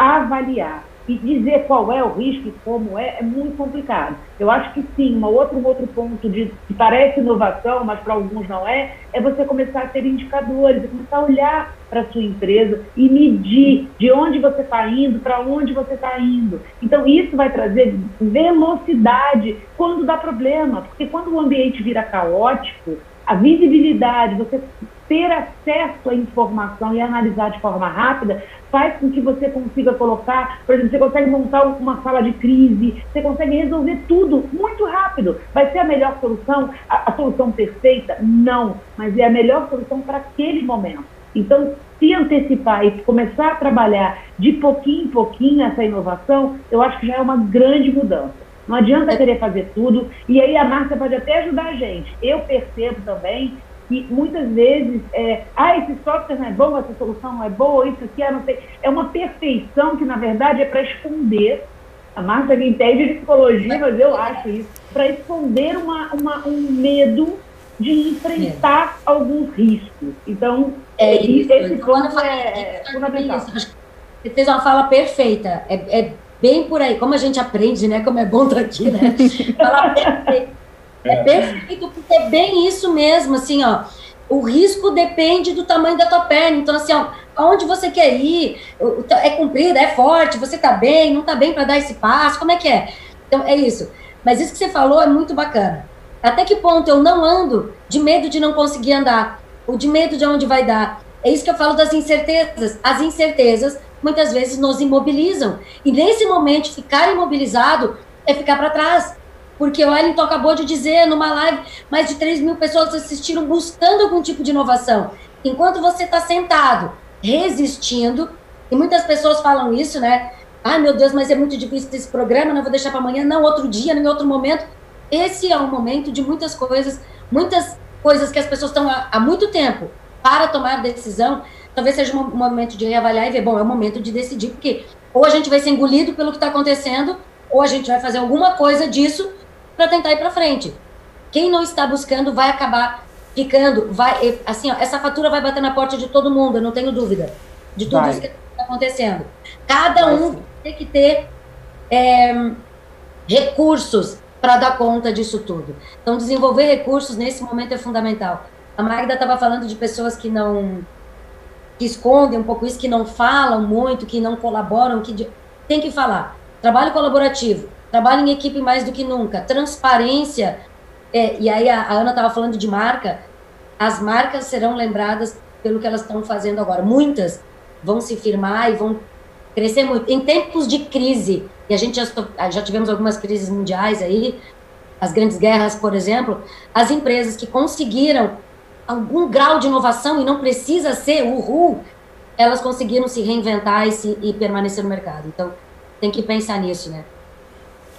avaliar. E dizer qual é o risco e como é muito complicado. Eu acho que sim, um outro ponto que parece inovação, mas para alguns não é, é você começar a ter indicadores, começar a olhar para a sua empresa e medir de onde você está indo, para onde você está indo. Então isso vai trazer velocidade quando dá problema, porque quando o ambiente vira caótico, a visibilidade, você ter acesso à informação e analisar de forma rápida, faz com que você consiga colocar, por exemplo, você consegue montar uma sala de crise, você consegue resolver tudo muito rápido. Vai ser a melhor solução, a solução perfeita? Não, mas é a melhor solução para aquele momento. Então, se antecipar e começar a trabalhar de pouquinho em pouquinho essa inovação, eu acho que já é uma grande mudança. Não adianta querer fazer tudo, e aí a Márcia pode até ajudar a gente. Eu percebo também que muitas vezes, esse software não é bom, essa solução não é boa, isso aqui, não sei. É uma perfeição que, na verdade, é para esconder. A Márcia que entende de psicologia, mas eu acho isso, para esconder um medo de enfrentar alguns riscos. Então, esse ponto é fundamental. Você fez uma fala perfeita, bem por aí, como a gente aprende, né? Como é bom estar aqui, né? Falar perfeito. É perfeito, porque é bem isso mesmo, assim, ó. O risco depende do tamanho da tua perna. Então, assim, ó, aonde você quer ir? É comprido, é forte, você tá bem, não tá bem para dar esse passo, como é que é? Então, é isso. Mas isso que você falou é muito bacana. Até que ponto eu não ando de medo de não conseguir andar? Ou de medo de aonde vai dar? É isso que eu falo das incertezas. As incertezas muitas vezes nos imobilizam. E nesse momento, ficar imobilizado é ficar para trás. Porque o Ellington acabou de dizer, numa live, mais de 3 mil pessoas assistiram buscando algum tipo de inovação. Enquanto você está sentado, resistindo, e muitas pessoas falam isso, né? Ai, meu Deus, mas é muito difícil esse programa, não vou deixar para amanhã, não, outro dia, em outro momento. Esse é um momento de muitas coisas que as pessoas estão há muito tempo para tomar decisão. Talvez seja um momento de reavaliar e ver, bom, é o momento de decidir, porque ou a gente vai ser engolido pelo que está acontecendo, ou a gente vai fazer alguma coisa disso para tentar ir para frente. Quem não está buscando vai acabar ficando, assim, ó, essa fatura vai bater na porta de todo mundo, eu não tenho dúvida, de tudo isso que está acontecendo. Cada um tem que ter recursos para dar conta disso tudo. Então, desenvolver recursos nesse momento é fundamental. A Magda estava falando de pessoas que não... que escondem um pouco isso, que não falam muito, que não colaboram, que tem que falar. Trabalho colaborativo, trabalho em equipe mais do que nunca, transparência, e aí a Ana estava falando de marca, as marcas serão lembradas pelo que elas estão fazendo agora. Muitas vão se firmar e vão crescer muito. Em tempos de crise, e a gente já tivemos algumas crises mundiais aí, as grandes guerras, por exemplo, as empresas que conseguiram algum grau de inovação, e não precisa ser uhul, elas conseguiram se reinventar e permanecer no mercado. Então, tem que pensar nisso, né?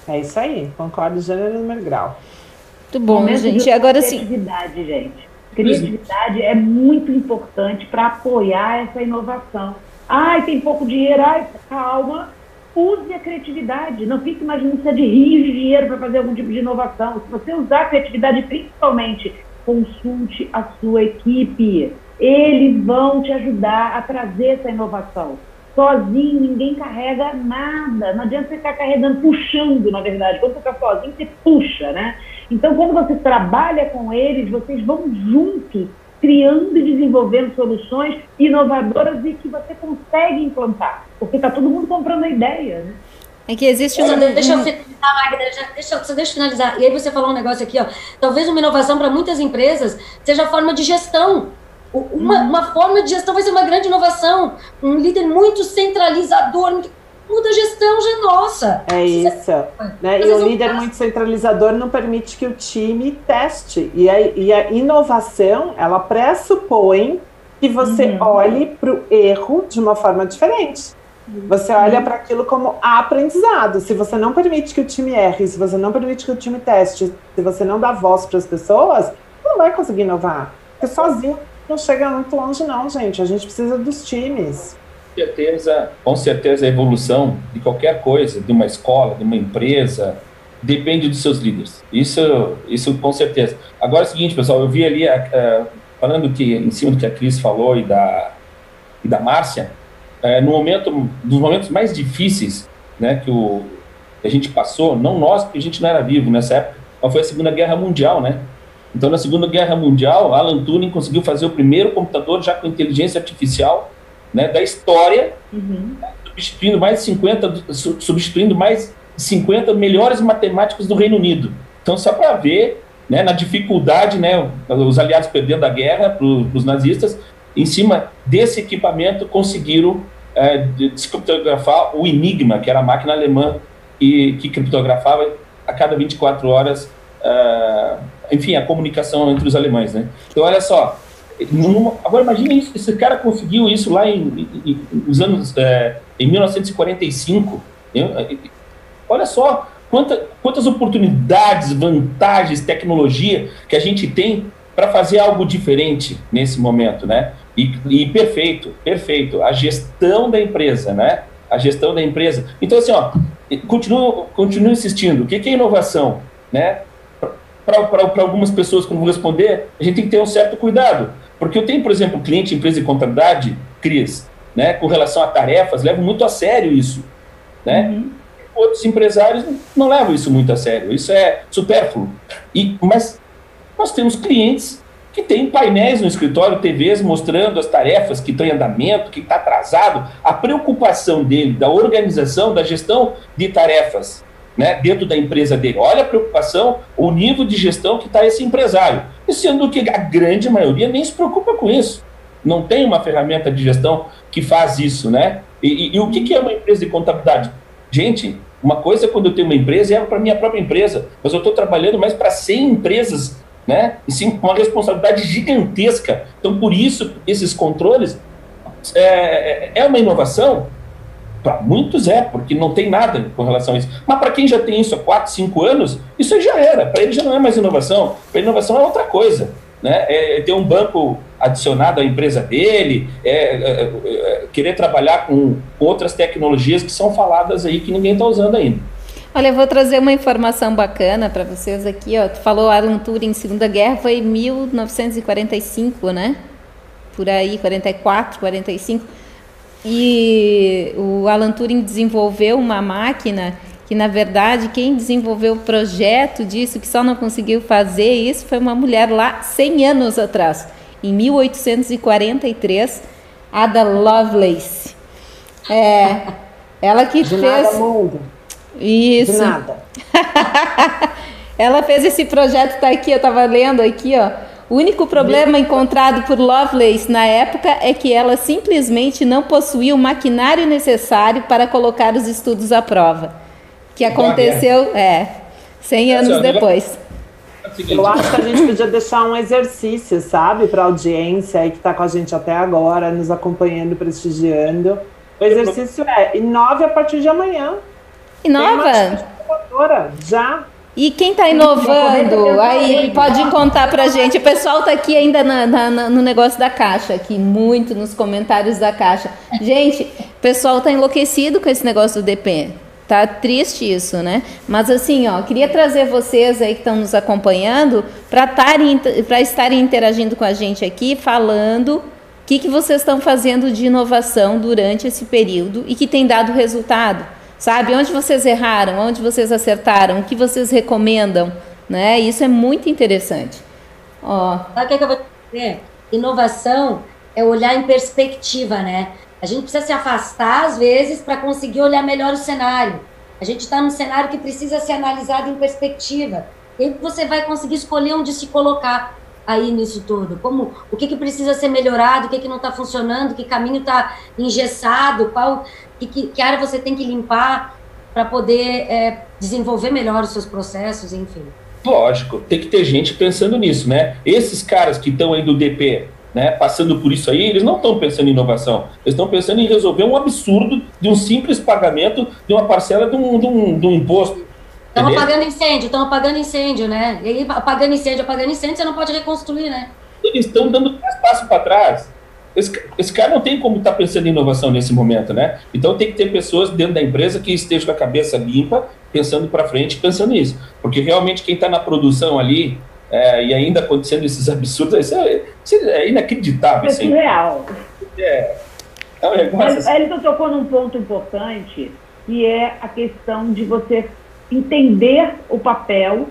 É isso aí, concordo gênero número grau. Muito bom, gente. Agora sim. Criatividade, gente. Criatividade é muito importante para apoiar essa inovação. Ai, tem pouco dinheiro, ai, calma. Use a criatividade, não fique imaginando se é de rio de dinheiro para fazer algum tipo de inovação. Se você usar a criatividade, principalmente... consulte a sua equipe, eles vão te ajudar a trazer essa inovação. Sozinho, ninguém carrega nada, não adianta você ficar carregando, puxando, na verdade. Quando você fica sozinho, você puxa, né? Então, quando você trabalha com eles, vocês vão juntos, criando e desenvolvendo soluções inovadoras e que você consegue implantar, porque está todo mundo comprando a ideia, né? É que existe uma... Deixa eu finalizar, Magda, deixa eu finalizar. E aí você falou um negócio aqui, ó. Talvez uma inovação para muitas empresas seja a forma de gestão. Uma forma de gestão vai ser uma grande inovação. Um líder muito centralizador, muda a gestão já é nossa. É isso. Né? E o líder muito centralizador não permite que o time teste. E a inovação, ela pressupõe que você olhe para o erro de uma forma diferente. Você olha para aquilo como aprendizado. Se você não permite que o time erre, se você não permite que o time teste, se você não dá voz para as pessoas, não vai conseguir inovar. Porque sozinho não chega muito longe não, gente. A gente precisa dos times. Com certeza a evolução de qualquer coisa, de uma escola, de uma empresa, depende dos seus líderes. Isso com certeza. Agora é o seguinte, pessoal, eu vi ali, falando que em cima do que a Cris falou e da Márcia, dos momentos mais difíceis, né, que a gente passou, não nós, porque a gente não era vivo nessa época, mas foi a Segunda Guerra Mundial, né? Então, na Segunda Guerra Mundial, Alan Turing conseguiu fazer o primeiro computador já com inteligência artificial, né, da história, né, substituindo mais de 50 melhores matemáticos do Reino Unido. Então, só para ver né, na dificuldade, né, os aliados perdendo a guerra para os nazistas, em cima desse equipamento conseguiram descriptografar o Enigma, que era a máquina alemã que criptografava a cada 24 horas, enfim, a comunicação entre os alemães, né? Então, olha só, agora imagine isso, esse cara conseguiu isso lá em 1945, né? Olha só quantas oportunidades, vantagens, tecnologia que a gente tem para fazer algo diferente nesse momento, né? E perfeito, a gestão da empresa, né? A gestão da empresa. Então, assim, ó, continuo insistindo, o que é inovação, né? Para algumas pessoas, quando vão responder, a gente tem que ter um certo cuidado, porque eu tenho, por exemplo, cliente, empresa de contabilidade, Cris, né? Com relação a tarefas, levo muito a sério isso, né? Uhum. Outros empresários não levam isso muito a sério, isso é supérfluo. Mas nós temos clientes que têm painéis no escritório, TVs, mostrando as tarefas que estão em andamento, que está atrasado, a preocupação dele, da organização, da gestão de tarefas, né, dentro da empresa dele. Olha a preocupação, o nível de gestão que está esse empresário. E sendo que a grande maioria nem se preocupa com isso. Não tem uma ferramenta de gestão que faz isso, né? E o que é uma empresa de contabilidade? Gente, uma coisa é quando eu tenho uma empresa, é para minha própria empresa, mas eu estou trabalhando mais para 100 empresas, né? E sim, com uma responsabilidade gigantesca. Então, por isso, esses controles é uma inovação? Para muitos é, porque não tem nada com relação a isso. Mas para quem já tem isso há 4, 5 anos, isso já era. Para ele já não é mais inovação. Para ele, inovação é outra coisa, né? É ter um banco adicionado à empresa dele, querer trabalhar com outras tecnologias que são faladas aí que ninguém está usando ainda. Olha, eu vou trazer uma informação bacana para vocês aqui, ó. Tu falou Alan Turing, Segunda Guerra, foi em 1945, né? Por aí, 44, 45. E o Alan Turing desenvolveu uma máquina que, na verdade, quem desenvolveu o projeto disso, que só não conseguiu fazer isso, foi uma mulher lá 100 anos atrás, em 1843, Ada Lovelace. Ela que fez... Nada, mundo. Isso. De nada. Ela fez esse projeto, está aqui, eu estava lendo aqui, ó. O único problema encontrado por Lovelace na época é que ela simplesmente não possuía o maquinário necessário para colocar os estudos à prova. Que aconteceu, 100 anos depois. Eu acho que a gente podia deixar um exercício, sabe, para a audiência aí que está com a gente até agora, nos acompanhando, prestigiando. O exercício é inove a partir de amanhã. Inova? Já. E quem está inovando, aí pode contar para a gente. O pessoal está aqui ainda no negócio da Caixa, aqui muito nos comentários da Caixa. Gente, o pessoal está enlouquecido com esse negócio do DP. Tá triste isso, né? Mas assim, ó, queria trazer vocês aí que estão nos acompanhando para estarem interagindo com a gente aqui, falando o que vocês estão fazendo de inovação durante esse período e que tem dado resultado. Sabe, onde vocês erraram, onde vocês acertaram, o que vocês recomendam, né? Isso é muito interessante. Ó. Sabe o que eu vou dizer? Inovação é olhar em perspectiva, né? A gente precisa se afastar, às vezes, para conseguir olhar melhor o cenário. A gente está num cenário que precisa ser analisado em perspectiva. E você vai conseguir escolher onde se colocar aí nisso tudo. Como, o que precisa ser melhorado, o que não está funcionando, que caminho está engessado, qual... Que área você tem que limpar para poder desenvolver melhor os seus processos, enfim. Lógico, tem que ter gente pensando nisso, né? Esses caras que estão aí do DP, né, passando por isso aí, eles não estão pensando em inovação, eles estão pensando em resolver um absurdo de um simples pagamento de uma parcela de um imposto. Estão apagando incêndio, né? E aí, apagando incêndio, você não pode reconstruir, né? Eles estão dando três passos para trás. Esse cara não tem como estar pensando em inovação nesse momento, né? Então tem que ter pessoas dentro da empresa que estejam com a cabeça limpa, pensando para frente, pensando nisso. Porque realmente quem está na produção ali, e ainda acontecendo esses absurdos, isso é inacreditável. Isso é surreal. Mas Ellington tocou num ponto importante, que é a questão de você entender o papel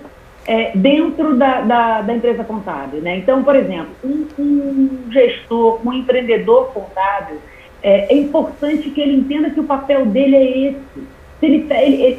dentro da empresa contábil, né? Então, por exemplo, um gestor, um empreendedor contábil, é importante que ele entenda que o papel dele é esse.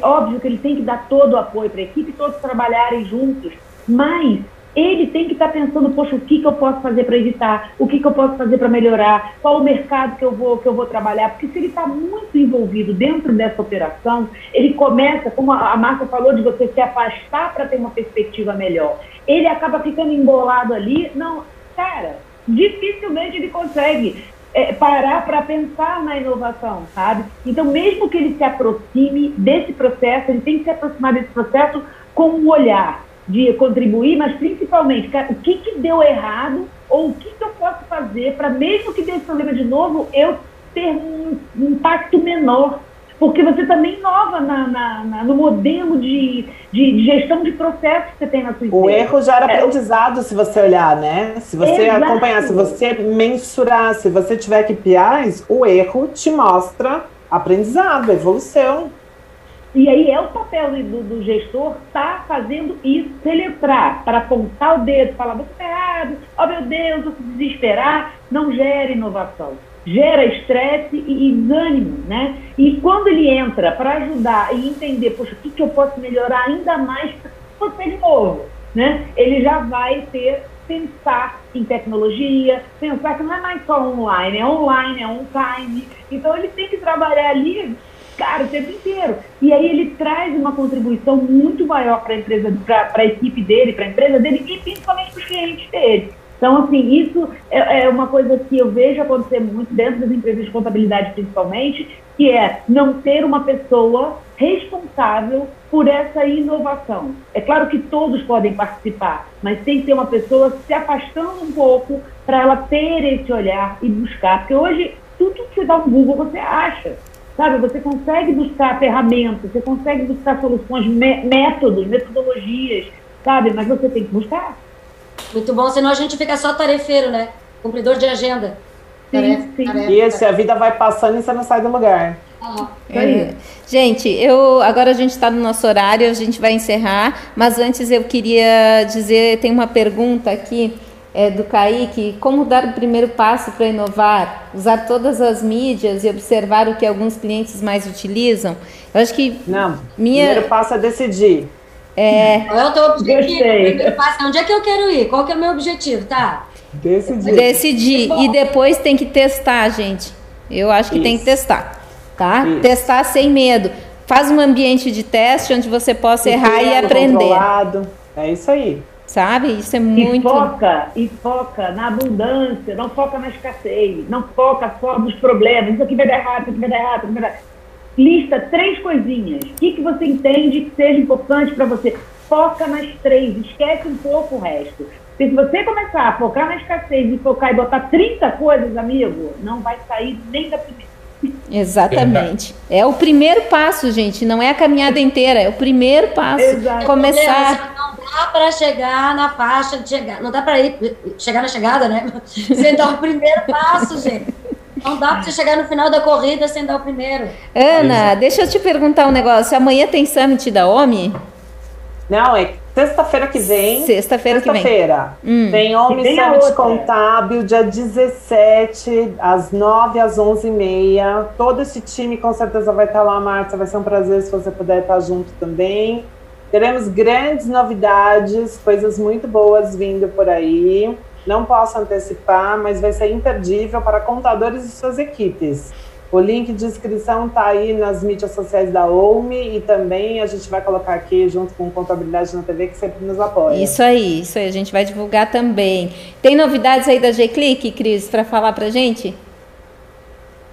Óbvio que ele tem que dar todo o apoio para a equipe, todos trabalharem juntos, mas ele tem que estar pensando, poxa, o que eu posso fazer para evitar, o que eu posso fazer para melhorar, qual o mercado que eu vou trabalhar, porque se ele está muito envolvido dentro dessa operação, ele começa, como a Márcia falou, de você se afastar para ter uma perspectiva melhor. Ele acaba ficando embolado ali, não, cara, dificilmente ele consegue parar para pensar na inovação, sabe? Então, mesmo que ele se aproxime desse processo, ele tem que se aproximar desse processo com um olhar de contribuir, mas principalmente, cara, o que deu errado ou o que eu posso fazer para, mesmo que dê esse problema de novo, eu ter um impacto menor. Porque você também inova no modelo de gestão de processo que você tem na sua empresa. O erro já era aprendizado se você olhar, né? Se você acompanhar, se você mensurar, se você tiver que KPIs, o erro te mostra aprendizado, evolução. E aí é o papel do gestor tá fazendo isso, celebrar, para apontar o dedo, falar, você está errado, oh meu Deus, vou se desesperar, não gera inovação, gera estresse e desânimo, né? E quando ele entra para ajudar e entender, poxa, o que eu posso melhorar ainda mais para você de novo, né? Ele já vai pensar em tecnologia, pensar que não é mais só online, é online, então ele tem que trabalhar ali, cara, o tempo inteiro. E aí ele traz uma contribuição muito maior para a empresa, para a equipe dele, para a empresa dele e principalmente para os clientes dele. Então, assim, isso é uma coisa que eu vejo acontecer muito dentro das empresas de contabilidade, principalmente, que é não ter uma pessoa responsável por essa inovação. É claro que todos podem participar, mas tem que ter uma pessoa se afastando um pouco para ela ter esse olhar e buscar. Porque hoje, tudo que você dá um Google, você acha. Sabe, você consegue buscar ferramentas, você consegue buscar soluções, métodos, metodologias, sabe? Mas você tem que buscar. Muito bom, senão a gente fica só tarefeiro, né? Cumpridor de agenda. Tarefa. Isso, a vida vai passando e você não sai do lugar. Gente, agora a gente está no nosso horário, a gente vai encerrar, mas antes eu queria dizer, tem uma pergunta aqui, do Kaique, como dar o primeiro passo para inovar, usar todas as mídias e observar o que alguns clientes mais utilizam? Eu acho que... o primeiro passo é decidir. Eu tô objetivo, o primeiro passo é onde é que eu quero ir, qual que é o meu objetivo, tá? Decidir. E depois tem que testar, gente. Eu acho que tem que testar, tá? Isso. Testar sem medo. Faz um ambiente de teste onde você possa errar e aprender. Controlado. É isso aí. Sabe? Isso é muito... E foca na abundância, não foca na escassez, não foca só nos problemas, isso aqui vai dar errado, isso aqui vai dar errado, isso vai dar... Lista 3 coisinhas, o que você entende que seja importante para você? Foca nas 3, esquece um pouco o resto. Porque se você começar a focar na escassez e focar e botar 30 coisas, amigo, não vai sair nem da primeira. Exatamente. É o primeiro passo, gente, não é a caminhada inteira, é o primeiro passo. Exato. Começar... Não dá para chegar na faixa de chegar, não dá para ir chegar na chegada, né? Sem dar o primeiro passo, gente. Não dá para você chegar no final da corrida sem dar o primeiro. Ana, deixa eu te perguntar um negócio. Amanhã tem Summit da Omie? Não, é sexta-feira que vem. Sexta-feira que vem. Tem Omie Summit Contábil, dia 17, às 9h, às 11h30. Todo esse time com certeza vai estar lá, Márcia. Vai ser um prazer se você puder estar junto também. Teremos grandes novidades, coisas muito boas vindo por aí. Não posso antecipar, mas vai ser imperdível para contadores e suas equipes. O link de inscrição está aí nas mídias sociais da Omie e também a gente vai colocar aqui junto com Contabilidade na TV, que sempre nos apoia. Isso aí, a gente vai divulgar também. Tem novidades aí da GClick, Cris, para falar para gente?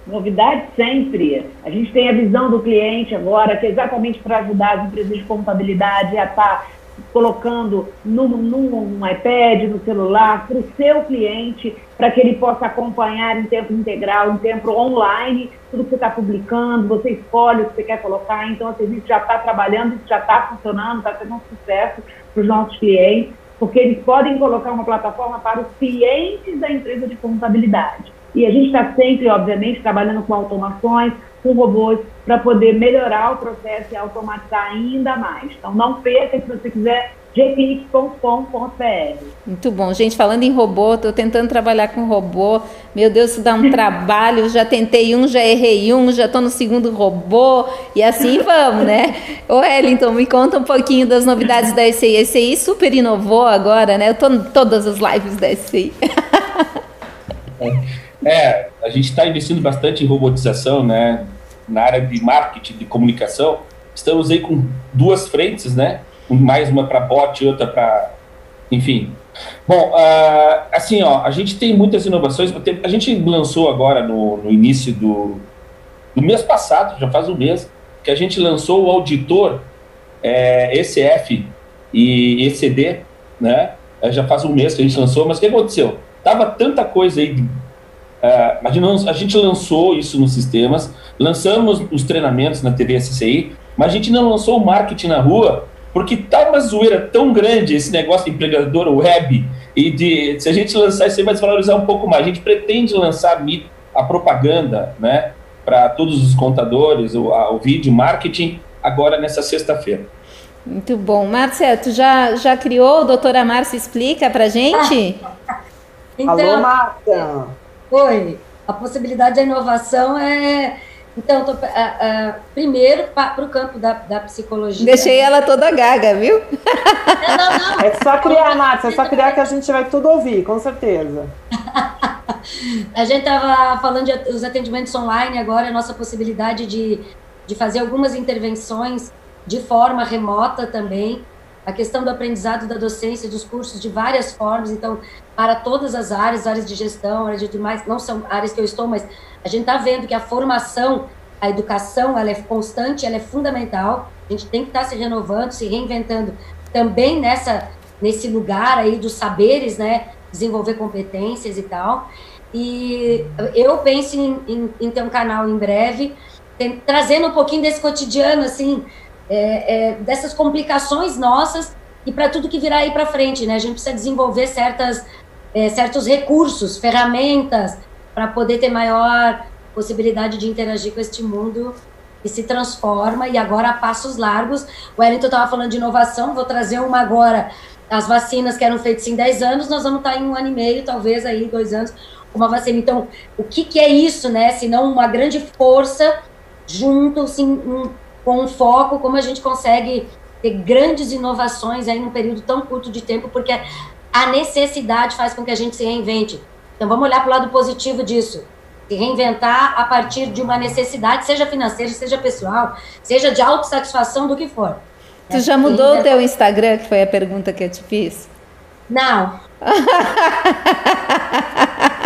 Novidade sempre. A gente tem a visão do cliente agora, que é exatamente para ajudar as empresas de contabilidade a estar colocando num iPad, no celular, para o seu cliente, para que ele possa acompanhar em tempo integral, em tempo online, tudo que você está publicando, você escolhe o que você quer colocar. Então, assim, a gente já está trabalhando, já está funcionando, está sendo um sucesso para os nossos clientes, porque eles podem colocar uma plataforma para os clientes da empresa de contabilidade. E a gente está sempre, obviamente, trabalhando com automações, com robôs, para poder melhorar o processo e automatizar ainda mais. Então, não perca, se você quiser GClick.com.br. Muito bom, gente, falando em robô, estou tentando trabalhar com robô, meu Deus, isso dá um trabalho, já tentei um, já errei um, já estou no segundo robô, e assim vamos, né? Ô, Ellington, me conta um pouquinho das novidades da SCI, a SCI super inovou agora, né? Eu estou em todas as lives da SCI. A gente está investindo bastante em robotização, né? Na área de marketing, de comunicação, estamos aí com duas frentes, né? Mais uma para bot e outra para... Enfim. Bom, assim, ó, a gente tem muitas inovações. A gente lançou agora no início do mês passado, já faz um mês, que a gente lançou o auditor ECF e ECD, né? Já faz um mês que a gente lançou, mas o que aconteceu? Tava tanta coisa aí... a gente lançou isso nos sistemas, lançamos os treinamentos na TV SCI, mas a gente não lançou o marketing na rua, porque tá uma zoeira tão grande esse negócio de empregador web, e se a gente lançar isso aí vai desvalorizar um pouco mais. A gente pretende lançar a propaganda, né, para todos os contadores, o vídeo marketing, agora nessa sexta-feira. Muito bom. Márcia, tu já criou? Doutora Márcia, explica pra gente. Então... Alô, Márcia! Oi, a possibilidade da inovação é... Então, primeiro, para o campo da psicologia... Deixei ela toda gaga, viu? Não. É só criar, Márcia, é só criar que a gente vai tudo ouvir, com certeza. A gente estava falando dos atendimentos online agora, a nossa possibilidade de fazer algumas intervenções de forma remota também, a questão do aprendizado da docência, dos cursos de várias formas, então, para todas as áreas de gestão, áreas de tudo mais, não são áreas que eu estou, mas a gente está vendo que a formação, a educação, ela é constante, ela é fundamental, a gente tem que estar se renovando, se reinventando, também nesse lugar aí dos saberes, né, desenvolver competências e tal, e eu penso em ter um canal em breve, trazendo um pouquinho desse cotidiano, assim, dessas complicações nossas e para tudo que virá aí para frente, né? A gente precisa desenvolver certos recursos, ferramentas para poder ter maior possibilidade de interagir com este mundo que se transforma e agora a passos largos. O Ellington estava falando de inovação, vou trazer uma agora. As vacinas que eram feitas em 10 anos, nós vamos estar em 1 ano e meio, talvez aí 2 anos, uma vacina. Então, o que é isso, né? Se não uma grande força junto, assim, com um foco, como a gente consegue ter grandes inovações aí num período tão curto de tempo, porque a necessidade faz com que a gente se reinvente. Então, vamos olhar para o lado positivo disso. Se reinventar a partir de uma necessidade, seja financeira, seja pessoal, seja de autossatisfação, do que for. Tu já mudou o teu Instagram, que foi a pergunta que eu te fiz? Não.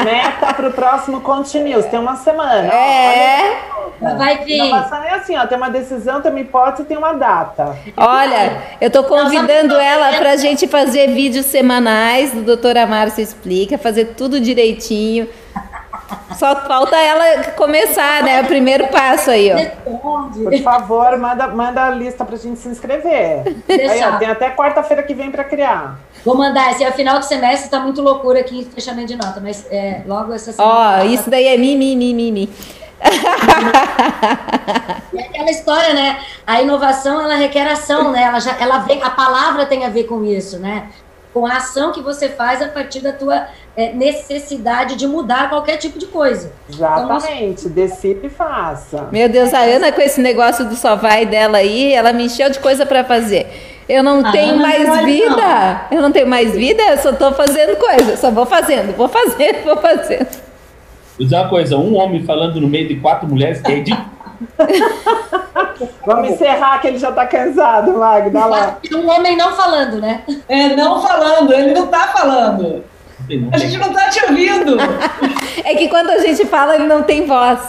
Meta para o próximo ContiNews, tem uma semana. Não vai vir. Não passa nem assim, ó, tem uma decisão, tem uma hipótese, tem uma data. Olha, eu estou convidando ela para a gente fazer vídeos semanais do Doutora Márcia Explica, fazer tudo direitinho. Só falta ela começar, né? O primeiro passo aí, ó. Por favor, manda a lista pra gente se inscrever. Aí, ó, tem até quarta-feira que vem pra criar. Vou mandar, esse é o final do semestre, tá muito loucura aqui em fechamento de nota, mas logo essa semana. Ó, isso daí é mimimi. E aquela história, né? A inovação, ela requer ação, né? Ela vem, a palavra tem a ver com isso, né? Com a ação que você faz a partir da tua necessidade de mudar qualquer tipo de coisa. Exatamente, então, decida e faça. Meu Deus, a Ana com esse negócio do só vai dela aí, ela me encheu de coisa para fazer. Eu não tenho mais vida, eu não tenho mais vida, eu só tô fazendo coisa, só vou fazendo. Vou dizer uma coisa, um homem falando no meio de 4 mulheres é ridículo. Vamos encerrar que ele já tá cansado, Mag, dá lá. Um homem não falando, né? Ele não tá falando. A gente não tá te ouvindo. É que quando a gente fala, ele não tem voz.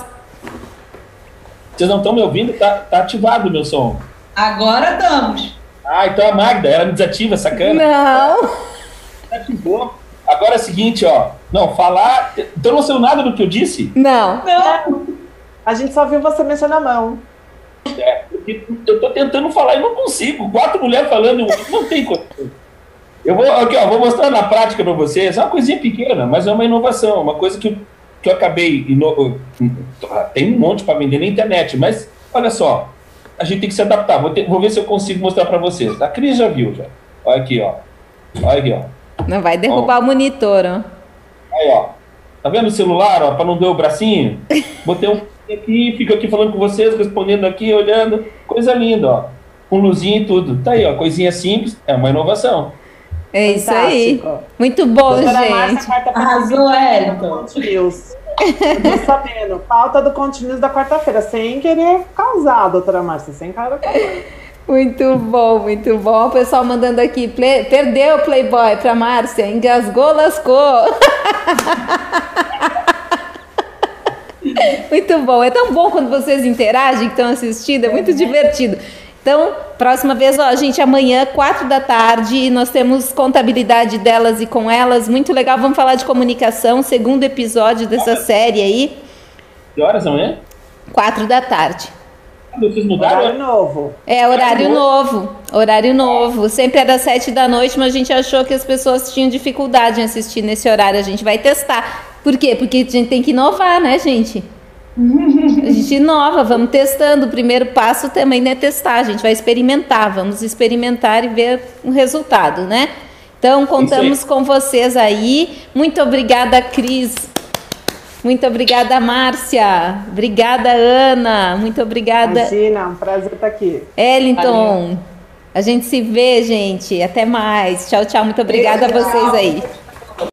Vocês não estão me ouvindo? Tá ativado o meu som. Agora estamos. Ah, então a Magda, ela me desativa, sacana. Não. Ativou. Agora é o seguinte, ó. Não, falar... Então não saiu nada do que eu disse? Não. A gente só viu você mexer na mão. Eu tô tentando falar e não consigo. 4 mulheres falando, não tem condição. Eu vou, aqui, ó, vou mostrar na prática para vocês. É uma coisinha pequena, mas é uma inovação. Uma coisa que eu acabei... Tem um monte para vender na internet, mas olha só. A gente tem que se adaptar. Vou ver se eu consigo mostrar para vocês. A Cris já viu, já. Olha aqui, ó. Olha aqui, ó. Não vai derrubar ó. O monitor, ó. Aí, ó. Tá vendo o celular, ó? Pra não doer o bracinho? Botei um aqui, fico aqui falando com vocês, respondendo aqui, olhando. Coisa linda, ó. Com luzinha e tudo. Tá aí, ó. Coisinha simples, é uma inovação. É isso fantástico. Aí. Muito bom, doutora gente. Márcia, quarta arrasou, Ellington. Eu tô sabendo. Pauta do ContiNews da quarta-feira, sem querer causar, doutora Márcia, sem cara causar. Muito bom, muito bom. O pessoal mandando aqui, perdeu o Playboy pra Márcia, engasgou, lascou. Muito bom. É tão bom quando vocês interagem, que estão assistindo, é muito divertido. Então, próxima vez, ó, gente, amanhã, 4 da tarde, nós temos Contabilidade Delas e Com Elas, muito legal, vamos falar de comunicação, segundo episódio dessa série aí. Que horas amanhã? 4 da tarde. Vocês mudaram? Horário novo. É, horário novo, sempre era 7 da noite, mas a gente achou que as pessoas tinham dificuldade em assistir nesse horário, a gente vai testar. Por quê? Porque a gente tem que inovar, né, gente? A gente inova, vamos testando. O primeiro passo também é testar. A gente vai experimentar, vamos experimentar e ver um resultado, né? Então, contamos com vocês aí. Muito obrigada, Cris. Muito obrigada, Márcia. Obrigada, Ana. Muito obrigada. Imagina, um prazer estar aqui. Ellington, a gente se vê, gente. Até mais. Tchau, tchau. Muito obrigada a vocês aí.